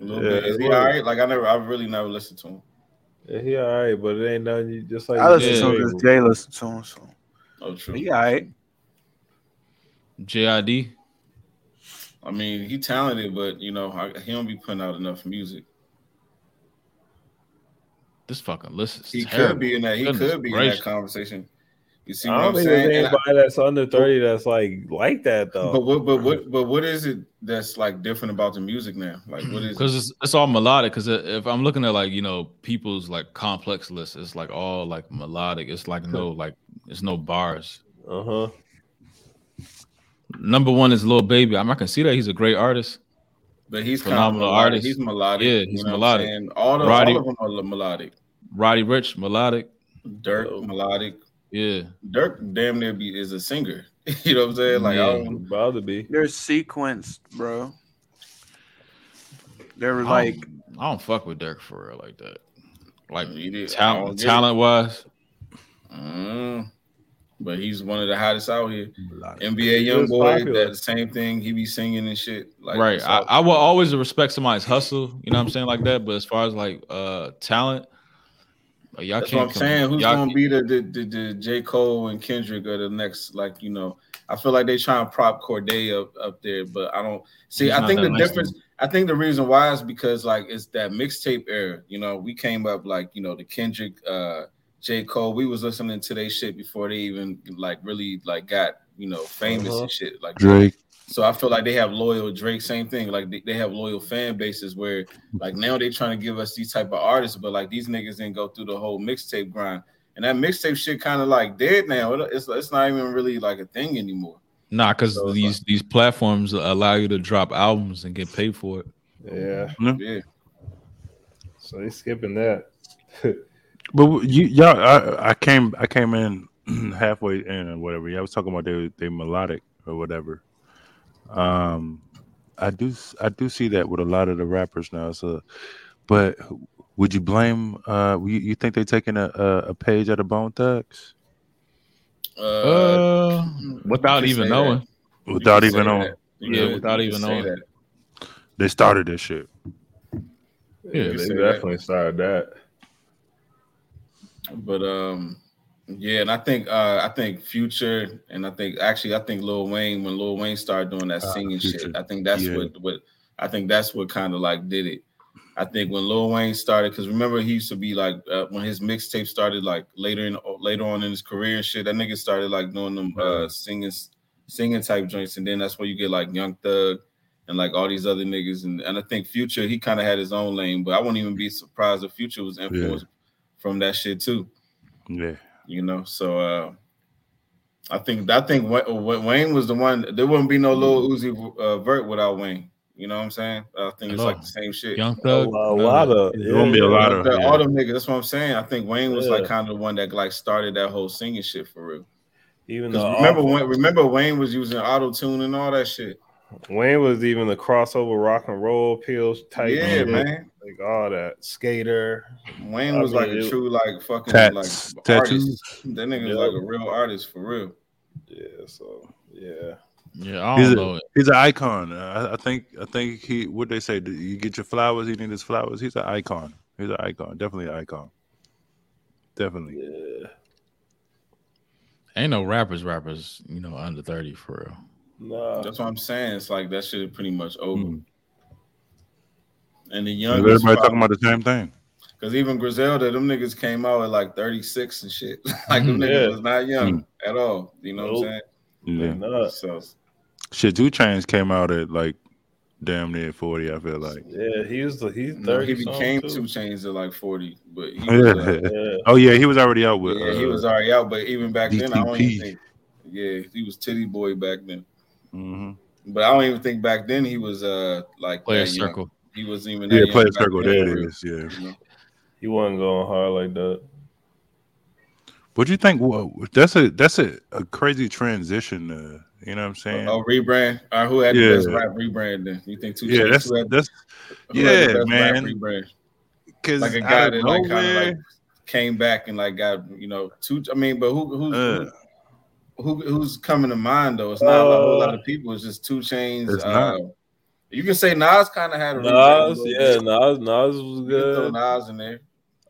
A little yeah, bit. Is he all right? Like I never, I really never listened to him. Yeah, he all right, but it ain't nothing. You just like I listen yeah. to him because Jay listened to him. So, oh true. He all right. J I D. I mean, he talented, but you know I, he don't be putting out enough music. This fucking list is he terrible. Could be in that. He Goodness could be gracious. In that conversation. You see what I don't I'm think saying? There's anybody I, that's under thirty that's like like that though. But what, but what, but what is it that's like different about the music now? Like, what is? Because it? it's, it's all melodic. Because if I'm looking at like you know people's like complex lists, it's like all like melodic. It's like no like it's no bars. Uh huh. Number one is Lil Baby. I mean, I can see that he's a great artist. But he's phenomenal kind of artist. He's melodic. Yeah, he's you know melodic. And all, the, Roddy, all of them are melodic. Roddy Ricch, melodic. Dirk, so, melodic. Yeah. Dirk damn near be is a singer. You know what I'm saying? Like yeah. I don't bother be. They're sequenced, bro. They were like I don't fuck with Dirk for real like that. Like talent talent wise. Mm, but he's one of the hottest out here. N B A young boy, that same thing. He be singing and shit. Like right. I, I will always respect somebody's hustle, you know what I'm saying, like that. But as far as like uh talent. Like y'all That's can't what I'm come, saying. Who's gonna be the the, the the J. Cole and Kendrick or the next? Like you know, I feel like they trying to prop Cordae up, up there, but I don't see. I think the nice difference. Thing. I think the reason why is because like it's that mixtape era. You know, we came up like you know the Kendrick, uh, J. Cole. We was listening to their shit before they even like really like got you know famous uh-huh. and shit like Drake. So I feel like they have loyal Drake, same thing. Like they, they have loyal fan bases where like now they're trying to give us these type of artists, but like these niggas didn't go through the whole mixtape grind. And that mixtape shit kind of like dead now. It, it's it's not even really like a thing anymore. Nah, because so these like, these platforms allow you to drop albums and get paid for it. Yeah. Mm-hmm. Yeah. So they skipping that. But you y'all I, I came I came in halfway in or whatever. Yeah, I was talking about they they melodic or whatever. Um, I do, I do see that with a lot of the rappers now. So, but would you blame? Uh, you, you think they're taking a, a, a page out of Bone Thugs? Uh, uh without even knowing, that. without even knowing, yeah, yeah, without even knowing, that. They started this shit. Yeah, they definitely that. started that. But um. Yeah, and I think uh, I think Future, and I think actually I think Lil Wayne when Lil Wayne started doing that singing uh, shit, I think that's yeah. what what I think that's what kind of like did it. I think when Lil Wayne started, because remember he used to be like uh, when his mixtape started like later in later on in his career and shit, that nigga started like doing them uh, singing singing type joints, and then that's where you get like Young Thug and like all these other niggas, and, and I think Future he kind of had his own lane, but I wouldn't even be surprised if Future was influenced yeah. from that shit too. Yeah. You know, so uh, I think I think Wayne was the one. There wouldn't be no Lil Uzi uh, Vert without Wayne. You know what I'm saying? I think it's like the same shit. Young Thug, a lot of yeah. gonna be a lot of all them niggas. That's what I'm saying. I think Wayne was yeah. like kind of the one that like started that whole singing shit for real. Even though remember when remember Wayne was using auto tune and all that shit. Wayne was even the crossover rock and roll pills type. Yeah, shit. man. Like all that. Skater. Wayne I was like a true like fucking tats, like tattoos. Artist. That nigga yeah. was like a real artist for real. Yeah, so yeah. Yeah, I don't he's know a, it. He's an icon. I, I think I think he what they say, you get your flowers, he needs his flowers. He's an icon. He's an icon. Definitely an icon. Definitely. Yeah. Ain't no rappers, rappers, you know, under thirty for real. No. That's what I'm saying. It's like that shit is pretty much over. Mm. And the young everybody probably, talking about the same thing. Because even Griselda, them niggas came out at like thirty-six and shit. Like them yeah. niggas was not young mm. at all. You know nope. what I'm saying? Yeah. So shit, two Chainz came out at like damn near forty. I feel like. Yeah, he was he's thirty. He became two Chainz at like forty, but he was, uh, yeah. oh yeah, he was already out with. Yeah, uh, he was already out, but even back D T P. Then, I don't even think. Yeah, he was Titty Boy back then. Mm-hmm. But I don't even think back then he was uh like player circle. He wasn't even yeah player circle. There it is. Yeah, you know? He wasn't going hard like that. What do you think? Well, that's a that's a, a crazy transition. Uh, you know what I'm saying? Oh, oh rebrand. Or who had yeah. the best rap rebrand? Then you think two? Yeah, that's who had, that's who yeah had the best man. Rebrand because like a guy that like kind of like came back and like got you know two. I mean, but who who? Uh. who Who, who's coming to mind though? It's not uh, a whole lot of people. It's just two Chainz. Uh, you can say Nas kind of had a rebrand. Nas, yeah, Nas, Nas was good. You throw Nas in there.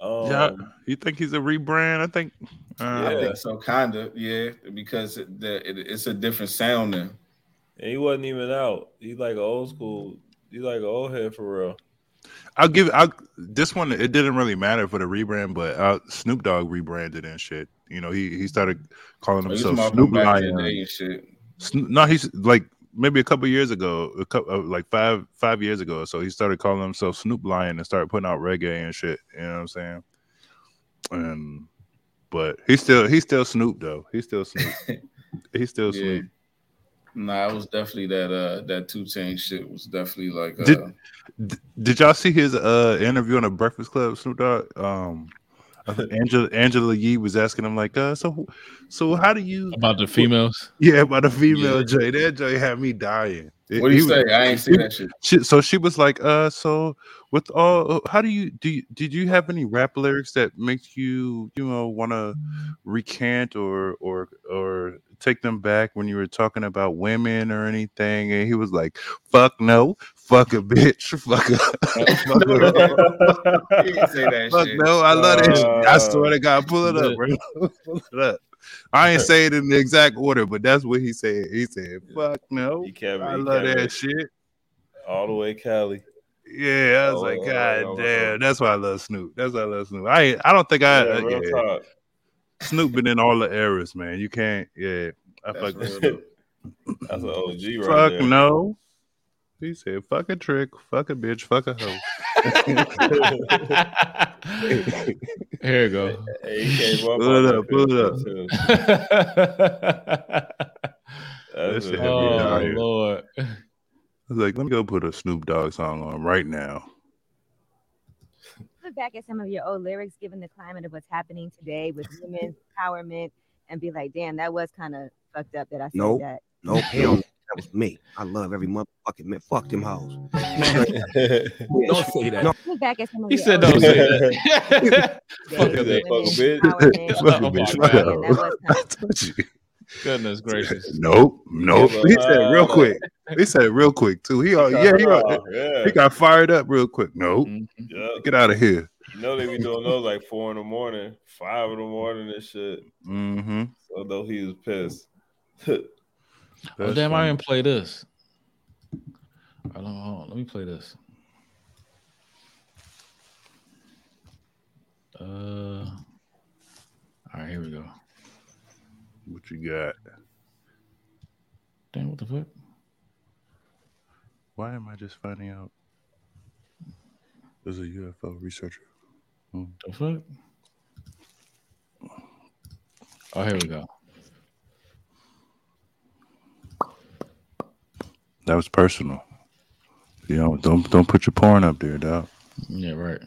Um, yeah, you think he's a rebrand? I think. Uh, yeah. I think so, kind of. Yeah, because the, it, it's a different sound now. And he wasn't even out. He's like an old school. He's like an old head for real. I'll give. I this one. It didn't really matter for the rebrand, but uh, Snoop Dogg rebranded and shit. You know, he, he started calling oh, himself Snoop Lion. And shit. Snoop, no, he's like maybe a couple years ago, a couple, like five five years ago or so, he started calling himself Snoop Lion and started putting out reggae and shit. You know what I'm saying? And but he's still he's still Snoop though. He's still Snoop. he's still yeah. Snoop. Nah, it was definitely that uh that two Chainz shit was definitely like. Uh, did, did y'all see his uh interview on the Breakfast Club, Snoop Dogg? Um, I think Angela Angela Yee was asking him like, uh, so so how do you about the females? Yeah, about the female yeah. Jay. That Jay had me dying. What do you say? Was, I ain't seen that shit. She, so she was like, uh, so with all, how do you do? You, did you have any rap lyrics that makes you, you know, want to recant or or or take them back when you were talking about women or anything? And he was like, "Fuck no, fuck a bitch, fuck a." fuck a he didn't say that fuck shit. No, I love that. Uh, I swear to God, pull it up, bro. Pull it up. I ain't say it in the exact order, but that's what he said. He said, "Fuck no, he Kevin, I love Kevin. That shit." All the way, Cali. Yeah, I was oh, like, God oh, damn, oh. that's why I love Snoop. That's why I love Snoop. I I don't think I. Yeah, uh, yeah. Snoop been in all the eras, man. You can't. Yeah, I that's fuck with Snoop. That's an O G right fuck there. Fuck no. He said, "Fuck a trick, fuck a bitch, fuck a hoe." Here you go. Pull it up, pull it up. Oh Lord! I was like, let me go put a Snoop Dogg song on right now. Look back at some of your old lyrics, given the climate of what's happening today with women's empowerment, and be like, damn, that was kind of fucked up that I said nope. that. No, nope. hell. That was me. I love every motherfucking man. Fuck them hoes. Don't say that. No. He said don't say that. Fuck that fucking bitch. Goodness gracious. Nope. Nope. He said real quick. He said real quick too. He all, yeah, he, all, yeah. he got fired up real quick. Nope. Mm-hmm. Yep. Get out of here. You know they be doing those like four in the morning, five in the morning and shit. Mm-hmm. Although he was pissed. That's oh damn! Funny. I didn't play this. I don't. Hold on. Let me play this. Uh, all right, here we go. What you got? Damn! What the fuck? Why am I just finding out? There's a U F O researcher. Hmm. The fuck? Oh, here we go. That was personal. You know, don't don't put your porn up there, dog. Yeah, right.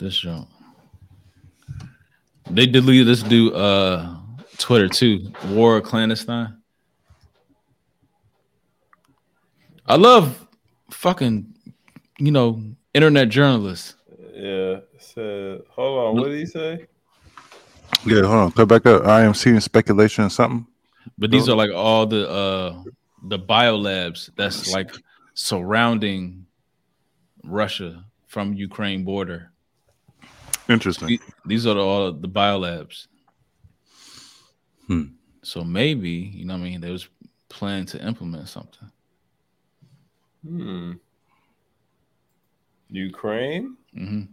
This show. They deleted this dude uh Twitter too. War of Clandestine. I love fucking, you know, internet journalists. Yeah. So hold on, what did he say? Yeah, hold on, cut back up. I am seeing speculation or something. But these are like all the uh, the biolabs that's like surrounding Russia from Ukraine border. Interesting. These are the, all the biolabs. Hmm. So maybe, you know what I mean, they was planning to implement something. Hmm. Ukraine? Mm-hmm.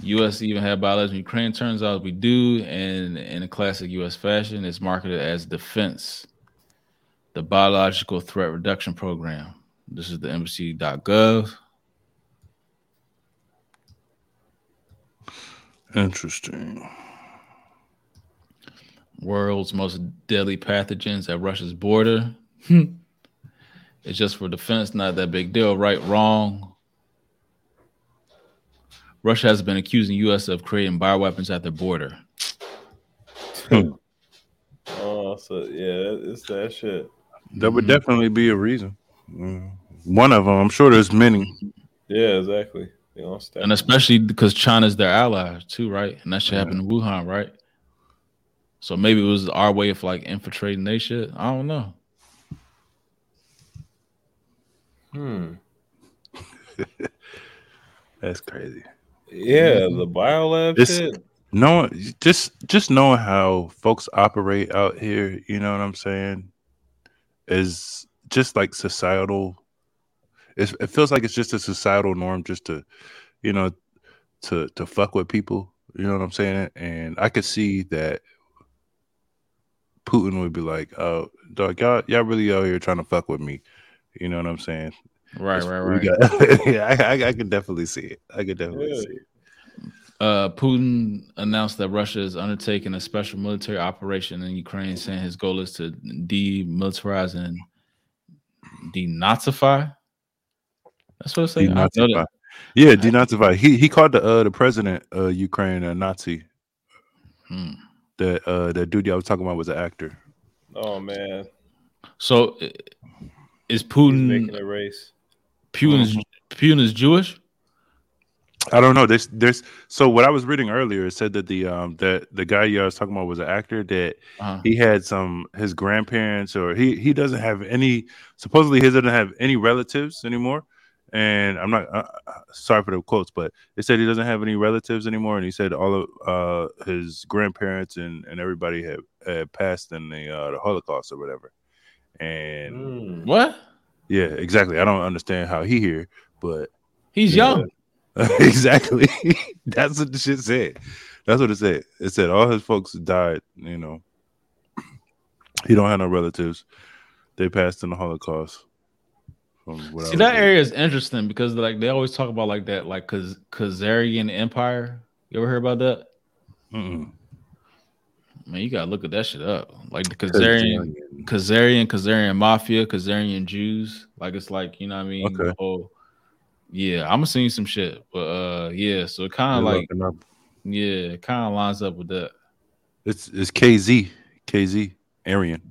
U S even had biolabs in Ukraine. Turns out we do, and in a classic U S fashion, it's marketed as defense, the Biological Threat Reduction Program. This is the embassy dot gov. Interesting. World's most deadly pathogens at Russia's border. It's just for defense, not that big deal. Right, wrong. Russia has been accusing U S of creating bioweapons at their border. Oh, so yeah, it's that shit. That would mm-hmm. definitely be a reason. One of them, I'm sure there's many. Yeah, exactly. They don't stop. And especially because China's their ally too, right? And that shit yeah. happened in Wuhan, right? So maybe it was our way of like infiltrating their shit. I don't know. Hmm. That's crazy. Yeah, the biolab shit. No, just just knowing how folks operate out here, you know what I'm saying, is just like societal. It's, it feels like it's just a societal norm, just to, you know, to to fuck with people. You know what I'm saying? And I could see that Putin would be like, "Oh, dog, y'all, y'all really out here trying to fuck with me." You know what I'm saying? Right, That's right, right. Got, yeah, I, I, I could definitely see it. I could definitely yeah. see it. Uh, Putin announced that Russia is undertaking a special military operation in Ukraine, saying his goal is to demilitarize and denazify. That's what I'm saying. Denazify. I yeah, denazify. He he called the uh, the president of uh, Ukraine a Nazi. Hmm. That uh, that dude I was talking about was an actor. Oh man. So is Putin He's making a race? Putin's mm-hmm. Putin is Jewish? I don't know. There's, there's. So what I was reading earlier, it said that the um that the guy you was talking about was an actor that uh-huh. he had some his grandparents or he he doesn't have any. Supposedly, he doesn't have any relatives anymore. And I'm not uh, sorry for the quotes, but it said he doesn't have any relatives anymore. And he said all of uh his grandparents and, and everybody had, had passed in the uh, the Holocaust or whatever. And mm. what? Yeah, exactly. I don't understand how he here, but he's young. Know, exactly. That's what the shit said. That's what it said. It said all his folks died, you know. He don't have no relatives. They passed in the Holocaust. See, that area is interesting because like they always talk about like that, like Kaz- Khazarian Empire. You ever heard about that? Mm-mm. Man, you gotta look at that shit up. Like the Khazarian, Khazarian, Khazarian Mafia, Khazarian Jews. Like it's like, you know what I mean? Okay. The whole Yeah, I'm gonna send you some shit, but uh, yeah, so it kind of like, yeah, it kind of lines up with that. It's it's K Z K Z Aryan,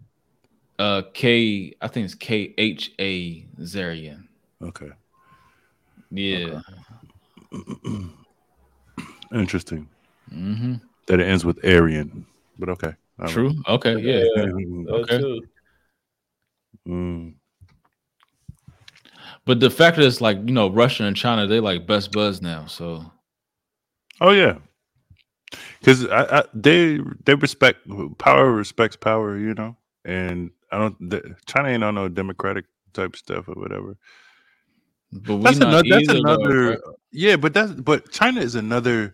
uh, K, I think it's K H A Zarian. Okay, yeah, okay. Interesting. Mm-hmm. That it ends with Aryan, but okay, All true. Right. Okay, yeah, yeah. okay. True. Mm. But the fact is, like, you know, Russia and China, they like best buds now. So, oh yeah, because I, I, they they respect power, respects power, you know. And I don't, the, China ain't on no democratic type stuff or whatever. But we that's another, that's another, right? yeah. But that's but China is another.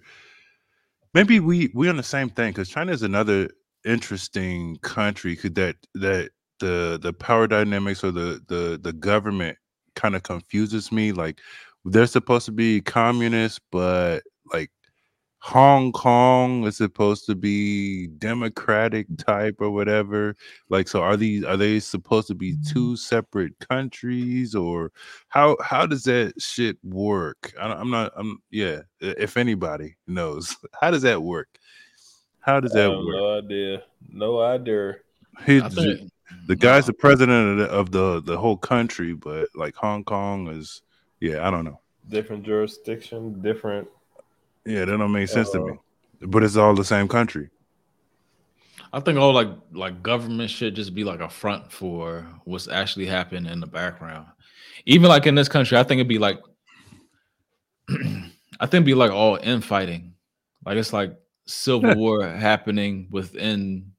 Maybe we we on the same thing because China is another interesting country that that the the power dynamics or the the the government kind of confuses me. Like they're supposed to be communist, but like Hong Kong is supposed to be democratic type or whatever. Like, so are these are they supposed to be two separate countries or how how does that shit work? I, I'm not. I'm yeah. If anybody knows, how does that work? How does that work? No idea. No idea. He, think, the guy's the president of the, of the the whole country, but like Hong Kong is, yeah, I don't know. Different jurisdiction, different. Yeah, that don't make sense uh, to me. But it's all the same country. I think all like like government should just be like a front for what's actually happening in the background. Even like in this country, I think it'd be like, I think it'd be like all infighting, like it's like civil war happening within.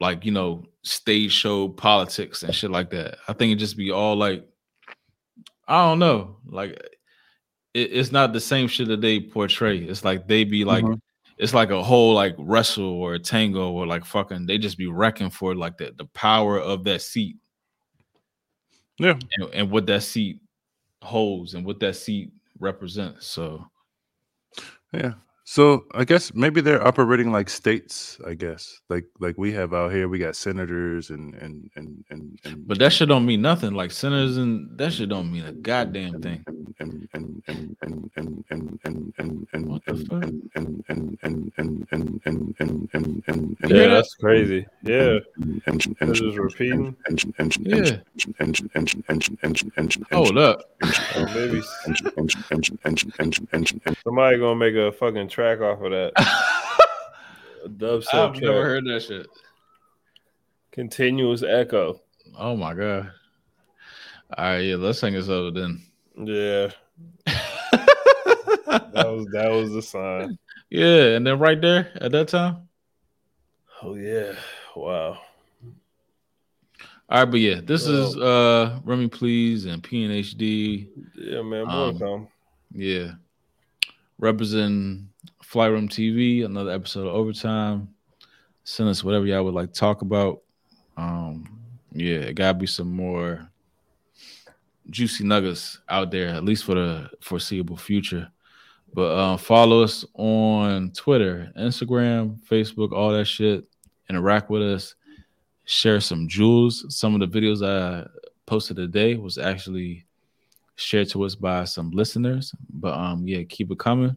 Like, you know, stage show politics and shit like that. I think it just be all like, I don't know. Like, it, it's not the same shit that they portray. It's like they be like, mm-hmm. it's like a whole like wrestle or a tango or like fucking, they just be wrecking for like the, the power of that seat. Yeah. And, and what that seat holds and what that seat represents. So, yeah. So I guess maybe they're operating like states, I guess. Like like we have out here, we got senators and and and and, and but that shit don't mean nothing. Like senators and that shit don't mean a goddamn thing. And and and and and and and and and and and and and and and and yeah, that's crazy. Yeah. And just repeating. Yeah. Hold up. Maybe somebody gonna make a fucking train track off of that. Dub I've track. Never heard that shit. Continuous echo. Oh my god. All right, yeah, let's hang this over then. Yeah. that was that was the sign. Yeah, and then right there at that time. Oh yeah. Wow. All right, but yeah, this oh. is uh Remy Please and P N H D. Yeah, man, welcome. Um, yeah. representing Flight Room T V, another episode of Overtime. Send us whatever y'all would like to talk about. Um, yeah, it gotta be some more juicy nuggets out there, at least for the foreseeable future. But uh, follow us on Twitter, Instagram, Facebook, all that shit. Interact with us. Share some jewels. Some of the videos I posted today was actually shared to us by some listeners. But um, yeah, keep it coming.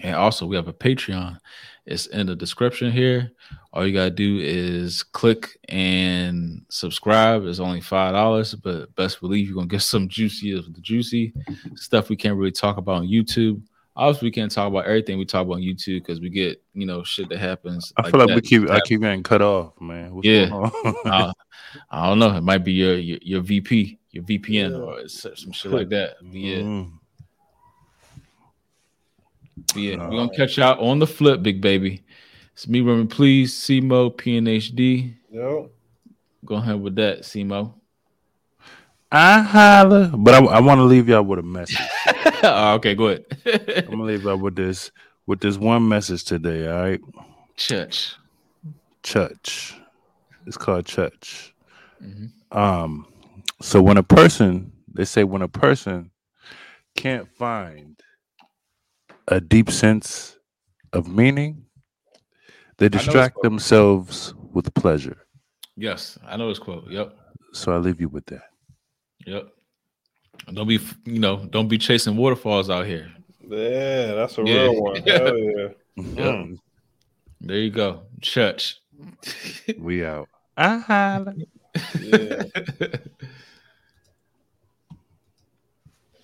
And also, we have a Patreon. It's in the description here. All you got to do is click and subscribe. It's only five dollars, but best believe you're going to get some juicy of the juicy stuff we can't really talk about on YouTube. Obviously, we can't talk about everything we talk about on YouTube because we get, you know, shit that happens. I like feel like that. we keep I keep getting cut off, man. What's yeah. Going on? I, I don't know. It might be your your, your V P, your V P N, yeah. or some shit like that. But yeah. Mm. But yeah, no. We're going to catch y'all on the flip, big baby. It's me, Roman, please. C M O, P N H D. Yep. Go ahead with that, C M O. I holla, but I, I want to leave y'all with a message. Oh, okay, go ahead. I'm going to leave y'all with this, with this one message today, all right? Church. Church. It's called church. Mm-hmm. Um, so when a person, they say when a person can't find a deep sense of meaning, they distract themselves with pleasure. Yes, I know this quote. Yep. So I leave you with that. Yep. Don't be, you know, don't be chasing waterfalls out here. Yeah, that's a yeah. real one. Hell yeah. Yep. There you go. Church. We out. I holla. Yeah.